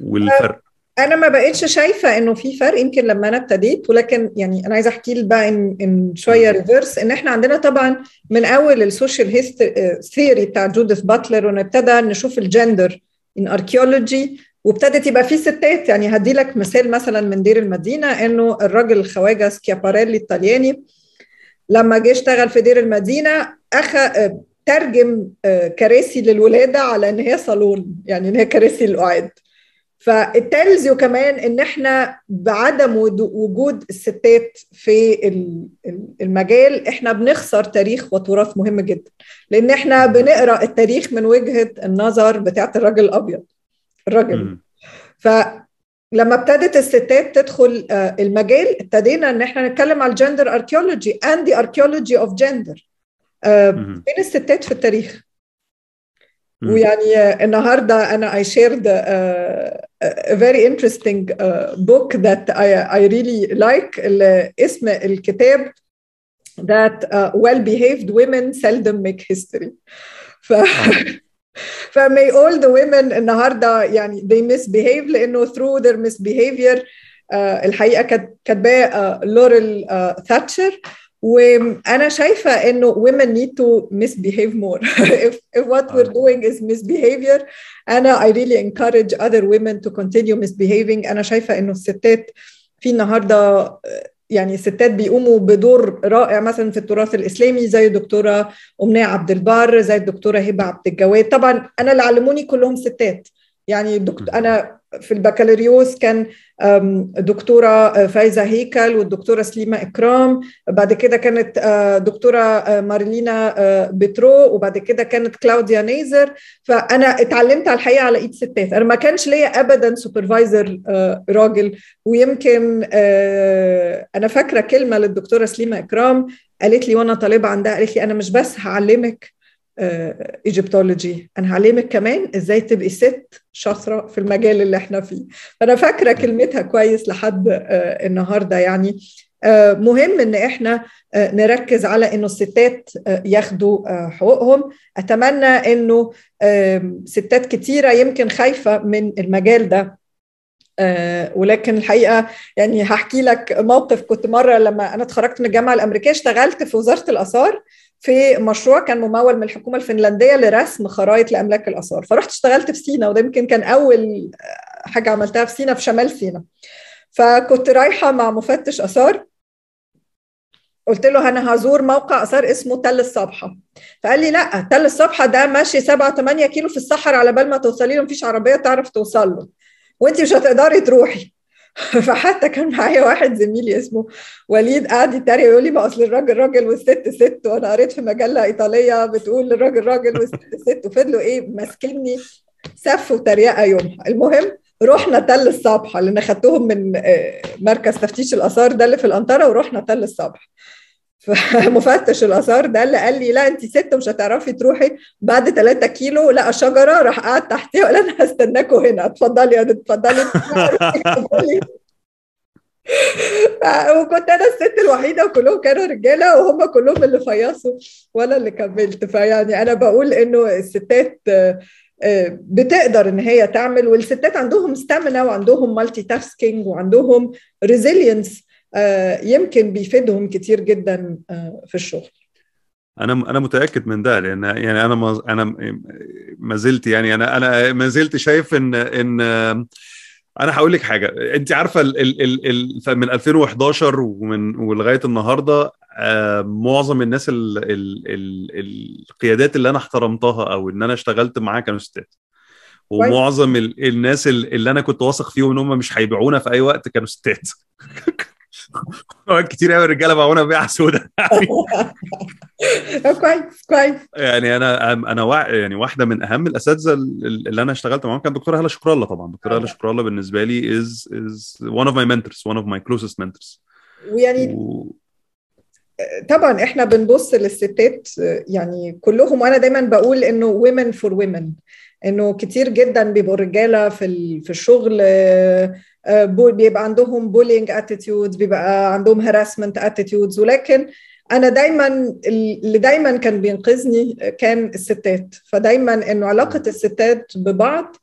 والفرق انا ما بقتش شايفه انه في فرق يمكن لما انا ابتديت، ولكن يعني انا عايزه احكي لك بقى ان, إن شويه ريفرس ان احنا عندنا طبعا من اول السوشيال هيستوري ثيوري بتاع جوديث باتلر، ونبتدى نشوف الجندر ان اركيولوجي، وابتدت يبقى في ستات. يعني هدي لك مثال مثلا من دير المدينه، انه الراجل الخواجه سكياباريلي الطلياني لما جه اشتغل في دير المدينه اخ ترجم كراسي للولاده على ان هي صالون، يعني ان هي كراسي للقعاد. فالتلزيو كمان ان احنا بعدم وجود الستات في المجال احنا بنخسر تاريخ وتراث مهم جدا، لان احنا بنقرا التاريخ من وجهه النظر بتاعه الراجل الابيض الراجل. فلما ابتدت الستات تدخل المجال ابتدينا ان احنا نتكلم على الجندر اركيولوجي اند ذا اركيولوجي اوف جندر، فين الستات في التاريخ؟ ويعني النهارده انا I shared a, a very interesting book that I, I really like. اسم الكتاب that well behaved women seldom make history. ف فماي all the women النهارده يعني they misbehave، لانه through their misbehavior uh, الحقيقه كانت كاتباه لوريل ثاتشر، وانا شايفه انه women need to misbehave more. if, if what we're doing is misbehavior انا I really encourage other women to continue misbehaving. انا شايفه انه الستات في النهارده يعني الستات بيقوموا بدور رائع مثلا في التراث الاسلامي، زي الدكتوره امنيه عبد البر، زي الدكتوره هبه عبد الجواد. طبعا انا اللي علموني كلهم ستات، يعني دكتور انا في البكالوريوس كان دكتوره فايزه هيكل والدكتوره سليمه اكرام، بعد كده كانت دكتوره مارلينا بترو، وبعد كده كانت كلاوديا نيزر. فانا اتعلمت على الحقيقه على ايد ستات، انا ما كانش ليا ابدا سوبرفايزر راجل. ويمكن انا فاكره كلمه للدكتوره سليمه اكرام قالت لي وانا طالبه عندها، قالت لي انا مش بس هعلمك ايجيبتولوجي، انا هعلمك كمان ازاي تبقي ست شاطره في المجال اللي احنا فيه. فانا فاكره كلمتها كويس لحد النهارده. يعني مهم ان احنا نركز على انه الستات ياخدوا حقوقهم. اتمنى انه ستات كتيره يمكن خايفه من المجال ده، ولكن الحقيقه يعني هحكي لك موقف. كنت مره لما انا اتخرجت من الجامعه الامريكيه اشتغلت في وزاره الاثار في مشروع كان ممول من الحكومه الفنلنديه لرسم خرائط لاملاك الاثار. فرحت اشتغلت في سينا، وده يمكن كان اول حاجه عملتها في سينا في شمال سينا. فكنت رايحه مع مفتش اثار، قلت له انا هزور موقع اثار اسمه تل الصبحه. فقال لي لا، تل الصبحه ده ماشي سبعة تمانية كيلو في الصحراء على بال ما توصلي له، مفيش عربيه تعرف توصل له، وانت مش هتقدري تروحي. فحتى كان معايا واحد زميلي اسمه وليد قاعد يتريق يقول لي ما اصل الراجل راجل والست ست، وانا قريت في مجله ايطاليه بتقول الراجل راجل والست ست، وفضلوا ايه ماسكني سف وتريقه يومها. المهم رحنا تل الصبحه لان خدتهم من مركز تفتيش الاثار ده اللي في القنطره، ورحنا تل الصبحه. فمفتش الاثار ده اللي قال لي لا انت ست مش هتعرفي تروحي، بعد تلاتة كيلو لقى شجره راح قعد تحتها وقال انا هستناكوا هنا، اتفضلي اتفضلي. وكنت انا الست الوحيده وكلهم كانوا رجاله وهم كلهم اللي فيصوا ولا اللي كملت. فيعني انا بقول انه الستات بتقدر ان هي تعمل، والستات عندهم ستامنا وعندهم مالتي تاسكينج وعندهم ريزيلينس يمكن بيفيدهم كتير جدا في الشغل. انا انا متاكد من ده، لان يعني انا ما انا ما زلت يعني انا انا ما زلت شايف ان ان انا هقول لك حاجه. انت عارفه ال ال ال من ألفين وإحداشر ومن ولغايه النهارده معظم الناس ال ال ال القيادات اللي انا احترمتها او ان انا اشتغلت معاها كانوا ستات، ومعظم ال الناس اللي انا كنت واثق فيهم ان هم مش هيبيعونا في اي وقت كانوا ستات. كتير قوي الرجاله باعونا بيع سودا. كويس كويس. يعني انا انا يعني واحده من اهم الاساتذه اللي انا اشتغلت معاهم كان دكتوره أهلا شكر الله. طبعا دكتوره أهلا شكر الله بالنسبه لي از از one of my mentors one of my closest mentors. ويعني و... طبعا احنا بنبص للستات يعني كلهم، وانا دايما بقول انه women for women، انه كتير جدا بيبقوا رجاله في في الشغل بيبقى عندهم بولينج اتيتيودز، بيبقى عندهم هراسمنت اتيتيودز، ولكن انا دايما اللي دايما كان بينقذني كان الستات. فدايما انه علاقه الستات ببعض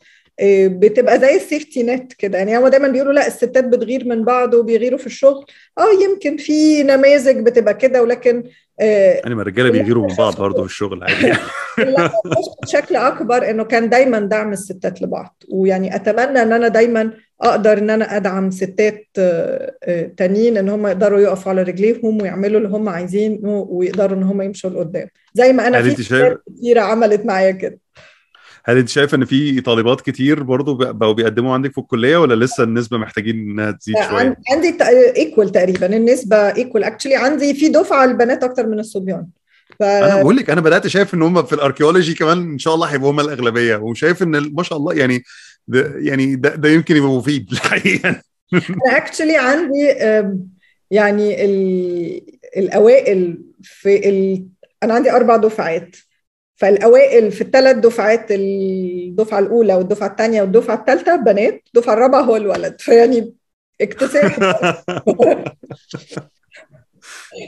بتبقى زي السيفتي نت كده. يعني هما دايما بيقولوا لا الستات بتغير من بعض وبيغيروا في الشغل، اه يمكن في نماذج بتبقى كده، ولكن يعني ما الرجاله بيغيروا من بعض برضه في الشغل عادي. لا بشكل اكبر انه كان دايما دعم الستات لبعض، ويعني اتمنى ان انا دايما اقدر ان انا ادعم ستات تانيين ان هم يقدروا يقفوا على رجليهم ويعملوا اللي هم عايزينه ويقدروا ان هم يمشوا لقدام، زي ما انا في كتير عملت معايا كده. هل انت شايف ان في طالبات كتير برضو بقوا بيقدموا عندك في الكليه، ولا لسه النسبه محتاجين انها تزيد شويه؟ عندي ايكوال تقريبا، النسبه ايكوال اكشلي. عندي في دفعه البنات اكتر من الصبيان. ف... انا بقول لك انا بدات شايف ان هم في الاركيولوجي كمان ان شاء الله هيبقوا هم الاغلبيه، وشايف ان ما شاء الله يعني ده يعني ده, ده يمكن يبقى مفيد الحقيقه. انا اكشلي عندي يعني الاوائل في ال... انا عندي اربع دفعات، فالأوائل في الثلاث دفعات، الدفعة الأولى والدفعة الثانية والدفعة الثالثة بنات، الدفعة الرابعة هو الولد، فيعني اكتساح.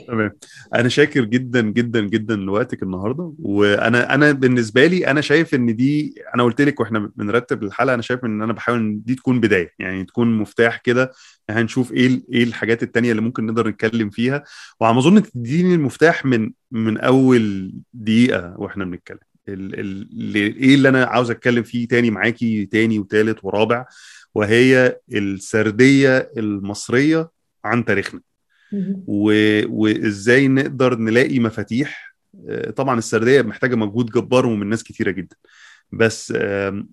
تمام. أنا شاكر جدا جدا جدا لوقتك النهاردة، وأنا أنا بالنسبة لي أنا شايف إن دي، أنا قلت لك وإحنا بنرتب الحلقة، أنا شايف إن أنا بحاول إن دي تكون بداية، يعني تكون مفتاح كده، هنشوف إيه إيه الحاجات التانية اللي ممكن نقدر نتكلم فيها، وعم أظن تديني المفتاح من من أول دقيقة وإحنا بنتكلم ال ال إيه اللي أنا عاوز أتكلم فيه تاني معاكي تاني وتالت ورابع، وهي السردية المصرية عن تاريخنا. وإزاي نقدر نلاقي مفاتيح. طبعا السردية محتاجة مجهود جبار ومن ناس كتيرة جدا، بس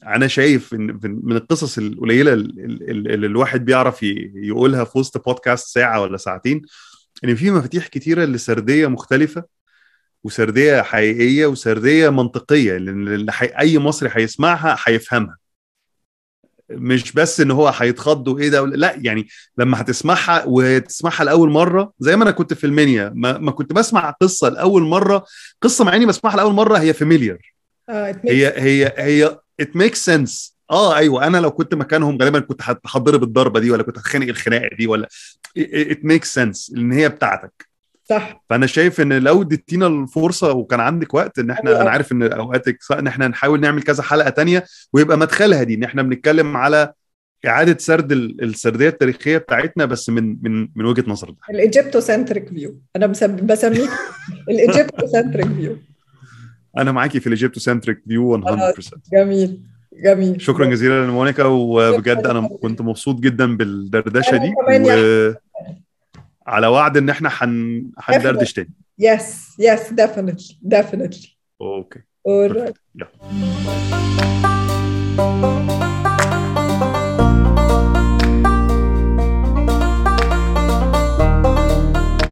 أنا شايف إن من القصص القليلة اللي الواحد بيعرف يقولها في وسط بودكاست ساعة ولا ساعتين، إن في مفاتيح كتيرة لسردية مختلفة وسردية حقيقية وسردية منطقية، لأن أي مصري هيسمعها هيفهمها، مش بس ان هو هيتخض وايه ده، لا يعني لما هتسمعها وتسمعها لاول مره، زي ما انا كنت في المنيا ما, ما كنت بسمع قصه لاول مره، قصه مع اني بسمعها لاول مره هي فاميليار، اه هي هي هي ات ميك سنس. اه ايوه انا لو كنت مكانهم غالبا كنت هتحضر بالضربه دي، ولا كنت هتخانق الخناقه دي، ولا ات ميك سنس لان هي بتاعتك صح. فانا شايف ان لو اديتينا الفرصه وكان عندك وقت ان احنا أوه. انا عارف ان اوقاتك ان احنا نحاول نعمل كذا حلقه تانية، ويبقى مدخلها دي ان احنا بنتكلم على اعاده سرد السرديه التاريخيه بتاعتنا، بس من من من وجهه نظرنا الايجيبتو سنتريك فيو. انا بسميه الايجيبتو سنتريك فيو. انا معاكي في الايجيبتو سنتريك فيو مية بالمية. جميل جميل، شكرا جزيلا لمونيكا، وبجد انا كنت مبسوط جدا بالدردشه دي، و... على وعد ان احنا هندردش تاني. يس يس ديفينتلي ديفينتلي. اوكي.